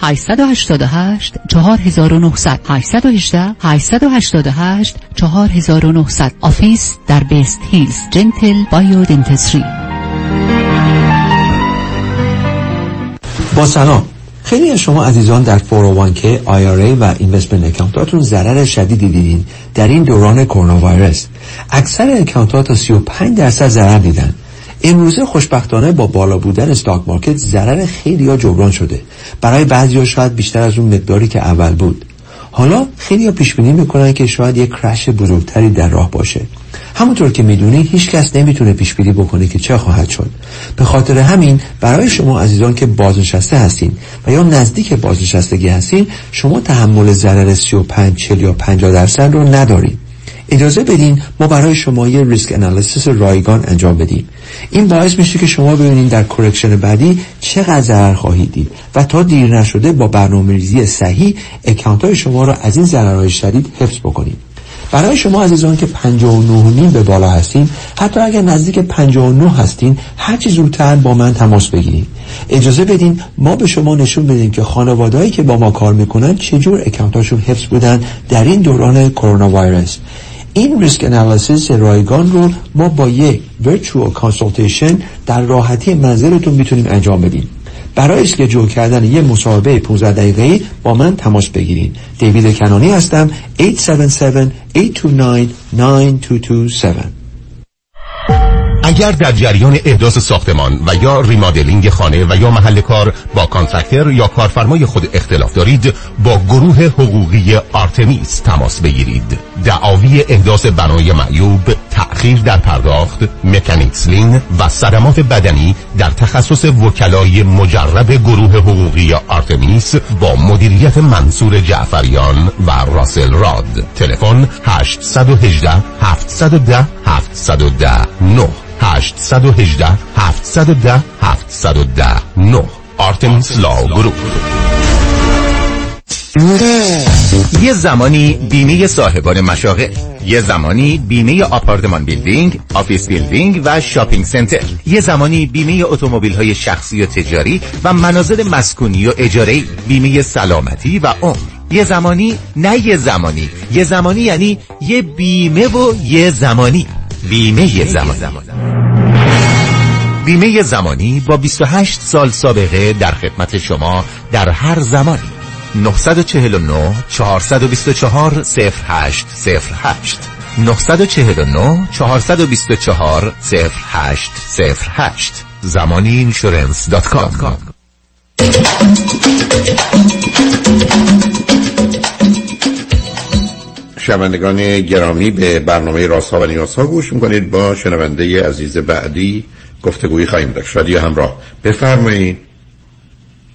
888 4900 818 888 4900. آفیس در بیست هیلز، جنتل بایودنتسری. با سلام. خیلی از شما عزیزان در 401k IRA و اینوستمنت اکانتاتون ضرر شدیدی دیدین در این دوران کرونا ویروس. اکثر اکانت‌ها تا 35% ضرر دیدن. امروزه خوشبختانه با بالا بودن استاک مارکت ضرر خیلی‌ها جبران شده، برای بعضی‌ها شاید بیشتر از اون مقداری که اول بود. حالا خیلی‌ها پیش بینی می‌کنن که شاید یک کرش بزرگتری در راه باشه. همونطور که می‌دونی هیچ کس نمی‌تونه پیش بینی بکنه که چه خواهد شد. به خاطر همین برای شما عزیزان که بازنشسته هستین و یا نزدیک بازنشستگی هستین، شما تحمل ضرر 35 40 یا 50% رو ندارید. اجازه بدین ما برای شما یه ریسک انالیسیس رایگان انجام بدیم. این باعث میشه که شما ببینید در کورکشن بعدی چقدر ضرر خواهید دید و تا دیر نشده با برنامه‌ریزی صحیح اکانت‌های شما را از این ضررهای شدید حفظ بکنید. برای شما عزیزان که 59.5 به بالا هستین، حتی اگر نزدیک 59 هستین، هر چی زودتر با من تماس بگیرید. اجازه بدین ما به شما نشون بدیم که خانواده‌ای که با ما کار می‌کنن چجور اکانت‌هاشون حفظ بودن در این دوران کرونا ویروس. این ریسک انالیسیس رایگان رو ما با یک ورچوال کانسلتیشن در راحتی منزلتون میتونیم انجام بدیم. برای اسکیجول کردن یه مصاحبه 15 دقیقه‌ای با من تماس بگیرین. دیوید کنانی هستم. 877-829-9227. اگر در جریان احداث ساختمان و یا ریمادلینگ خانه و یا محل کار با کانترکتر یا کارفرمای خود اختلاف دارید، با گروه حقوقی آرتمیس تماس بگیرید. دعاوی احداث بنای معیوب، تأخیر در پرداخت، مکانیکسلین و صدمات بدنی در تخصص وکلای مجرب گروه حقوقی آرتمیس با مدیریت منصور جعفریان و راسل راد. تلفن 818-710-710-9 818-710-710-9. آرتمیس لا گروپ. یه زمانی بیمه صاحبان مشاغل، یه زمانی بیمه آپارتمان بیلدینگ، آفیس بیلدینگ و شاپینگ سنتر، یه زمانی بیمه اتومبیل‌های شخصی و تجاری و منازل مسکونی و اجاره‌ای، بیمه سلامتی و عمر. یه زمانی، نه یه زمانی، یه زمانی یعنی یه بیمه و یه زمانی. بیمه زمانی. بیمه زمانی با 28 سال سابقه در خدمت شما در هر زمانی. 949-424-0808 949-424-0808 zamaniinsurance.com. شنوندگان گرامی، به برنامه رازها و نیازها گوش میکنید. با شنونده عزیز بعدی گفتگویی خواهیم داشت. رادیو همراه، بفرمایید.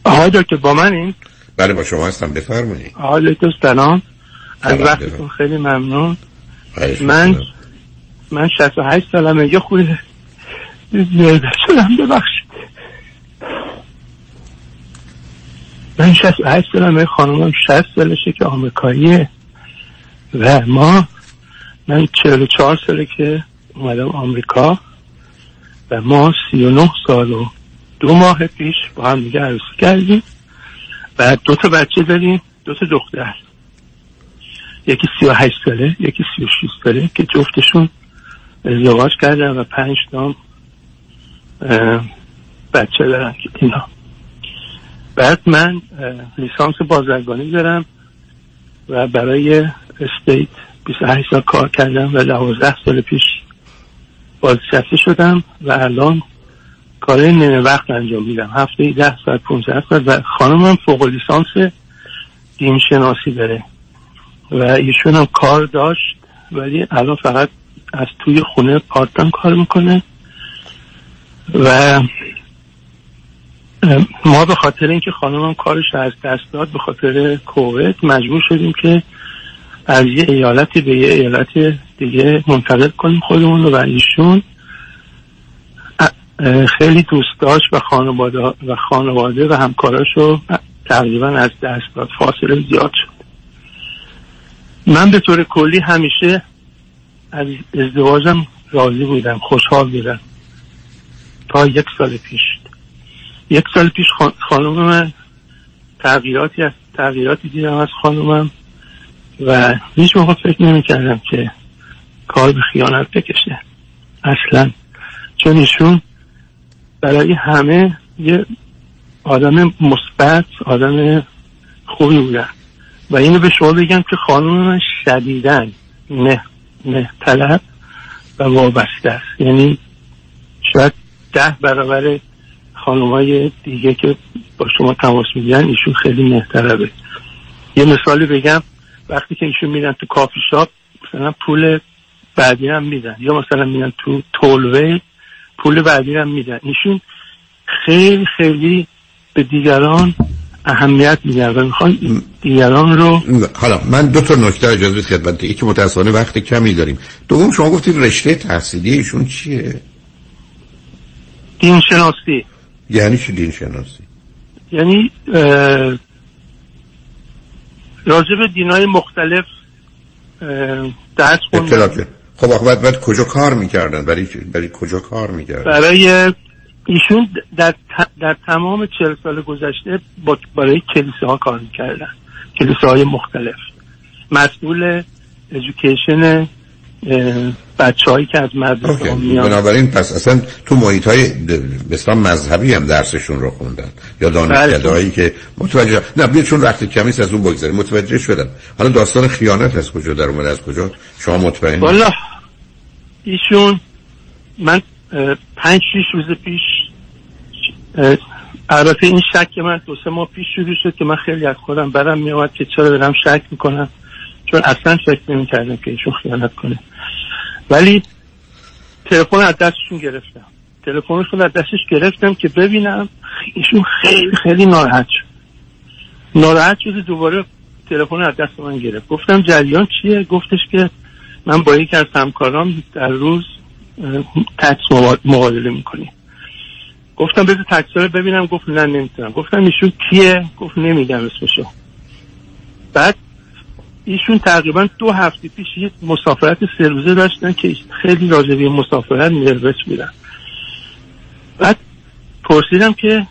آقای دکتر با من این؟ بله با شما هستم، بفرمایید. آقای دکتر سلام، از وقتتون خیلی ممنون. من 68 سالمه، یه خورده زرده شدم، ببخشید. من 68 سالمه، خانومم 60 سالشه که آمریکاییه و من 44 ساله که اومدم آمریکا و ما 39 سال و 2 ماه پیش با هم دیگه عروسی کردیم و 2 تا بچه داریم، 2 تا دختر، یکی 38 ساله یکی 36 ساله که جفتشون ازدواج کردن و 5 تا بچه دارن که اینا. بعد من لیسانس بازرگانی دارم و برای استیت 28 سال کار کردم و 12 سال پیش بازنشسته شدم و الان کارهای نیمه وقت انجام میدم، هفته‌ای 10 ساعت 15 ساعت. و خانمم فوق لیسانس دین شناسی داره و ایشون هم کار داشت ولی الان فقط از توی خونه پارت تایم کار میکنه و ما به خاطر اینکه خانمم کارش از دست داد به خاطر کووید مجبور شدیم که از یه ایالتی به یه ایالت دیگه منتقل کنیم خودمون رو و ایشون خیلی دوست داشت و خانواده و همکاراش رو تقریبا از دست داد، فاصله زیاد شد. من به طور کلی همیشه از ازدواجم راضی بودم، خوشحال بودم تا یک سال پیش خانم من تغییراتی دیدم از خانمم و هیچ موقع فکر نمی کردم که کار به خیانت بکشه اصلا، چون ایشون برای همه یه آدم مثبت، آدم خوبی بودن. و اینو به شما بگم که خانم من شدیداً نه طلب و وابسته است، یعنی شاید 10 برابر خانم‌های دیگه که با شما تماس میگیرن ایشون خیلی مهتربه. یه مثالی بگم، وقتی که ایشون میرن تو کافی شاپ مثلا پول بعدی هم میدن، یا مثلا میرن تو تولوی پول بعدی هم میدن. ایشون خیلی خیلی به دیگران اهمیت میدن و میخوان دیگران رو. حالا من 2 تا نکته اجازه بدید خدمت، یکی متأسفانه وقت کمی داریم، دوم شما گفتید رشته تحصیلی ایشون چیه؟ دینشناسی. یعنی چی دینشناسی؟ یعنی راجع به دینای مختلف درس خوندن. خب آخه بعد کجا کار میکردن؟ برای کجا کار میکردن؟ برای ایشون در تمام 40 سال گذشته برای کلیسه ها کار میکردن، کلیسه های مختلف، مسئول ایژوکیشن بچه هایی که از مدرسه میان. بنابراین پس اصلا تو محیط های بسیار مذهبی هم درسشون رو خوندن یا دانشکده هایی که متوجه نه بیا چون وقت کمیست از اون بگذاریم متوجه شدن. حالا داستان خیانت از کجا در اومد، از کجا شما مطمئن؟ والا ایشون من 5-6 روز پیش، البته این شک من 2-3 ماه پیش شروع شد که من خیلی از خودم برم میامد که چرا برم شک میکنم، چون اصلا شک نمی‌کردم که ایشون خیانت کنه. ولی تلفن از دستشون گرفتم، تلفنشون از دستش گرفتم که ببینم. ایشون خیلی خیلی ناراحت شد دوباره تلفن از دست من گرفت. گفتم جریان چیه؟ گفتش که من با یکی از همکارام در روز تکس مقابله میکنیم. گفتم بذار تکس رو ببینم. گفت نه نمیتونم. گفتم ایشون کیه؟ گفت نمیگم اسمشو. بعد ایشون تقریبا 2 هفته پیش یه مسافرت 3 روزه داشتن که خیلی راجع به مسافرت نروس بودن. بعد پرسیدم که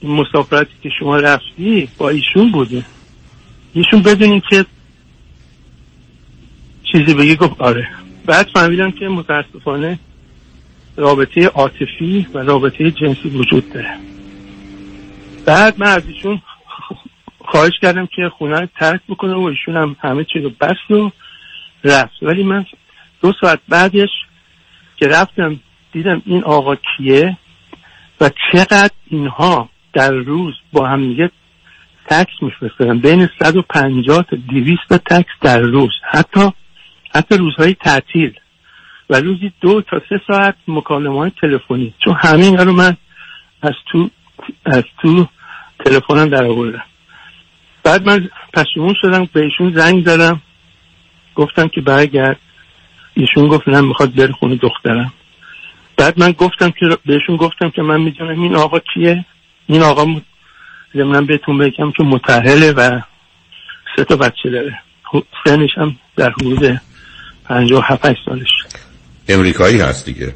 این مسافرتی که شما رفتی با ایشون بوده؟ ایشون بدون این که چیزی بگه گفت آره. بعد فهمیدم که متاسفانه رابطه عاطفی و رابطه جنسی وجود داره. بعد من از ایشون خواهش کردم که خونه رو ترک بکنه و ایشون هم همه چی رو بست و رفت. ولی من 2 ساعت بعدش که رفتم دیدم این آقا کیه و چقدر اینها در روز با هم دیگه تکس می‌فرستادن، بین 150 تا 200 تا تکس در روز، حتی روزهای تعطیل و روزی 2 تا 3 ساعت مکالمه‌های تلفنی، چون همه اینا رو من از تو تلفنم در آوردم. بعد من پشیمون شدم، به ایشون زنگ زدم گفتم که برگرد. ایشون گفت نه میخواد بره خونه دخترم. بعد من بهشون گفتم که من میدونم این آقا کیه. این آقا زمنم بهتون بگم که متأهله و 3 تا بچه داره، سنش هم در حدود 57-8 سالش. امریکایی هست دیگه؟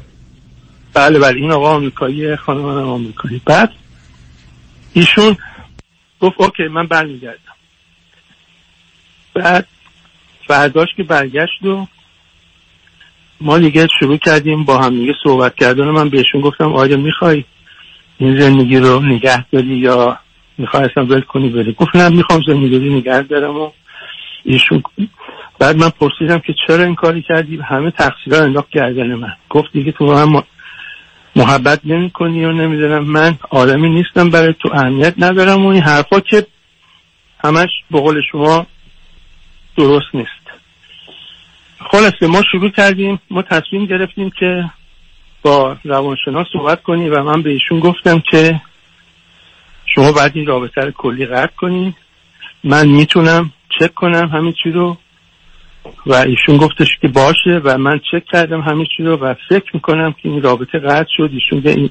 بله این آقا آمریکاییه، خانم هم آمریکایی. بعد ایشون گفت اوکی من برمیگردم. بعد فرداش که برگشت و ما دیگه شروع کردیم با هم دیگه صحبت کردن. من بهشون گفتم آیا میخوای این زندگی رو نگه داری یا میخوای اصلا ول کنی بری؟ گفت نه میخوام زندگی رو نگه دارم. و ایشون بعد من پرسیدم که چرا این کاری کردی؟ همه تقصیرها انداخت گردن من. گفت دیگه تو با هم محبت نمی کنی و نمیدونم من آدمی نیستم برای تو، اهمیت ندارم و این حرفا که همش به قول شما درست نیست. خلاصه ما شروع کردیم، ما تصمیم گرفتیم که با روانشناس صحبت کنی و من به ایشون گفتم که شما باید این رابطه رو کلی قطع کنید، من میتونم چک کنم همین چی رو. و ایشون گفتش که باشه و من چک کردم همین چی رو و فکر میکنم که این رابطه قطع شد. ایشون به این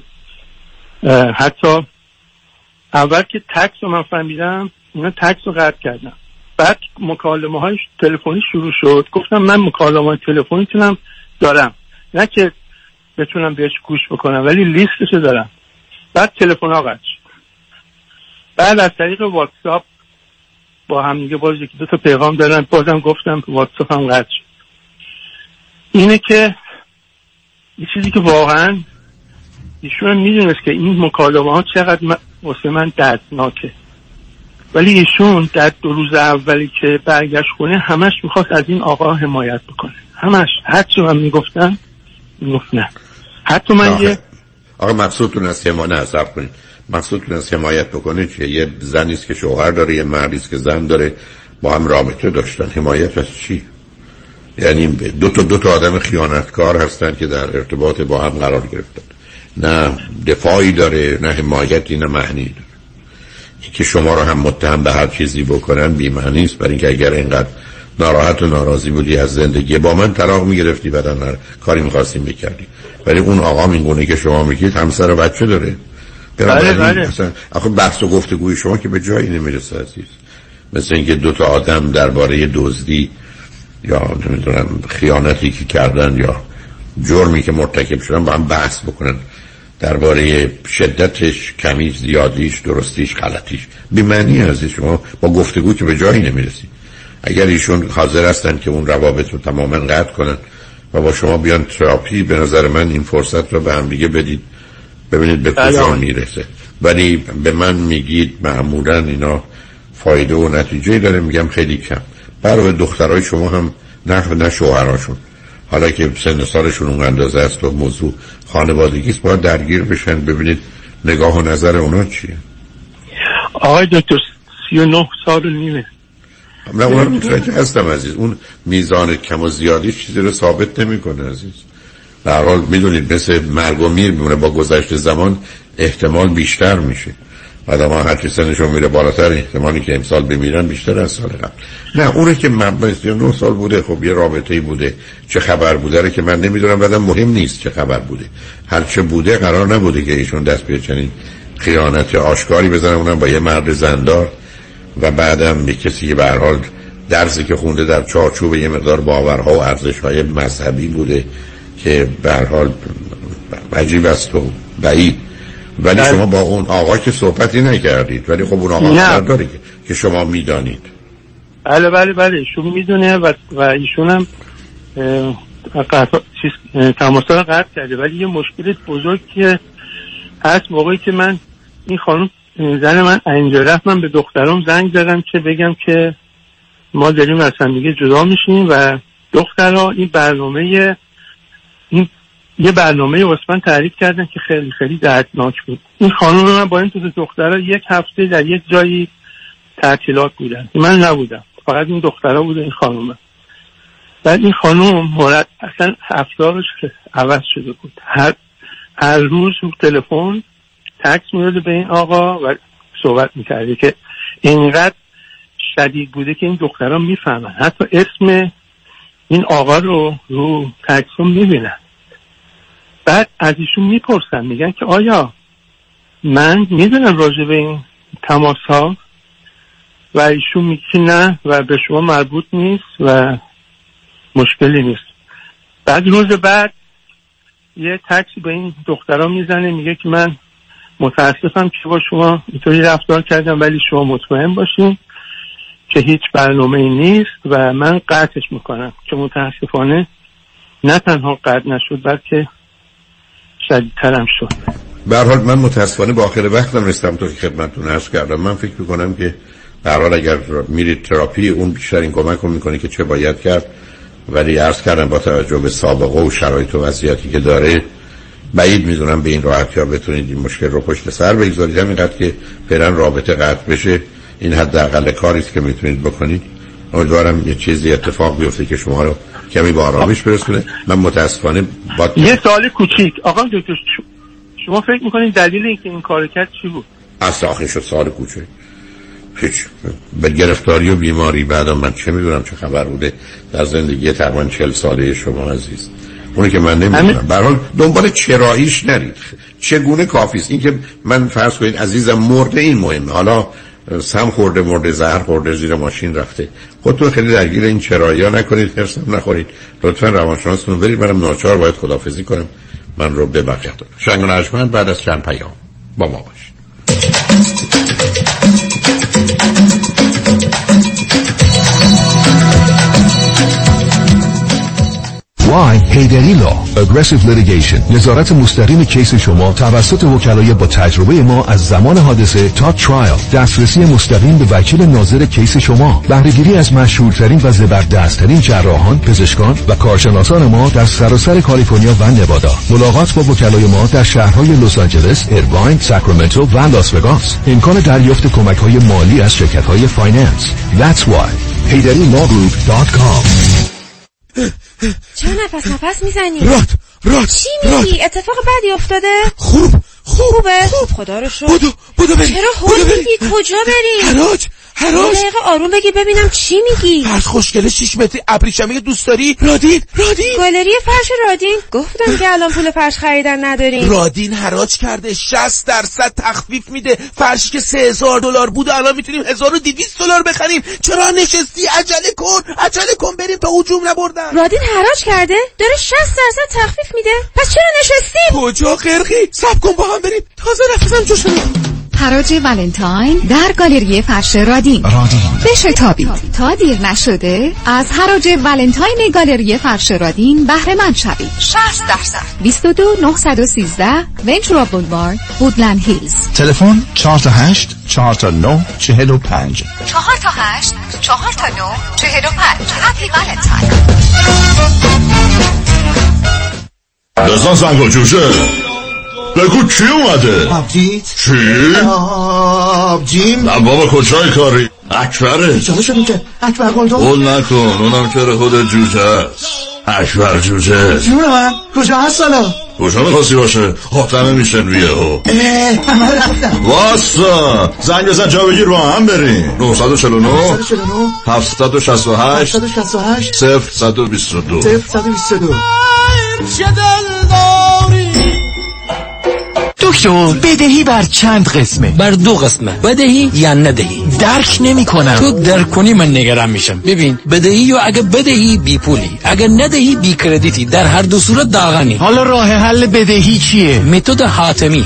حتی اول که تکس رو من فهمیدم، اینا تکس رو قطع کردم، بعد مکالمه های تلفنی شروع شد. گفتم من مکالمه های تلفنیتونم دارم، نه که بتونم بهش گوش بکنم ولی لیستشو دارم. بعد تلفن ها قطع شد. بعد از طریق واتساپ با هم دیگه باز یکی دو تا پیغام دادن، بازم گفتم واتساپ هم قطع شد. اینه که یه چیزی که واقعا ایشون میدونست که این مکالمه ها چقدر واسه من دردناکه، ولی ایشون در 2 روز اولی که برگشت کنه همش میخواست از این آقا حمایت بکنه، همش هرچی من میگفتم میگفت نه. حتی من آقا مقصودتون از حمایت نصب کنید، مقصودتون از حمایت بکنید که یه زنی است که شوهر داره، یه مردی است که زن داره، با هم رابطه داشتن. حمایت از چی؟ یعنی دو تا آدم خیانتکار هستن که در ارتباط با هم قرار گرفتن، نه دفاعی داره نه حمایتی نه معنی داره. که شما رو هم متهم به هر چیزی بکنن بی معنی است، برای اینکه اگر اینقدر ناراحت و ناراضی بودی از زندگی با من طلاق میگرفتی، بدن کاری می‌خواستیم بکردی. ولی اون آقا اینگونه که شما میگید همسر و بچه داره. بله. مثلا آخه بحث و گفتگوی شما که به جایی نمیرسه عزیز. مثل اینکه 2 تا آدم درباره دزدی یا نمیدونم خیانتی که کردن یا جرمی که مرتکب شدن با هم بحث بکنن، درباره شدتش، کمیش، زیادیش، درستیش، غلطیش. بی معنی هستی شما با گفتگو که به جایی نمیرسی. اگر ایشون حاضر هستن که اون روابط رو تماما قطع کنن و با شما بیان تراپی، به نظر من این فرصت رو به هم دیگه بدید ببینید به کجا میرسه. ولی به من میگید معمولا اینا فایده و نتیجه داره، میگم خیلی کم. برای دخترای شما هم نه شوهراشون، حالا که سن سالشون اون اندازه است و موضوع خانوادگی است، باید درگیر بشن ببینید نگاه و نظر اونا چیه. آقای دکتر 39 سال و نیمه. من اونا متوجه هستم عزیز، اون میزان کم و زیادی چیزی رو ثابت نمیکنه عزیز. به هر حال میدونید مثل مرگ و میر میمونه، با گذشت زمان احتمال بیشتر میشه. آدم ها هرچی سنشون میره بالاتر احتمالی که امسال بمیرن بیشتر از سال قبل. نه اونه که من 9 سال بوده، خب یه رابطه‌ای بوده، چه خبر بوده رو که من نمیدونم، بعدم مهم نیست چه خبر بوده. هرچه بوده قرار نبوده که ایشون دست به چنین خیانت آشکاری بزنن، اونم با یه مرد زندار و بعدم به کسی که به هر حال درسی که خونده در چارچوب یه مقدار باورها و ارزش‌های مذهبی بوده که به هر حال عجیب است و بعید. ولی شما با اون آقا که صحبتی نکردید، ولی خب اون آقا داره که شما میدانید. بله ایشون میدونه و ایشون هم تماسا رو قطع کرده. ولی یه مشکل بزرگ که هست، موقعی که من این خانم زن من اینجا رفت، من به دخترم زنگ زدم که بگم که ما داریم از هم دیگه جدا میشیم و دخترها یه برنامه واسه من تعریف کردن که خیلی خیلی دردناک بود. این خانم من با این دو دخترها 1 هفته در یک جایی تعطیلات بودن، من نبودم، فقط این دخترها بود این خانم. بعد این خانم اصلا افکارش عوض شده بود، هر روز تلفن تکس می‌داد به این آقا و صحبت می‌کرده که اینقدر شدید بوده که این دخترها میفهمن، حتی اسم این آقا رو تکس رو می‌بینن. بعد از ایشون میپرسن، میگن که آیا من میدونم راجع به این تماس ها و ایشون میگه نه و به شما مربوط نیست و مشکلی نیست. بعد روز بعد یه تکسی به این دخترها میزنه، میگه که من متاسفم که با شما اینطوری رفتار کردم، ولی شما مطمئن باشین که هیچ برنامه ای نیست و من قطعش میکنم. که متاسفانه نه تنها قطع نشد بلکه شدیدترم شد. به هر حال من متاسفانه با آخر وقتم رسیدم، تو که خدمتتون عرض کردم. من فکر میکنم که به هر حال اگر میرید تراپی، اون بیشتر این کمک رو میکنه که چه باید کرد. ولی عرض کردم با توجه به سابقه و شرایط و وضعیتی که داره، بعید میدونم به این راحتی ها بتونید این مشکل رو پشت سر بگذارید. همینقدر که فعلا رابطه قطع بشه، این حداقل کاری است که میتونید بکنید. امیدوارم یه چیزی اتفاق بیفته که شما رو کمی با آرامش برسونه. من متاسفانه یه سوال کوچیک آقا دکتر، شما فکر میکنید دلیل اینکه این کارو کرد چی بود؟ از آخرش شد سال کوچه هیچ به گرفتاری و بیماری. بعدا من چه میدونم چه خبر بوده در زندگی تقریبا 40 ساله شما عزیز، اونی که من نمیدونم. به هر حال دنبال چراییش نرید، چگونه کافی است. این که من فرض کنید عزیزم مرده، این مهمه. حالا سم خورده، مرده، زهر خورده، زیر ماشین رفته، خودتون خیلی درگیر این چرایا نکنید، هرس نخورید. لطفا روانشناستون رو برید. منم ناچار باید خداحافظی کنم. من رو به بقیه دادم. شنگون عجمن بعد از چند پیام با ما باشید. وای هیدری لا اگریسیو لیتیگیشن، نظارت مستقیم کیس شما توسط وکلای با تجربه ما از زمان حادثه تا ترایل، دسترسی مستقیم به وکیل ناظر کیس شما، بهره گیری از مشهورترین و زبردستترین جراحان، پزشکان و کارشناسان ما در سراسر کالیفرنیا و نوادا. ملاقات با وکلای ما در شهرهای لس آنجلس، ایرواین، ساکرامنتو و لاس وگاس. امکان دریافت کمک‌های مالی از شرکت‌های فایننس. That's why HeyDaddyLawGroup.com. چه نفس میزنی؟ رات چی میگی؟ اتفاق بدی افتاده؟ خوبه؟ خدا رو شکر. بودو بریم. چرا هول میگی؟ کجا بریم؟ هراج دقیقه آروم بگی ببینم چی میگی. فرش خوشگله 6 متری ابریشمی دوست داری؟ رادین گالری فرش رادین. گفتم که الان پول فرش خریدن نداریم. رادین هراج کرده 60% تخفیف میده. فرشی که $3000 بود الان میتونیم $1200 بخریم. چرا نشستی؟ عجله کن بریم تا هجوم نبردن. رادین هراج کرده داره 60% تخفیف میده، پس چرا نشستی؟ کجا خرخی؟ صبر کن با هم بریم. تازه نفسم جوش میاد. حراج ولنتاین در گالری فرش رادین. بشتابید تا دیر نشده از حراج ولنتاین گالری فرش رادین بهره مند شوید. 60% 22913 ونچر بولوار، وودلند هیلز. تلفن 48-49-45 48-49-45. هپی ولنتاین. دزان سانگو جوشه بگو چی اومده؟ آبجیت؟ چی؟ آبجیم؟ نه بابا کجای کاری؟ اکبره؟ چرا شدیم که؟ اکبر گلدون؟ قول نکن، اونم که خود جوجه هست. اکبر جوجه جونه من؟ کجا هست سالا؟ کجا میخواستی باشه؟ حتمه میشن ویه ها. همه رفتم. واسا زنگ بزن جا بگیر با هم بریم. 949 768 0122 0122. چه دل داری؟ دکتر بدهی بر چند قسمه؟ بر 2 قسمه، بدهی یا ندهی. درک نمی کنم. تو درک کنی من نگران میشم. ببین بدهی یا اگه بدهی بی پولی، اگه ندهی بی کردیتی، در هر دو صورت داغانی. حالا راه حل بدهی چیه؟ متد حاتمی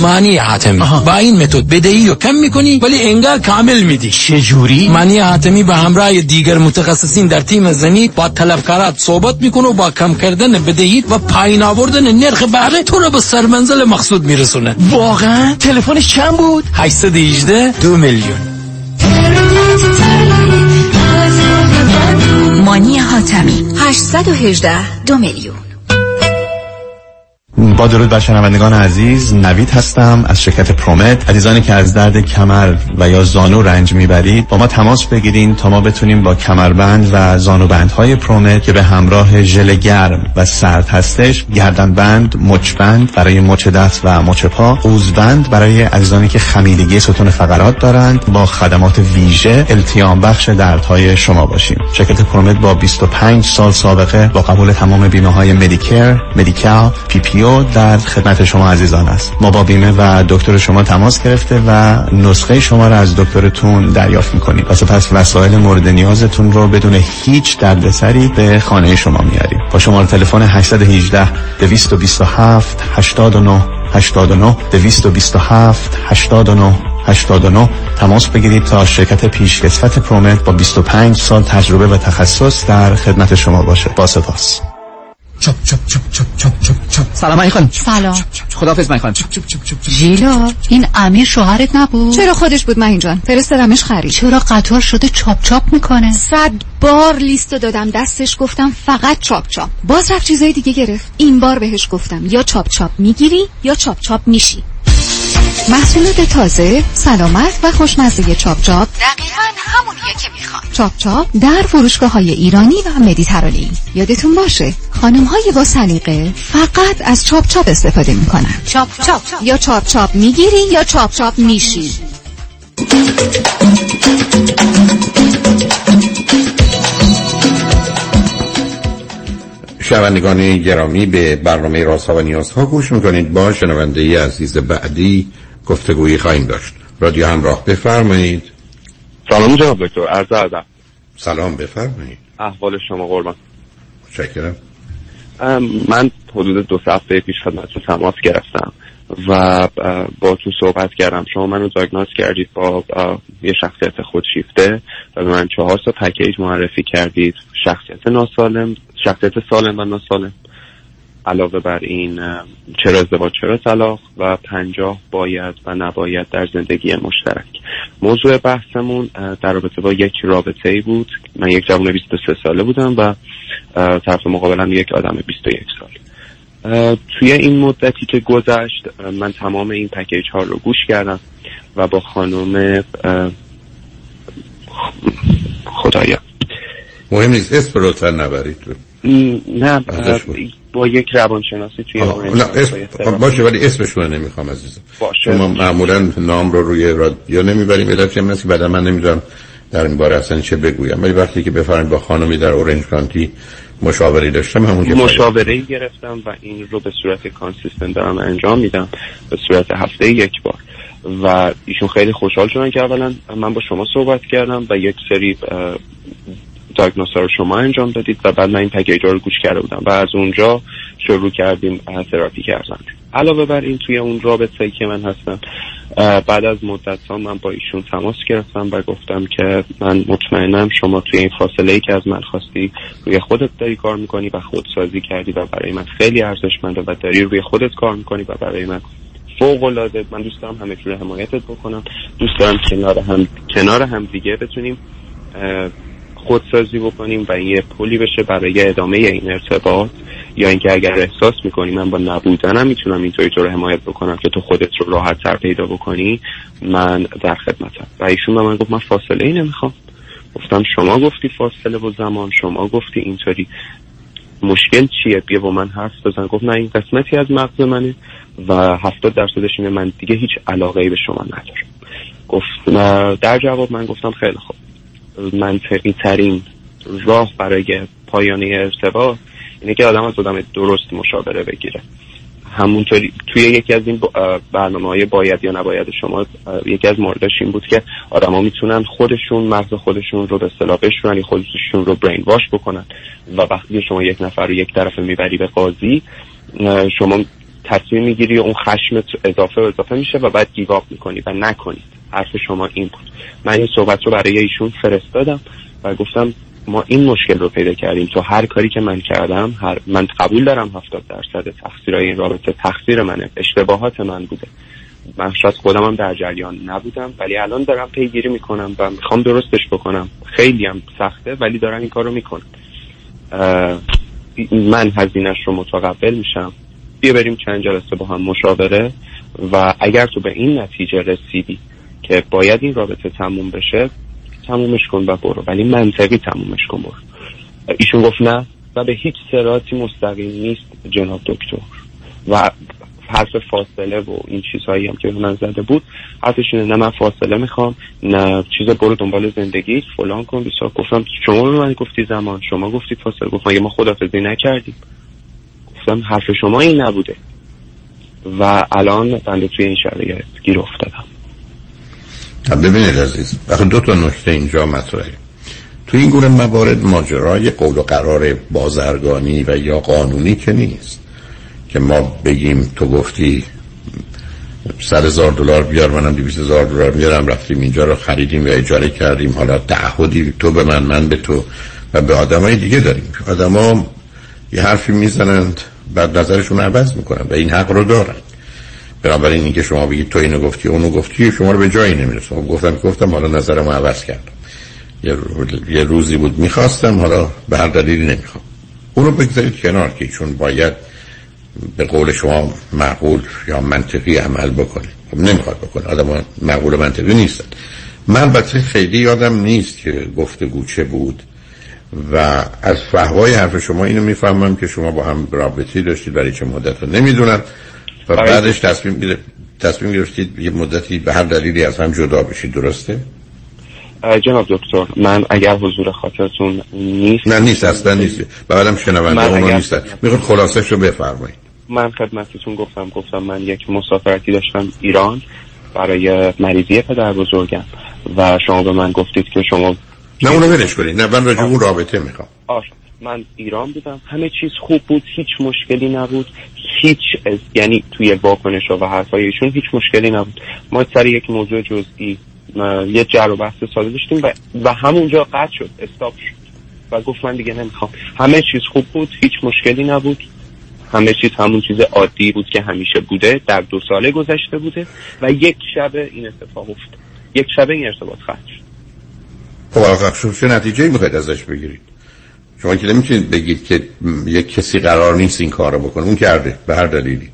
معنی حاتمی. با این متد بدهی رو کم میکنی ولی انگار کامل میدی. چه جوری؟ معنی حاتمی به همراه دیگر متخصصین در تیم زمین با طلبکارات صحبت میکنه و با کم کردن بدهی و پایین آوردن نرخ بهره تو رو به سرمنزل مقصود میرسونه. واقعا؟ تلفنش چند بود؟ 818 2 میلیون. مانی حاتمی 818 2 میلیون. با درود بر شنوندگان عزیز، نوید هستم از شرکت پرومت. عزیزانی که از درد کمر و یا زانو رنج میبرید با ما تماس بگیرید تا ما بتونیم با کمربند و زانوبندهای پرومت که به همراه ژل گرم و سرد هستش، گردنبند، مچبند برای مچ دست و مچ پا، قوزبند برای عزیزانی که خمیدگی ستون فقرات دارند، با خدمات ویژه التیام بخش دردهای شما باشیم. شرکت پرومت با 25 سال سابقه با قبول تمام بیمه‌های مدیکر، مدیکال، پی پی او در خدمت شما عزیزان است. ما با بیمه و دکتر شما تماس گرفته و نسخه شما رو از دکترتون دریافت می‌کنیم. پس وسایل مورد نیازتون رو بدون هیچ دردسری به خانه شما میاریم. با شماره تلفن 818 227 89 89 227 89 89 تماس بگیرید تا شرکت پیشکسوت پرومت با 25 سال تجربه و تخصص در خدمت شما باشه. با سپاس. چپ چپ چپ چپ چپ چپ چپ. سلام علی خانم. سلام. خداحافظ من خانم. چپ چپ چپ چپ. ژیلا این امیر شوهرت نبود؟ چرا خودش بود من جان. فرستادمش خرید. چرا قطار شده چاپ چاپ میکنه؟ 100 بار لیستو دادم دستش، گفتم فقط چاپ چاپ. باز رفت چیزای دیگه گرفت. این بار بهش گفتم یا چاپ چاپ میگیری یا چاپ چاپ میشی. محصولات تازه، سلامت و خوشمزه چاپ چاپ دقیقاً همونیه که میخوام. چاپ چاپ در فروشگاه‌های ایرانی و مدیترانه‌ای. یادتون باشه خانم‌های با سلیقه فقط از چاپ چاپ استفاده می‌کنن. چاپ چاپ یا چاپ چاپ می‌گیری یا چاپ چاپ می‌شی. شنوندگان گرامی، به برنامه رازها و نیازها گوش می‌کنید. با شنونده عزیز بعدی گفتگویی خواهیم داشت. رادیو همراه، بفرمایید. سلام جناب دکتر، عرض ادب. سلام، بفرمایید. احوال شما؟ قربان. متشکرم. من حدود 2 هفته پیش خدمتتون تماس گرفتم و با تو صحبت کردم. شما منو دیاگنوز کردید با یه شخصیت خودشیفته و من 4 تا پکیج معرفی کردید، شخصیت ناسالم، شخصیت سالم و ناسالم، علاوه بر این چرا ازدواج، چرا طلاق، و 50 باید و نباید در زندگی مشترک. موضوع بحثمون در رابطه با یک رابطه‌ای بود. من یک جوان 23 ساله بودم و طرف مقابلم یک آدم 21 ساله. توی این مدتی که گذشت من تمام این پکیج ها رو گوش کردم و با خانم خدایا مهم نیست اسم رو تن نبرید، نه با یک روانشناسی توی باشه، ولی اسمش رو نمیخوام عزیزم. ما معمولا نام رو روی رادیو نمیبریم، علت چه مسی بعدا من نمیدونم در این باره اصلا چه بگویم، ولی وقتی که بفرمایید با خانمی در اورنج کانتی مشاوره داشتم، همون مشاوره گرفتم و این رو به صورت کانسیستنت دارم انجام میدم، به صورت هفته یک بار. و ایشون خیلی خوشحال شدن که اولا من با شما صحبت کردم و یک سری دیاگنوزها رو شما انجام دادید و بعد من این پکیج‌ها رو گوش کرده بودم و از اونجا شروع کردیم تراپی کردن. علاوه بر این توی اون رابطه‌ای که من هستم، بعد از مدت‌ها من با ایشون تماس گرفتم و گفتم که من مطمئنم شما توی این فاصله‌ای که از من خواستی روی خودت داری کار می‌کنی و خودسازی کردی و برای من خیلی ارزشمنده و داری روی خودت کار می‌کنی و برای من فوق‌العاده. من دوست دارم همه جوره حمایتت بکنم، دوست دارم کنار هم دیگه بتونیم خودسازی بکنیم و یه پلی بشه برای ادامه این ارتباط، یا اینکه اگر احساس میکنی من با نبودنم میتونم اینطوری تو رو حمایت بکنم که تو خودت رو راحت تر پیدا بکنی، من در خدمتم. و ایشون به من گفت من فاصله ای نمیخوام. گفتم شما گفتی فاصله و زمان، شما گفتی اینطوری، مشکل چیه؟ بیا با من حرف بزن. گفت نه، این قسمتی از مغز منه و 70%ش اینه، من دیگه هیچ علاقه ای به شما ندارم. گفت در جواب من گفتم خیلی خوب، منطقی ترین راه برای پایان ارتباط اینه که آدم از آدم درست مشاوره بگیره. همونطوری توی یکی از این برنامه‌های باید یا نباید شما یکی از موردش این بود که آدم‌ها میتونن خودشون مغز خودشون رو به اصطلاح بشورن، خودشون رو برین واش بکنن، و وقتی شما یک نفر رو یک طرف میبری به قاضی، شما تصمیم میگیری اون خشمت اضافه میشه و بعد گیواب میکنی و نکنید. حرف شما این بود. من این صحبت رو برای ایشون فرستادم و گفتم ما این مشکل رو پیدا کردیم، تو هر کاری که من کردم، من قبول دارم 70% تقصیرای این رابطه تقصیر منه، اشتباهات من بوده، من شاید خودم هم در جریان نبودم، ولی الان دارم پیگیری میکنم و میخوام درستش بکنم، خیلی هم سخته ولی دارم این کار رو میکنم، من هزینه‌اش رو متقبل میشم، بیا بریم چند جلسه با هم مشاوره و اگر تو به این نتیجه رسیدی که باید این رابطه تموم بشه، تمومش کن و برو، ولی منطقی تمومش کن برو. ایشون گفت نه و به هیچ صراطی مستقیم نیست جناب دکتر، و حرف فاصله و این چیزهایی هم که من زده بود حرفش اینه، نه من فاصله میخوام، نه چیز، برو دنبال زندگی فلان کن بسا. گفتم شما به من گفتی زمان، شما گفتی فاصله، گفت مگه ما خداحافظی نکردیم؟ گفتم حرف شما این نبوده و الان بنده توی این شرایط گیر افتادم. ببینید عزیز، وقتی 2 تا نکته اینجا مطرحه، تو این گونه موارد ماجرای قول و قرار بازرگانی و یا قانونی که نیست که ما بگیم تو گفتی $100,000 بیار، منم $200,000 میارم، رفتیم اینجا رو خریدیم و اجاره کردیم، حالا تعهدی تو به من، من به تو و به آدمای دیگه داریم. آدما یه حرفی میزنند بعد نظرشون عوض میکنن و این حق رو دارن. بنابراین اینکه شما بگید تو اینو گفتی اونو گفتی شما رو به جایی نمیرسه. گفتم حالا نظرمو عوض کردم، یه روزی بود میخواستم، حالا به هر دلیلی نمیخوام. اونو بگذارید کنار که چون باید به قول شما معقول یا منطقی عمل بکنید. خب نمیخواد بکنه، آدم معقول و منطقی نیستن. من البته خیلی یادم نیست که گفتگو چه بود و از فحوای حرف شما اینو میفهمم که شما با هم رابطه‌ای داشتید برای چه مدت رو نمیدونم و بعدش تصمیم گرفتید یه مدتی به هر دلیلی از هم جدا بشید، درسته؟ جناب دکتر من اگر حضور خاطرتون نیست، نه نیست اصلا نیست، بعدم شنونده اونو نیستن، میخواد خلاصش رو بفرمایید. من خدمتتون گفتم من یک مسافرتی داشتم ایران برای مریضی پدر بزرگم و شما به من گفتید که شما نه اونو ولش کنید، نه من راجع اون رابطه میخوام. من ایران بودم، همه چیز خوب بود، هیچ مشکلی نبود، یعنی توی واکنش‌ها و حرفایشون هیچ مشکلی نبود. ما سر یک موضوع جزئی یه جر و بحث ساده داشتیم و همونجا قطع شد، استاپ شد و گفت من دیگه نمیخوام. همه چیز خوب بود، هیچ مشکلی نبود، همه چیز همون چیز عادی بود که همیشه بوده، در 2 سال گذشته بوده و یک شب این اتفاق افتاد، یک شب این ارتباط قطع شد. خب آقا چه نتیجه‌ای میخواید ازش بگیرید؟ شما که نمیتونید بگید که یک کسی قرار نیست این کارو بکنه، اون کرده به هر دلیلی.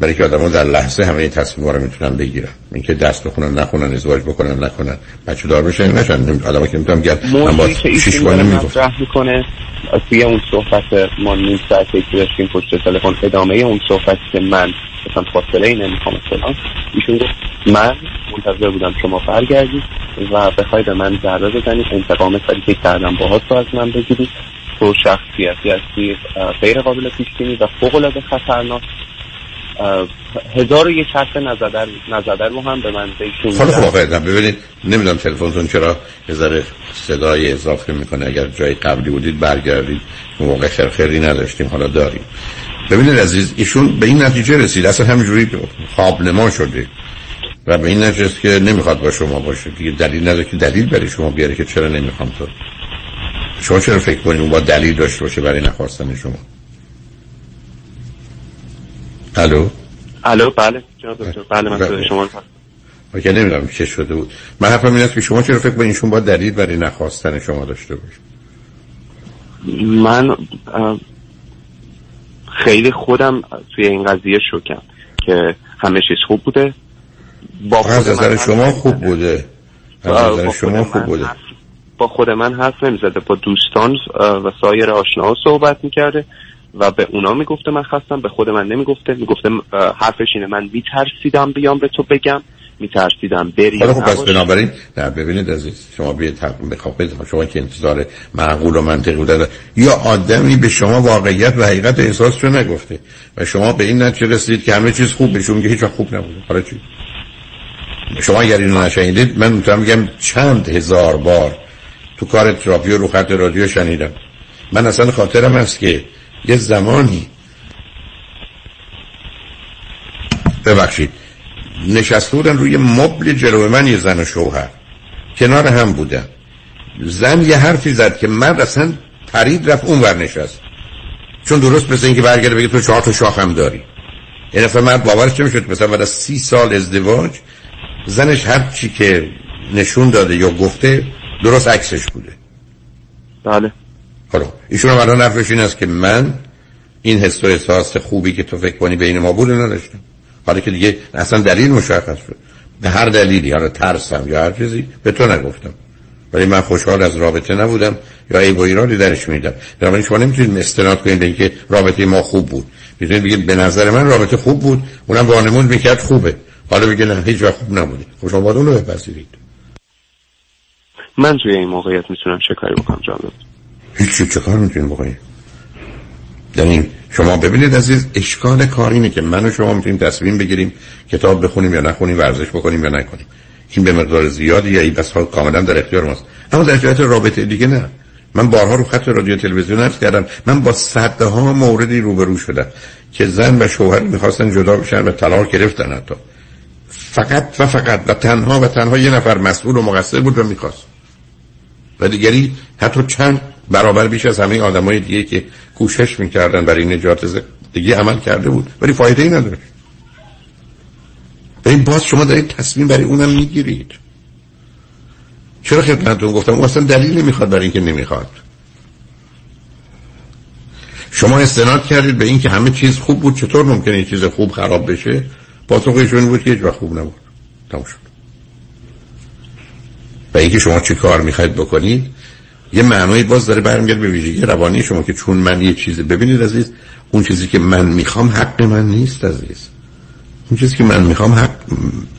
برای که آدم‌ها در لحظه همه تصمیم‌ها رو میتونن بگیرن، اینکه دست بخونن نخونن، ازدواج بکنن نکنن، بچه دار بشن نشن، آدم‌ها که میتونن گفت من با 6 ماه نمیگفتم راه میکنه. توی اون صحبت ما نیم ساعته که داشتیم پشت تلفن، ادامه اون صحبت که من مثلا فاصله نمیخوام مثلا ایشون گفت من منتظر بودم شما برگردید و بخواید به من ضربه بزنید، انتقام سری که کردم باهات رو از من بگیرید، تو شخصیتی هستی غیر قابل پیش‌بینی و فوق‌العاده خطرناک، هزار و یک حرف نزدر رو هم به من بهشون میدن. خب واقعا ببینید نمیدونم تلفنتون چرا یه ذره صدای اضافه میکنه، اگر جای قبلی بودید برگردید، موقع خرخری نداشتیم حالا داریم. ببینید عزیز ایشون به این نتیجه رسید، اصلا همینجوری خواب نما شده و به این نتیجه که نمیخواد با شما باشه، دیگه دلیل نداره که دلیل برای شما بیاره که چرا نمیخوام تو. شما چرا فکر میکنید اون با دلیل داشته باشه برای نخواستن شما؟ الو بله جناب دکتر، بله من صدای شما رو واقعا نمیدونم چه شده بود. من حرفم این است که شما چرا فکر می‌کنید ایشون با دلیل برای نخواستن شما داشته باشه؟ من خیلی خودم توی این قضیه شوکم که همه چیز خوب بوده، با از نظر شما خوب بوده، از نظر شما خوب بوده، با خود من حرف نمی‌زده، با دوستان و سایر آشناها صحبت می‌کرده و به اونا میگفته من خستم، به خود من نمیگفته، میگفته حرفش اینه من میترسیدم بیام به تو بگم، میترسیدم بری. خب پس بنابراین نه ببینید عزیز شما بخواید شما که انتظار معقول و منطقی بوده، یا آدمی به شما واقعیت و حقیقت احساسش رو نگفته و شما به این نتیجه رسیدید که همه چیز خوب بشه، میگه هیچ وقت خوب نبوده. حالا چی؟ شما اگر اینو نشنیدید من میتونم بگم چند هزار بار تو کار تراپی رو خط رادیو شنیدم. من اصلا خاطرم هست که یه زمانی ببخشید نشسته بودن روی مبل جلوی من، یه زن و شوهر کنار هم بودن، زن یه حرفی زد که من اصلا پرید رفت اون ور نشست، چون درست مثل این که برگرده بگه تو 4 تا شاخ هم داری. این اصلا من باورش نمیشد مثلا بعد از 30 سال ازدواج زنش هر چی که نشون داده یا گفته درست عکسش بوده. بله خب ایشون هم الان حرفش این است که من این حس و احساس خوبی که تو فکر کنی بین ما بود نداشتم، حالا که دیگه اصلا دلیل مشخص شد، به هر دلیلی حالا ترسم یا هر چیزی به تو نگفتم، ولی من خوشحال از رابطه نبودم یا عیب و ایرادی درش میدم. بنابراین شما نمیتونید استناد کنید به اینکه رابطه ما خوب بود، میتونید بگید به نظر من رابطه خوب بود، اونم وانمود میکرد خوبه، حالا بگید نه هیچ وقت خوب نبوده. خب شما باید اون رو بپذیرید. من توی این موقعیت میتونم چه کاری بکنم جناب؟ هیچ چه کار میتونیم بکنیم؟ یعنی شما ببینید عزیز اشکال کار اینه که من و شما میتونیم تصمیم بگیریم کتاب بخونیم یا نخونیم، ورزش بکنیم یا نکنیم، این به مقدار زیادی یا این بسا کاملا در اختیار ماست، اما در جهت رابطه دیگه نه. من بارها رو خط رادیو تلویزیون عرض کردم، من با صدها موردی روبرو شدم که زن و شوهر میخواستن جدا بشن و طلاق گرفتن، حتی فقط و تنها یه نفر مسئول و مقصر بود و میخواست و دیگری حتی چند برابر بیش از همه آدمای دیگه که کوشش میکردن برای نجات زندگی عمل کرده بود، ولی فایده ای نداشت. این باز شما دارید تصمیم برای اونم میگیرید. چرا خدمتتون گفتم اون اصلا دلیل نمیخواد برای اینکه نمیخواد. شما استناد کردید به اینکه همه چیز خوب بود، چطور ممکنه یه چیز خوب خراب بشه؟ پاسخ ایشون بود که هیچ وقت خوب نبود. تموم شد. و اینکه شما چی کار میخواید بکنید یه معنایی باز داره برمیگرده به ویژگی روانی شما که چون من یه چیزی ببینید عزیز، اون چیزی که من میخوام حق من نیست عزیز، اون چیزی که من میخوام حق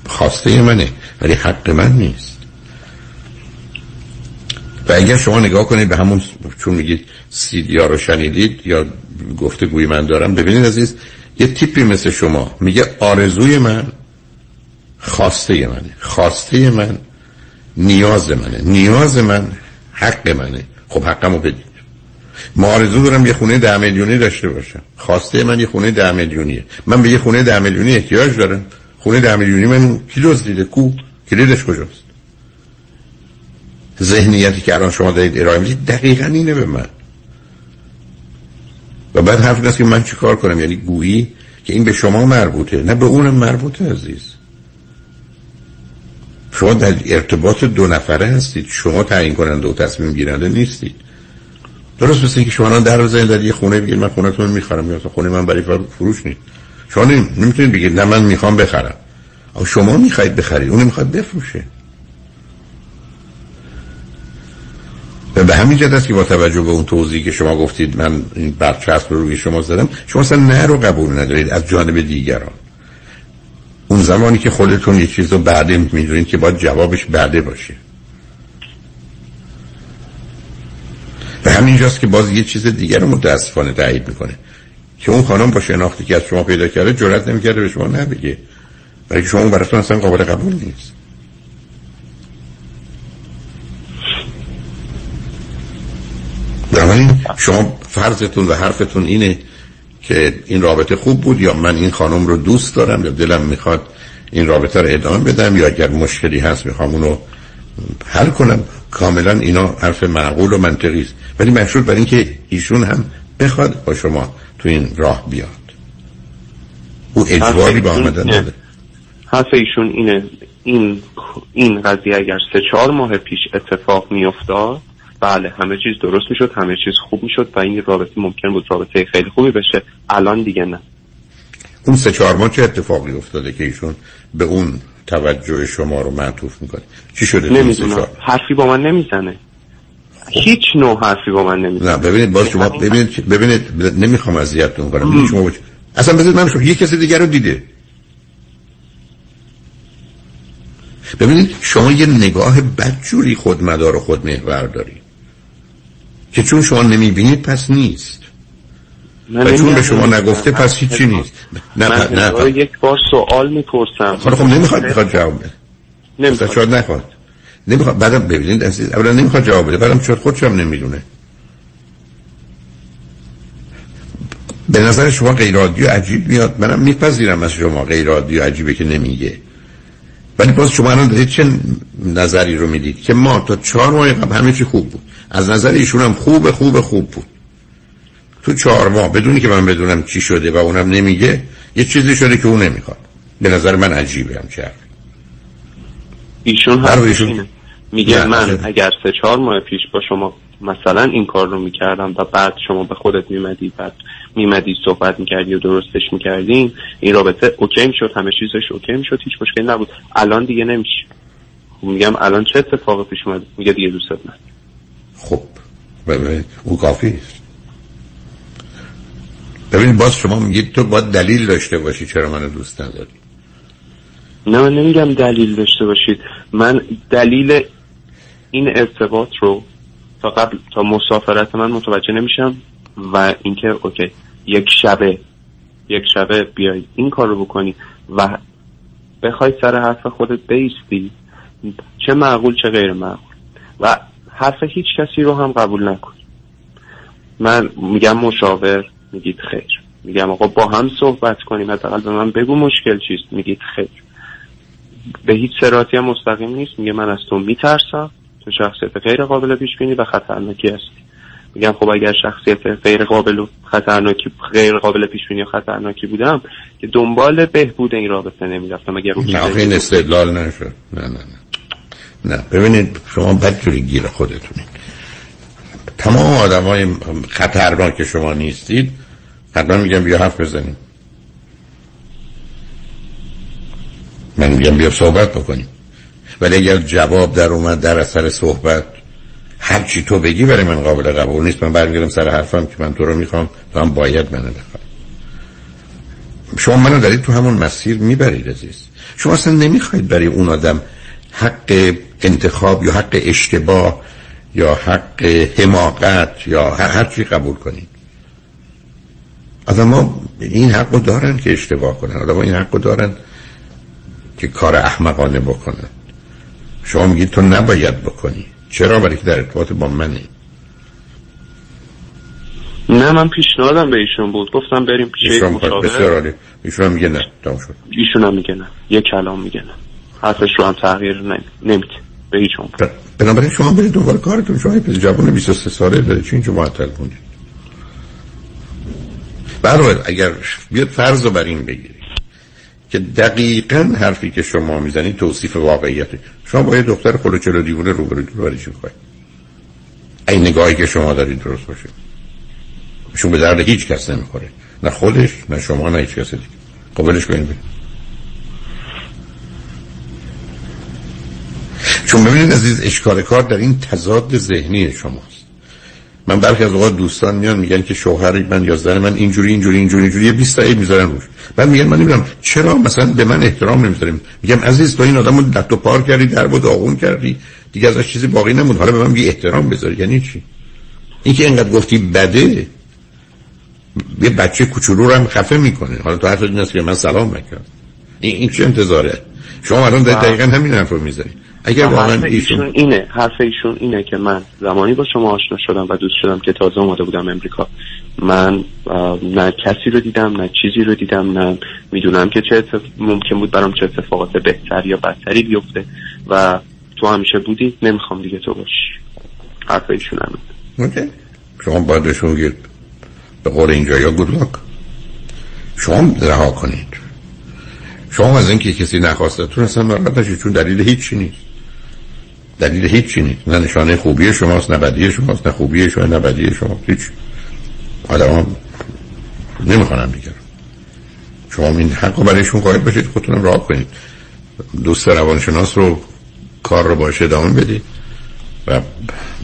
خواسته منه ولی حق من نیست. و اگر شما نگاه کنید به همون چون میگید سیدیا رو شنیدید یا گفتگوی من دارم، ببینید عزیز یه تیپی مثل شما میگه آرزوی من خواسته منه، خواسته من نیاز منه، نیاز من حق منه، خب حقمو بدید. ما آرزو دارم یه خونه 10 میلیونی داشته باشم، خواسته من یه خونه 10 میلیونیه، من به یه خونه 10 میلیونی احتیاج دارم، خونه 10 میلیونی من کی دزدیده؟ کو کلیدش کجاست؟ ذهنیتی که الان شما دارید ارائه میدید دقیقاً اینه به من. و بعد حرف نیست که من چیکار کنم، یعنی گویی که این به شما مربوطه، نه به اونم مربوطه عزیز. شما در ارتباط دو نفره هستید، شما تعیین کننده و تصمیم گیرنده نیستید. درست مثل اینکه شما در روز زندگی یه خونه بگید من خونه‌تون می‌خرم، یا خونه من برای فروش نیست. شما نمی‌تونید بگید نه من می‌خوام بخرم. شما می‌خواید بخرید، اون می‌خواد بفروشه. و به همین جهت است که با توجه به اون توضیحی که شما گفتید من این برچسب رو روی شما زدم، شما اصلا نه رو قبول ندارید از جانب دیگران. اون زمانی که خودتون یه چیز رو بعده میدونید که باید جوابش بعده باشه. و همینجاست که باز یه چیز دیگر رو متاسفانه تایید میکنه که اون خانم با شناختی که از شما پیدا کرده جرئت نمیکرده به شما نبگه، برای شما اون براتون اصلا قابل قبول نیست. بنابراین شما فرضتون و حرفتون اینه که این رابطه خوب بود، یا من این خانم رو دوست دارم، یا دلم میخواد این رابطه رو ادامه بدم، یا اگر مشکلی هست میخوام اونو حل کنم. کاملا اینا حرف معقول و منطقی است، ولی مشروط بر این که ایشون هم بخواد با شما تو این راه بیاد. او اجباری به آمدن داره. حرف ایشون اینه این قضیه اگر 3-4 ماه پیش اتفاق میافتاد، بله همه چیز درست میشد، همه چیز خوب میشد و این رابطه ممکن بود رابطه خیلی خوبی بشه. الان دیگه نه. اون 3-4 ماه چه اتفاقی افتاده که ایشون به اون توجه شما رو معطوف میکنه؟ چی شده؟ نمیدونم، حرفی با من نمیزنه، هیچ نوع حرفی با من نمیزنه. نه ببینید باز شما ببینید نمیخوام اذیتتون کنم شما اصلا بذارید من شما یه کسی دیگه رو دیده. ببینید شما یه نگاه بدجوری خودمدار و خودمحور دارید که چون شما نمیبینید پس نیست، و چون به شما نگفته پس هیچی نیست. من یک بار سوال میپرسم، خب نمیخواد جواب بده، نمیخواد بعدم ببینید عزیز، اولا نمیخواد جواب بده، بعدم چرا خودش هم نمیدونه. به نظر شما غیر عادی و عجیب میاد، منم میپذیرم از شما غیر عادی و عجیبه که نمیگه، ولی باز شما الان دارید چه نظری رو میدید که ما تا 4 ماه قبل همه چی خوب بود، از نظر ایشون هم خوب خوب خوب بود. تو 4 ماه بدونی که من بدونم چی شده و اونم نمیگه، یه چیزی شده که اون نمیخواد. به نظر من عجیبه هم چرا ایشون هم ایشون میگه من اگر 3-4 ماه پیش با شما مثلا این کار رو میکردم و بعد شما به خودت میمدی صحبت میکردی و درستش میکردیم، این رابطه اوکی میشد، همه چیزش اوکی میشد، هیچ مشکلی نبود. الان دیگه نمیشه. میگم الان چه اتفاقی پیش اومد؟ میگه دیگه دوست ندارم. خب اون کافیه. ببین باز شما میگید تو باید دلیل داشته باشی چرا منو دوست نداری. نه من نمیگم دلیل داشته باشید، من دلیل این ارتباط رو تا قبل تا مسافرت من متوجه نمیشم و اینکه اوکی یک شبه بیای این کار رو بکنی و بخوای سر حرف خودت بیستی، چه معقول چه غیر معقول، و حرف هیچ کسی رو هم قبول نکن. من میگم مشاور، میگید خیر. میگم آقا با هم صحبت کنیم، حداقل به من بگو مشکل چیست، میگید خیر. به هیچ صراحتی هم مستقیم نیست، میگه من از تو میترسم، تو شخصیت غیر قابل پیش بینی و خطرناکی هستی. میگم خب اگر شخصیت غیر قابل پیش بینی و خطرناکی بودم که دنبال بهبود این رابطه نمیرفتم. اگر اون چیزی استدلال نشه. نه ببینید شما بدجوری گیر خودتونید. تمام آدمای خطرناک شما نیستید. حتما میگم بیا حرف بزنیم، من میگم بیا صحبت بکنیم، ولی اگر جواب در اومد در اثر صحبت هر چی تو بگی برای من قابل قبول نیست. من برمیگردم سر حرفم که من تو رو میخوام، تو هم باید منو بخوای. شما منو دارید تو همون مسیر میبرید عزیز. شما اصلا نمیخواید برای اون آدم حق انتخاب یا حق اشتباه یا حق حماقت یا هر چی قبول کنید. آدم‌ها این حقو دارن که اشتباه کنن، آدم‌ها این حقو دارن که کار احمقانه بکنن. شما میگید تو نباید بکنی. چرا؟ برای که در ارتباط با منه. نه، من پیشنهادم به ایشون بود، گفتم بریم پیش یک مشاور. ایشون هم میگه نه. تمام شد. ایشون هم میگه نه، یک کلام میگه نه، حرفش رو هم تغییر نمیده به هیچ عنوان. بنابراین شما برید دوباره کارتون. شما یه جوان 23 ساله دارید، چی اینجا معطل کنید؟ برای اگر بیاد فرض رو بر این بگیرید که دقیقاً حرفی که شما میزنید توصیف واقعیته، شما با یه دختر خلوچلو دیوونه روبرو برای چی میخواید؟ این نگاهی که شما دارید درست باشه. شما به درد هیچ کس نمیخوره، نه خودش، نه شما، نه هیچ کس دیگه. قبولش کنید. چون ببینید عزیز، اشکال کار در این تضاد ذهنی شماست. من برخی از اوقات دوستان میان میگن که شوهر من یا زن من اینجوری 20 تا عیب میذارن روش. بعد میگن من نمیدونم چرا مثلا به من احترام نمیذاریم. میگم عزیز تو این آدمو دتو پار کردی، درو داغون کردی، دیگه ازش چیزی باقی نموند. حالا به من میگی احترام بذار، یعنی چی؟ اینکه اینقدر گفتی بده یه بچه کوچولو رو هم خفه میکنه. حالا تو حرفت این است که من سلام نکردم. این چه انتظاره؟ شما الان دقیقاً همین حرفو میذارید. اگر واقعا حرف ایشون اینه که من زمانی با شما آشنا شدم و دوست شدم که تازه اومده بودم امریکا، من نه کسی رو دیدم، نه چیزی رو دیدم، نه میدونم که ممکن بود برام چه اتفاقات بهتر یا بدتری بیفته و تو همیشه بودی، نمیخوام دیگه تو باشی. حرف ایشون همین. شما باید بهشون گید به قول اینجا یا گودلاک. شما رها کنید. شما از اینکه کسی نخواستتون اصلا ناراحت نشید، چون دلیل هیچ چی نیست. دلیل هیچ چی نیست. نه نشانه خوبی شماست، نه بدی شماست، نه خوبی شما، نه بدی شما، هیچ. آدم‌ها نمی‌خوانم دیگه. شما این حقو برایشون قائل بشید، خودتونم راه کنید. دوست روانشناس رو کار رو باشه ادامه بدید. و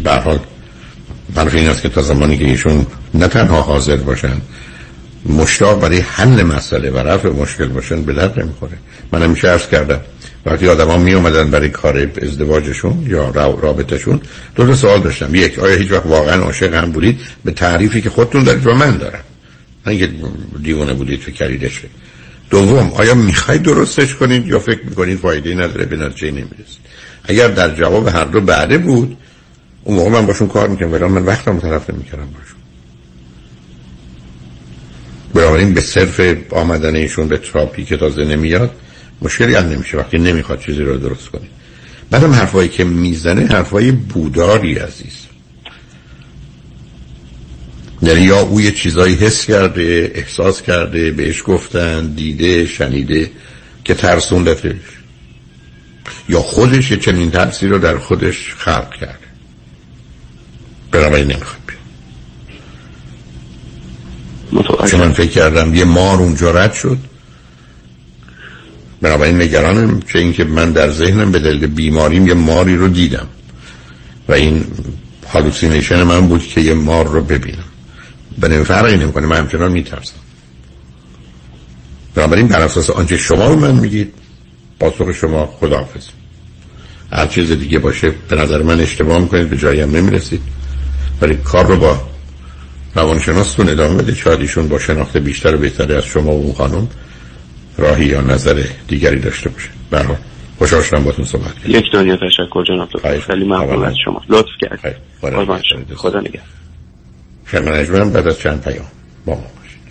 به هر حال برای این است که تا زمانی که ایشون نه تنها حاضر باشن، مشتاق برای حل مسئله و رفع مشکل باشن، به درد نمیخوره. من همیشه عرض کردم وقتی آدما می اومدن برای کار ازدواجشون یا رابطهشون، دو تا سوال داشتم. یک، آیا هیچ وقت واقعا عاشق هم بودید به تعریفی که خودتون دارید و من دارم، نه اینکه دیوانه بودید فکر کردیدش. دوم، آیا میخواید درستش کنید یا فکر میکنید فایده‌ای نداره، به نتیجه نمیرسید؟ اگر در جواب هر دو بله بود، اون موقع من باشون کار میکردم، ولی من وقتم تلف نمیکردم باشون. بنابراین به صرف آمدن ایشون به تراپی که تازه نمیاد مشکلی هم نمیشه وقتی نمیخواد چیزی رو درست کنه. بعدم حرفایی که میزنه حرفای بوداری عزیز. یعنی یا او یه چیزایی حس کرده، احساس کرده، بهش گفتن، دیده، شنیده که ترسوندتش، یا خودش یه چنین ترسی رو در خودش خلق کرده. بنابراین نمیخواد. چون من فکر کردم یه مار اونجا رد شد، بنابراین نگرانم، چه اینکه من در ذهنم به دلیل بیماریم یه ماری رو دیدم و این هالوسینیشن من بود که یه مار رو ببینم. بنابراین فرقی نمی‌کنه، من همچنان میترسم. بنابراین بر اساس آنچه شما به من میگید پاسخ شما خداحافظ. هر چیز دیگه باشه به نظر من اشتباه میکنید، به جایی هم نمیرسید. ولی کار رو با روانشناستون ادامه بده، شاید ایشون با شناخت بیشتر و بهتری از شما و اون خانم راهی یا نظر دیگری داشته باشه. برام خوشحال شدم باهاتون صحبت کردم. یک دنیا تشکر جناب دکتر، خیلی ممنون از شما، لطف کردید. خدا نگهدار. شما نجمن بعد از چند پیام با ما باشید.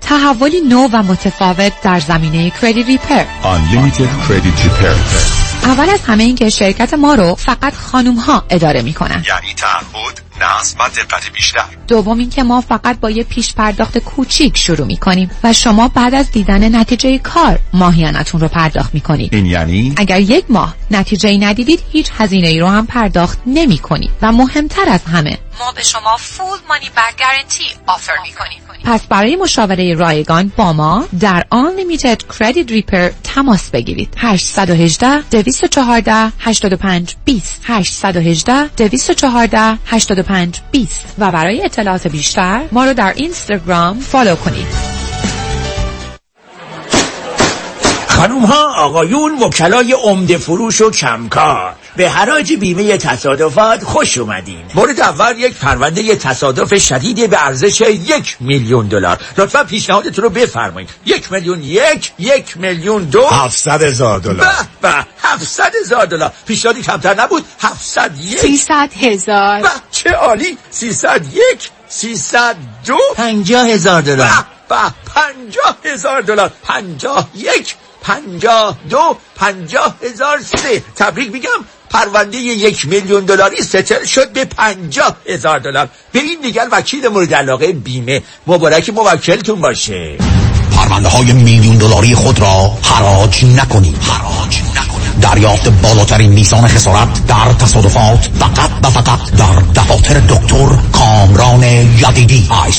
تحولی نو و متفاوت در زمینه کردیت ریپر. Unlimited Credit Repair. اول از همه این که شرکت ما رو فقط خانوم ها اداره می کنن، یعنی تعهد، نظم و دقت بیشتر. دوم این که ما فقط با یه پیش پرداخت کوچیک شروع می کنیم و شما بعد از دیدن نتیجه کار ماهیانتون رو پرداخت می کنید. این یعنی اگر یک ماه نتیجه ای ندیدید هیچ هزینه ای رو هم پرداخت نمی کنید. و مهمتر از همه ما به شما فول مانی بک گارانتی آفر می‌کنیم. پس برای مشاوره رایگان با ما در Unlimited Credit Repair تماس بگیرید. 818-214-85-20 818-214-85-20 و برای اطلاعات بیشتر ما رو در اینستاگرام فالو کنید. خانومها، آقایون، وکلای عمده فروش و کمکار، به حراج بیمه تصادفات خوش اومدین. مورد اول یک پرونده تصادف شدید به ارزش $1,000,000. لطفا پیشنهادتون رو بفرمایید. 1,000,001، 1,000,002، $700,000. به $700,000. پیشنهادی کمتر نبود. 701، 300,000. به چه عالی. 301، 302، $50,000. به $50,000. 51، 52، $50,003. تبریک میگم، پرونده $1,000,000 ستل شد به $50,000. به این دیگر وکیل مورد علاقه بیمه. مبارک موکلتون باشه. پرونده های $1,000,000 خود را حراج نکنید. حراج نکنید. دریافت بالاترین میزان خسارت در تصادفات فقط و فقط در دفاتر دکتر کامران یدیدی. 818-999-9999.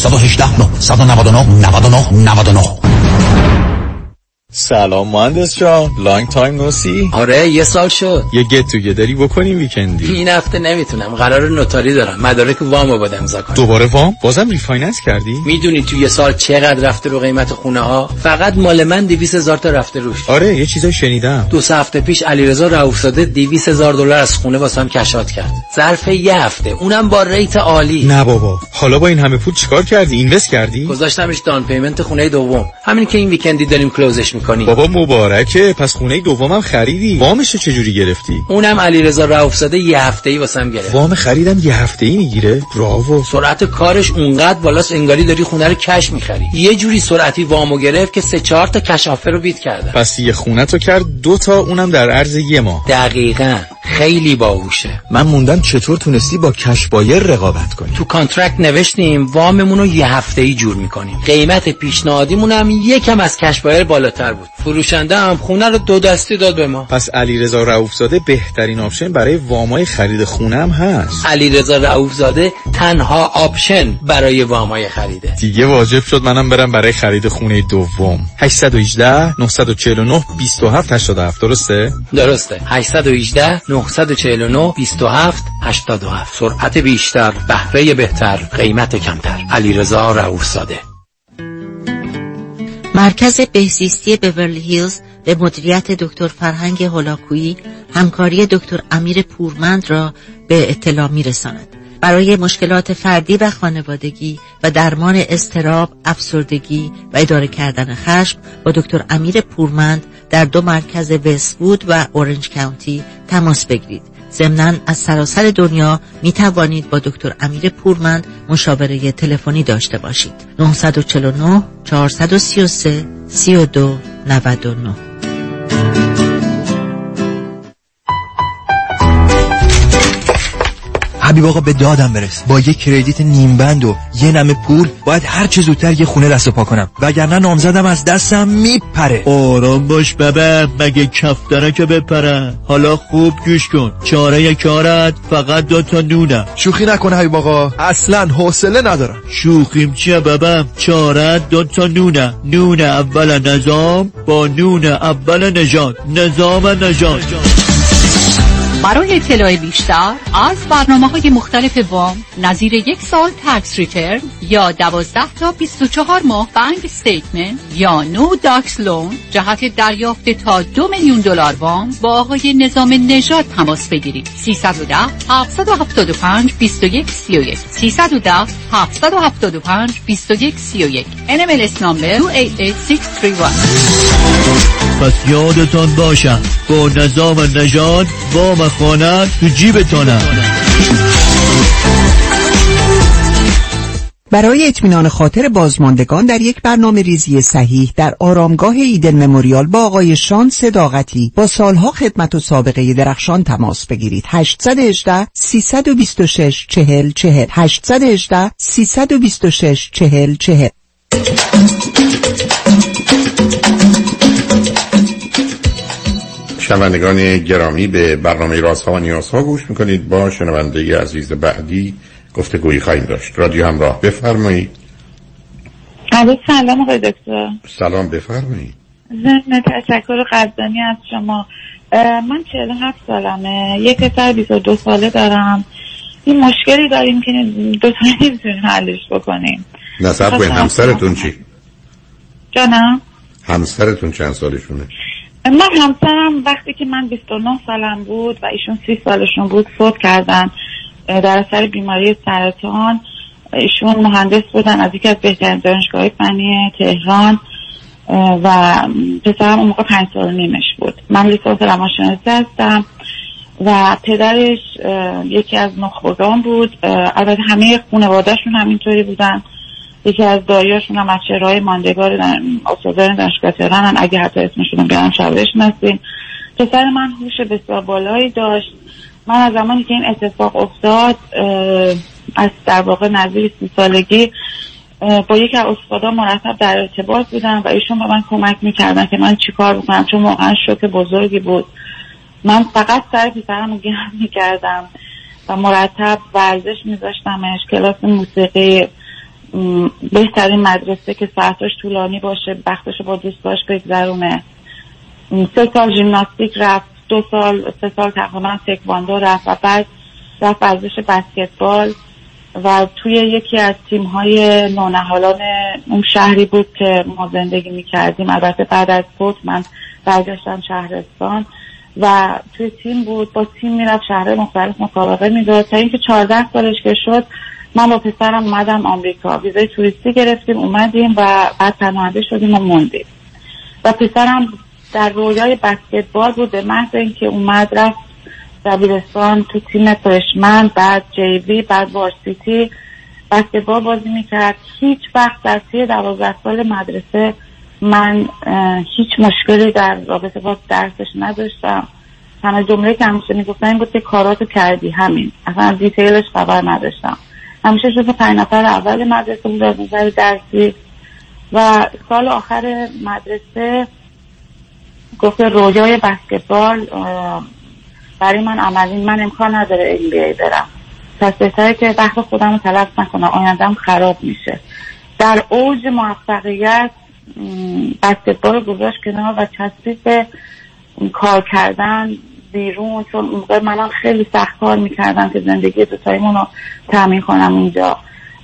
سلام مهندس جان، لانگ تایم نو سی. آره یه سال شد. یه گت توگیدری بکنیم ویکندی. این هفته نمیتونم، قرار نوتاری دارم، مدارک وامو باید امضا کنم. دوباره وام؟ بازم ریفایننس کردی؟ میدونی تو یه سال چقدر رفته رو قیمت خونه ها؟ فقط مال من $200,000 تا رفته روش. آره یه چیزایی شنیدم. 2 هفته پیش علیرضا رؤوف‌زاده $200,000 از خونه واسم کشات کرد ظرف یه هفته، اونم با ریت عالی. نه بابا، حالا با این همه پول چیکار کردی؟ اینوست کردی؟ گذاشتمش دان پیمنت خونه دوم. همین که این ویکندی داریم کلوزش کنی. بابا مبارکه، پس خونه دومم خریدی. وامش چجوری گرفتی؟ اونم علیرضا رؤوف‌زاده یه هفته‌ای واسم گرفت. وام خریدم یه هفته‌ای میگیره؟ براو. سرعت کارش اونقدر بالاست انگاری داری خونه رو کش می‌خری. یه جوری سرعتی وامو گرفت که 3-4 تا کشافه رو بیت کرد. پس یه خونه تو کرد 2 تا، اونم در عرض یه ماه. دقیقاً. خیلی باهوشه. من موندم چطور تونستی با کش بایر رقابت کنی؟ تو کانترکت نوشتیم واممون رو یه هفته‌ای جور می‌کنیم. قیمت پیشنهادیمون هم یکم از کش بایر بالاتر بود. فروشنده هم خونه رو 2 دستی داد به ما. پس علیرضا رؤوف‌زاده بهترین آپشن برای وامای خرید خونه هم هست. علیرضا رؤوف‌زاده تنها آپشن برای وامای خریده. دیگه واجب شد منم برم برای خرید خونه دوم. 818-949-2787. درسته؟ درسته. 818-949-2787. سرعت بیشتر، بهره بهتر، قیمت کمتر. علیرضا رؤوف‌زاده. مرکز بهزیستی بورلی هیلز به مدیریت دکتر فرهنگ هولاکویی همکاری دکتر امیر پورمند را به اطلاع می‌رساند. برای مشکلات فردی و خانوادگی و درمان اضطراب، افسردگی و اداره کردن خشم با دکتر امیر پورمند در 2 مرکز وست‌وود و اورنج کانتی تماس بگیرید. ضمناً از سراسر دنیا می توانید با دکتر امیر پورمند مشاوره تلفنی داشته باشید. 949-433-3299. حبیب آقا به دادم برس. با یک کریدیت نیم بند و یه نمه پول باید هر چه زودتر یه خونه دست پا کنم، وگرنه نامزدم از دستم میپره. آرام باش بابا، مگه کفتره که بپره. حالا خوب گوش کن، چاره کارت فقط 2 تا نونه. شوخی نکن حبیب آقا، اصلا حوصله ندارم. شوخیم چیه بابا؟ چاره 2 تا نونه. نونه اول نظام با نونه اول نجات. نظام نجات. برای اطلاع بیشتر از برنامه‌های مختلف وام نظیر 1 سال تکس ریترن یا 12 تا 24 ماه بانک استیتمنت یا نو داکس لون جهت دریافت تا $2,000,000 وام با آقای نظام نژاد تماس بگیرید. 310-775-2131 310-775-2131 NMLS نمبر 288631. پس یادتان باشه با نظام نژاد وام خانه تو جیبتونه. برای اطمینان خاطر بازماندگان در یک برنامه ریزی صحیح در آرامگاه ایدن مموریال با آقای شان صداقتی با سالها خدمت و سابقه درخشان تماس بگیرید. 818-326-4040 818-326-4040. شنوندگان گرامی، به برنامه رازها و نیازها گوش میکنید. با شنونده عزیز بعدی گفتگویی خواهیم داشت. رادیو همراه، بفرمایید. علیه سلام آقای دکتر. سلام، بفرمایید. ضمن تشکر قدردانی از شما، من 47 سالمه، یک پسر 22 ساله دارم. این مشکلی داریم که دو تا نمیتونیم حلش بکنیم. نصب باید همسرتون چی؟ جانم؟ همسرتون چند سالشونه؟ من همسرم وقتی که من 29 سالم بود و ایشون 30 سالشون بود فوت کردن در اثر بیماری سرطان. ایشون مهندس بودن از یکی از بهترین دانشگاه‌های فنی تهران و پسرم اون موقع 5 سال و نیمش بود. من لیسانس روانشناسی هستم و پدرش یکی از نخبگان بود. البته همه خانواده‌شون همینطوری بودن. یکی از دایی‌هاشون هم از چهره‌های ماندگار استادان دانشگاه تهران هم، اگه حتی اسمشون رو بیارم شبش نستیم. پسر من هوش بسیار بالایی داشت. من از زمانی که این اتفاق افتاد، از در واقع نزدیک 30 سالگی با یکی از استادا مرتب در ارتباط بودم و ایشون به من کمک میکردن که من چی کار بکنم، چون واقعا شوک بزرگی بود. من فقط سر پسرم رو گرم میکردم و مرتب ورزش میذاشتمش، کلاس موسیقی، بهترین مدرسه که ساعتش طولانی باشه، وقتش با دوستاش بگذرونه. 3 سال ژیمناستیک رفت، 3 سال تقریبا تکواندو رفت و بعد رفت ورزش بسکتبال و توی یکی از تیم‌های نونهالان اون شهری بود که ما زندگی می‌کردیم. البته بعد از فوت من برگشتم شهرستان و توی تیم بود، با تیم میرفت شهرهای مختلف مسابقه میداد تا اینکه 14 سالش که شد من با پسرم اومدم آمریکا. ویزای توریستی گرفتیم، اومدیم و بعد پناهنده شدیم و موندیم و پسرم در رویای بسکتبال بود. به محض اینکه اومد رفت دبیرستان تو تیم فرشمن، بعد جیوی، بعد وارسیتی بسکتبال بازی میکرد. هیچ وقت در 12 سال مدرسه من هیچ مشکلی در رابطه با درسش نداشتم. همه جمله که همیشه میگفتن این بود که کاراتو کردی، همین، اصلا دیتیلش خبر نداشتم. همیشه شده 5 نفر اول مدرسه بود از نظر درسی و سال آخر مدرسه گفت رویای بسکتبال برای من عملی، من امکان نداره NBA برم، پس بهتره که وقت خودم رو تلف نکنم، آیندم خراب میشه. در اوج موفقیت بسکتبال رو گذاشت کنار و چسبید به کار کردن بیرون، چون اون موقع منم خیلی سخت کار میکردم که زندگی دوتاییمون رو تامین کنم اونجا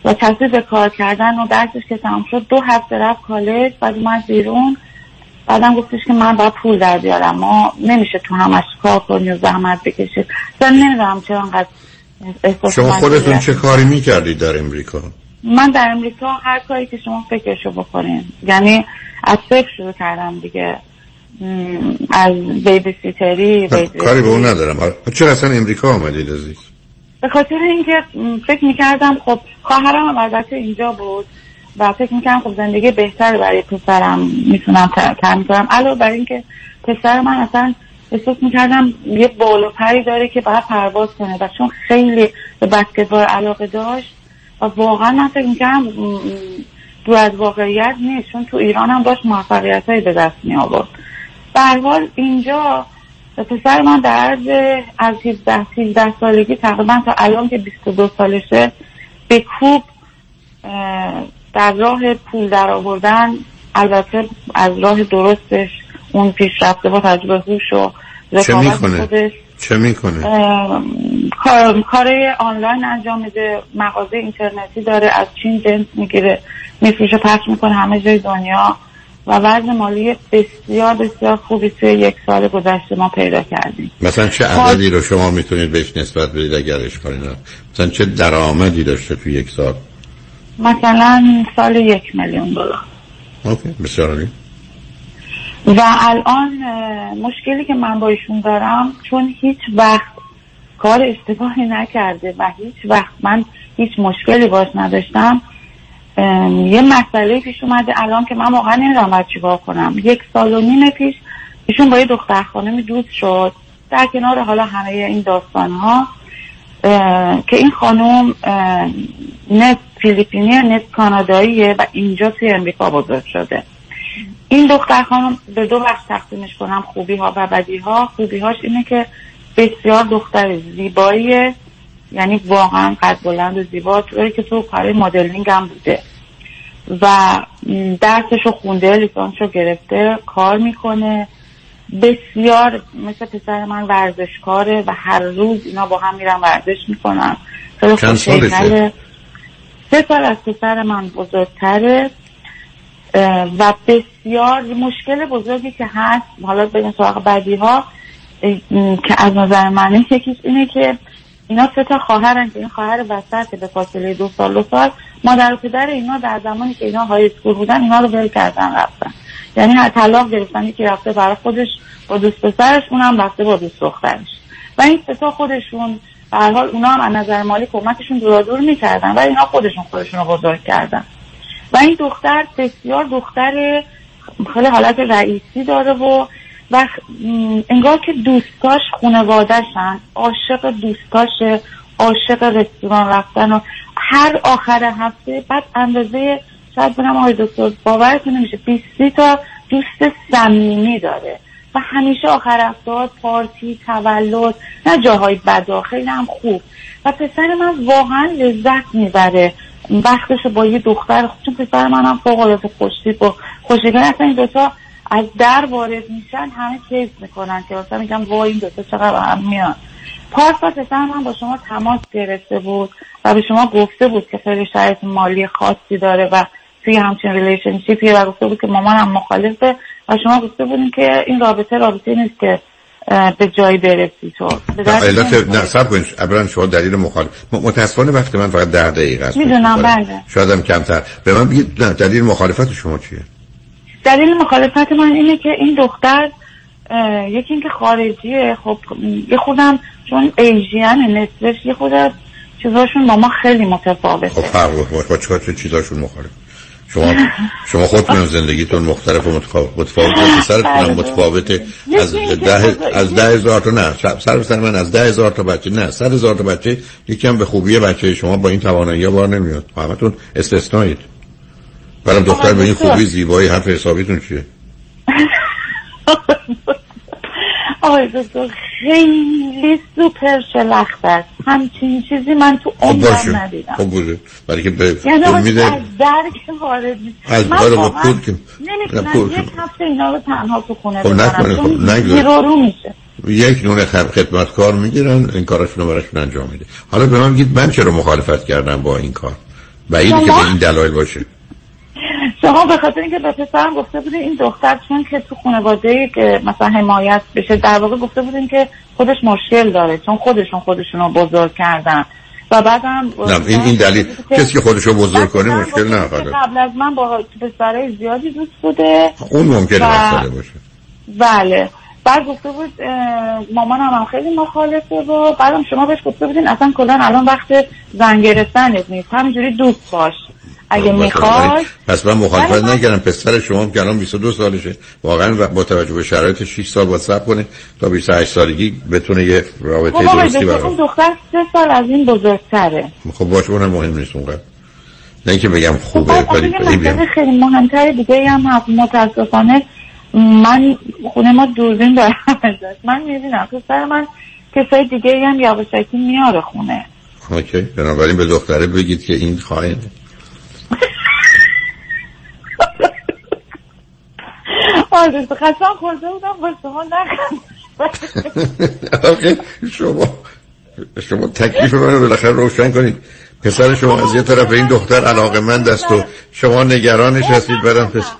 و چسبید به کار کردن و درسش که تمام شد 2 هفته رفت کالج بعد اومد بیرون. بعدم گفتش که من باید پول در بیارم، ما نمیشه تو همش کار کنی و زحمت بکشی. من نمیدونم چرا انقدر احساس. شما خودتون چه کاری میکردید در امریکا؟ من در امریکا هر کاری که شما فکرشو بکنین، یعنی از صفر شروع کردم دیگه، از بیبی سیتری. کاری به اون ندارم. چرا اصلا امریکا آمدید عزیز؟ به خاطر اینکه فکر میکردم خب خواهرم البته اینجا بود و فکر میکنم خب زندگی بهتر برای پسرم میتونم تعمین کنم، علاوه بر این که پسر من اصلا احساس میکردم یه بال و پری داره که باید پرواز کنه و چون خیلی به بسکتبال علاقه داشت و واقعا من فکر میکنم دور از واقعیت نیست، چون تو ایران هم داشت موفقیت هایی به دست می آورد. به هر حال اینجا پسر من در عرض از 17 سالگی تقریبا تا الان که 22 سالشه به کوب در راه پول در آوردن، البته از راه درستش، اون پیشرفته با تجربه هوش و ذکاوت خودش. چه میکنه؟ کار آنلاین انجام میده، مغازه اینترنتی داره، از چین جنس میگیره، میفروشه، پخش میکنه همه جای دنیا و وضع مالی بسیار بسیار خوبی توی 1 سال گذشته ما پیدا کردیم. مثلا چه عددی رو شما میتونید بهش نسبت بدید اگر اشکالی نداره؟ مثلا چه درآمدی داشته توی 1 سال؟ مثلا سال 1 میلیون دلار. اوکی، بسیار عالی. و الان مشکلی که من با ایشون دارم، چون هیچ وقت کار اشتباهی نکرده و هیچ وقت من هیچ مشکلی باش نداشتم، یه مسئله پیش اومده الان که من واقعا نمیدونم باید چیکار کنم. 1.5 سال پیش ایشون با یه دختر خانمی دوست شد، در کنار حالا همه این داستان ها که این خانم نه فیلیپینیه نه کاناداییه و اینجا توی امریکا بزرگ شده. این دختر خانم به 2 بخش تقسیمش کنم، خوبی ها و بدی ها. خوبی هاش اینه که بسیار دختر زیباییه یعنی واقعا قد بلند و زیبا، طوری که تو کار مدلینگ هم بوده و درسشو خونده، لیسانسشو گرفته، کار میکنه. بسیار مثل پسر من ورزشکاره و هر روز اینا با هم میرن ورزش میکنن. چند سالشه؟ 3 سال از پسر من بزرگتره و بسیار مشکل بزرگی که هست، حالا بگیم سراغ بعدی ها که از نظر منه، یکیش اینه که اینا 3 تا خواهرن که این خواهر وسط به فاصله 2 سال مادر و پدر اینا در زمانی که اینا های اسکول بودن اینا رو ول کردن رفتن، یعنی هر طلاق گرفتن، یکی رفته برای خودش با دوست پسرش، اونم رفته با دوست دخترش و این 3 تا خودشون به هر حال اونا هم از نظر مالی کمکشون دورادور میکردن و اینا خودشون رو بزرگ کردن و این دختر بسیار دختر خیلی حالت رئیسی داره و انگار که دوستاش خانواده‌شن، عاشق دوستاشه، عاشق رستوران رفتن و هر آخر هفته بعد اندازه شاید بنام آقای دکتر باورتون نمیشه 20 تا دوست صمیمی داره و همیشه آخر هفته پارتی، تولد، نه جاهای بداخل نه هم خوب و پسر من واقعا لذت میبره وقتشو با یه دختر، چون پسر من هم فوق العاده خوشتیپ و خوشگل، اصلا این دوتا از در وارد میشن همه کیف میکنن که اصلا میگم وای این دوتا چقدر هم میان. پارسال پسر من با شما تماس گرفته بود و به شما گفته بود که خیلی شرایط مالی خاصی داره و توی همچین ریلیشنشیپی و گفته بود که مامانم مخالفه و شما گفته بودین که این رابطه نیست که به جایی برسی. تو نصب کنید ابران شما دلیل مخالف، متاسفانه وقت من فقط 10 دقیقه است میدونم، بله شاید هم کمتر، به من بگید دلیل مخالفت شما چیه؟ دلیل مخالفت من اینه که این دختر یکی این که خارجیه، خب یه خودم چون ایژیان نصفش یه خودم چیزاشون با ما خیلی متفاوته. خب فرق با چه چیزاشون مخالف؟ شما خودتون زندگیتون مختلف و متفاوته، سرتونم متفاوته، از 10,000 تا نه سر من از 10,000 تا بچه نه 100,000 تا بچه یکی هم به خوبی بچه شما با این توانایی‌ها بار نمیاد، همتون استثنایید. برام دختر به این خوبی زیبایی حرف حسابیتون چیه؟ آقای دکتر خیلی سوپر شلخت است، همچین چیزی من تو عمرم ندیدم. خب باشه، برای که امیده از درک وارد نیست، من واقعا نمیتونم یک هفته اینا رو تنها تو خونه بذارم، گیرارو میشه، یک نون خدمتکار میگیرن این کارشون رو براشون انجام میده. حالا به من بگید من چرا مخالفت کردم با این کار؟ بعیده که به این دلایل باشه. شما به خاطر اینکه به پسرم گفته بودین این دختر چون که تو خانواده که مثلا حمایت بشه، در واقع گفته بودین که خودش مشکل داره چون خودشونو بزرگ کردن و بعدم این دلیل کسی که خودشو بزرگ کنه مشکل نداره. قبل از من با پسرای زیادی دوست بوده، اون ممکنه مسئله باشه. بله بعد گفته بود مامانم هم خیلی مخالفه و بعدم شما بهش گفته بودین اصلا کلا الان وقت زنگ گرفتن نیست، همینجوری دوست باش اگه میخواد. پس من مخالفت نکردم، پسر شما هم که الان 22 سالشه واقعا با توجه به شرایط 6 سال باید صبر کنه تا 28 سالگی بتونه یه رابطه درستی برقرار کنه. دختر 3 سال از این بزرگتره، خب باشه اونم مهم نیست اونقدر، نه اینکه بگم خوبه ولی خیلی مهمتره دیگه. هم متاسفانه من خونه ما دوربین دارم، من میبینم پسر من کسای دیگه هم یواشکی میاره خونه. اوکی، بنابراین به دختره بگید که این خائنه. آره خسن خورده بودم با شما نخواهد. شما تکلیف من رو بالاخره روشن کنید. پسر شما از یه طرف این دختر علاقه‌مند است و شما نگرانش هستید. برام پسر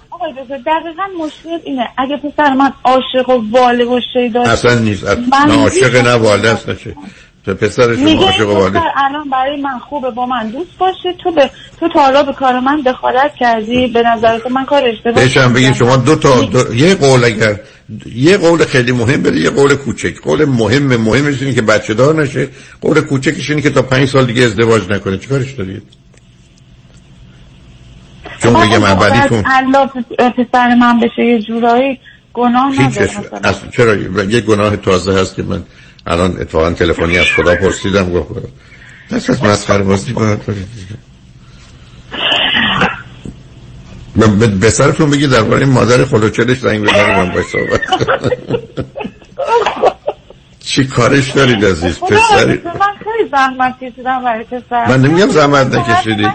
دقیقا مشکل اینه، اگه پسر من عاشق و والد و شیداش اصلا نیست، نه عاشق نه والد است، پسر شما عاشق و والد الان برای من خوبه با من دوست باشه، تو تا حالا به کار من دخالت کردی، به نظر تو من کار اشتباهی بشم بگید شما یه قول، اگر یه قول خیلی مهم بده، یه قول کوچک، قول مهمش اینه که بچه دار نشه، قول کوچکش اینه که تا 5 سال دیگه ازدواج نکنه، چیکارش دارید؟ چون میگم اولیتون الله پسر من بشه یه جورایی گناه نداره اصلا. چرا یه گناه تازه هست که من الان اتفاقا تلفنی از خدا پرسیدم، گفت دست از مسخره بازی کنید. من به سرتون بگید درباره مادر خلوچلش زنگ بزنم من باش صحبت. چی کارش دارید عزیز پسر؟ خیلی زحمت کشیدم برای پسر. من نمیگم زحمت نکشیدید،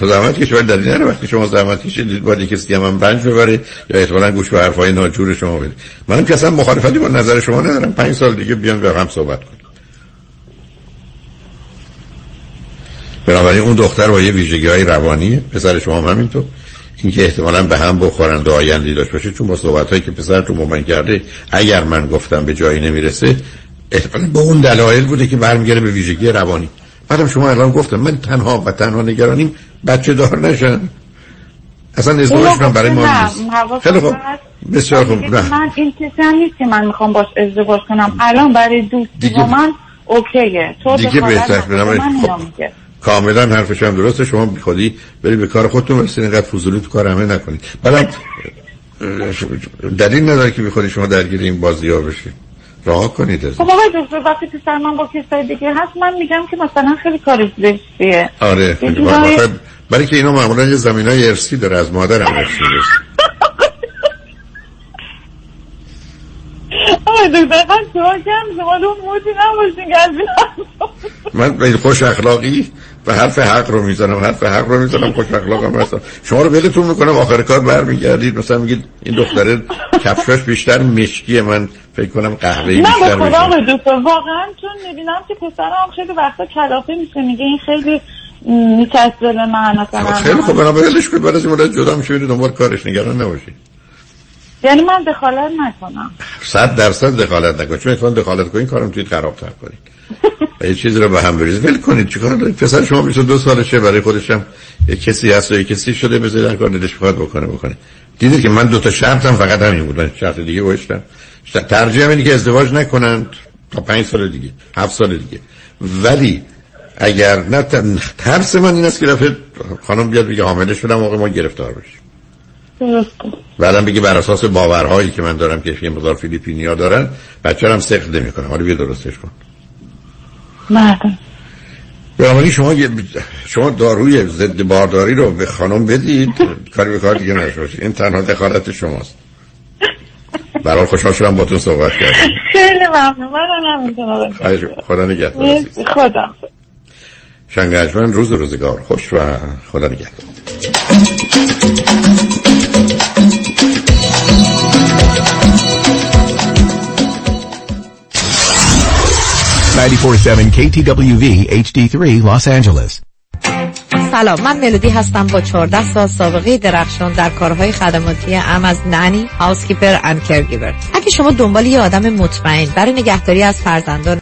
زحمت کشیدید، ولی دلیل وقتی شما زحمت کشیدید باید کسی هم رنج ببره یا احتمالاً گوش به حرفای ناجور شما بده. من اصلا مخالفتی با نظر شما ندارم. 5 سال دیگه بیان با هم صحبت کنیم. بنابراین اون دختر با یه ویژگی‌های روانی، پسر شما هم همینطور، اینکه احتمالاً به هم بخورند و آینده‌ای داشته باشه، چون با صحبت‌هایی که پسرتون با من کرده اگر من گفتم به جایی نمیرسه احتمالاً با اون دلایل بوده که برمیگره به ویژگی روانی. بعدم شما الان گفتم من تنها نگرانیم بچه دار نشن. اصلا ازدواجشون برای ما نیست. خیلی خوب، بسیار خوب. من این کسی نیست که من میخوام باش ازدواج کنم. الان برای دوستی با من اوکیه. تو دیگه بهتر بنابراین کاملا حرفش هم درسته. شما بیخودی برید به کار خودتون برسید، اینقدر فضولی تو کار همه نکنید. بلکه دلیل نداره که بیخودی شما درگیر این بازی‌ها بشید. راه کنید. خب آقای دکتر وقتی پسر من با کسای دیگه هست من میگم که مثلا خیلی کار زشتیه. آره برای که اینا معمولا یه زمینای ارثی داره، از مادرم ارثی داره. آقای دکتر شما کم زمانون موتی نباشین گذیرم. من خوش اخلاقی و حرف حق رو میزنم. خوش اخلاقم هستم. شما رو بلتون میکنم آخر کار برمیگردید مثلا میگید این دختره کفشاش بیشتر مشکیه، من فکر کنم قهوه‌ای بیشتر میشه. نه به دکتر واقعا چون میبینم که پسرم خیلی وقتا کلافه میشه، میگه این خیلی میچسبه به من مثلا. خیلی خوب بنابراینش که بعد از این مدت جدا میشه میرید دنبال کارش، نگران نباشید. یعنی من دخالت نکنم؟ 100% دخالت نکنید، چون اگه دخالت کنید کارم توی خرابتر کنید و یه چیزی رو به هم بریزید. ول کنید، چیکار دارید؟ پسر شما 22 سالشه، برای خودش هم یه کسی هست و یه کسی شده، بذارید هر کار دلش بخواد بکنه. دیدید که من 2 تا شرطم فقط همین بود، شرط دیگه گذاشتم. ترجیحاً اینه که ازدواج نکنند تا 5 سال دیگه، 7 سال دیگه. ولی اگر نه، ترس من این است که رفت خانم بیاد بگه حامله شدم، موقع ما گرفتار بشیم. بعدم بگه بر اساس باورهایی که من دارم که یه مقدار فیلیپینیا دارن بچه هم سقده میکنم. حالا بیا درستش کن. مردم برامانی شما داروی ضد بارداری رو به خانم بدید کاری به کار دیگه نشوشید. این تنها دخالت شماست. برای خوشحال شدم با تون صحبت کردم. خیلی ممنون. من نمیتونم خدا نگهدار. خدا شنگجمن روز روزگار خوش و خدا نگهدار. KTWV HD3 Los Angeles. سلام، من ملودی هستم با 14 سال سابقه درخشان در کارهای خدماتی ام از نانی، هاوسکیپر اند کرگیور. اگه شما دنبال یه آدم مطمئن برای نگهداری از فرزندان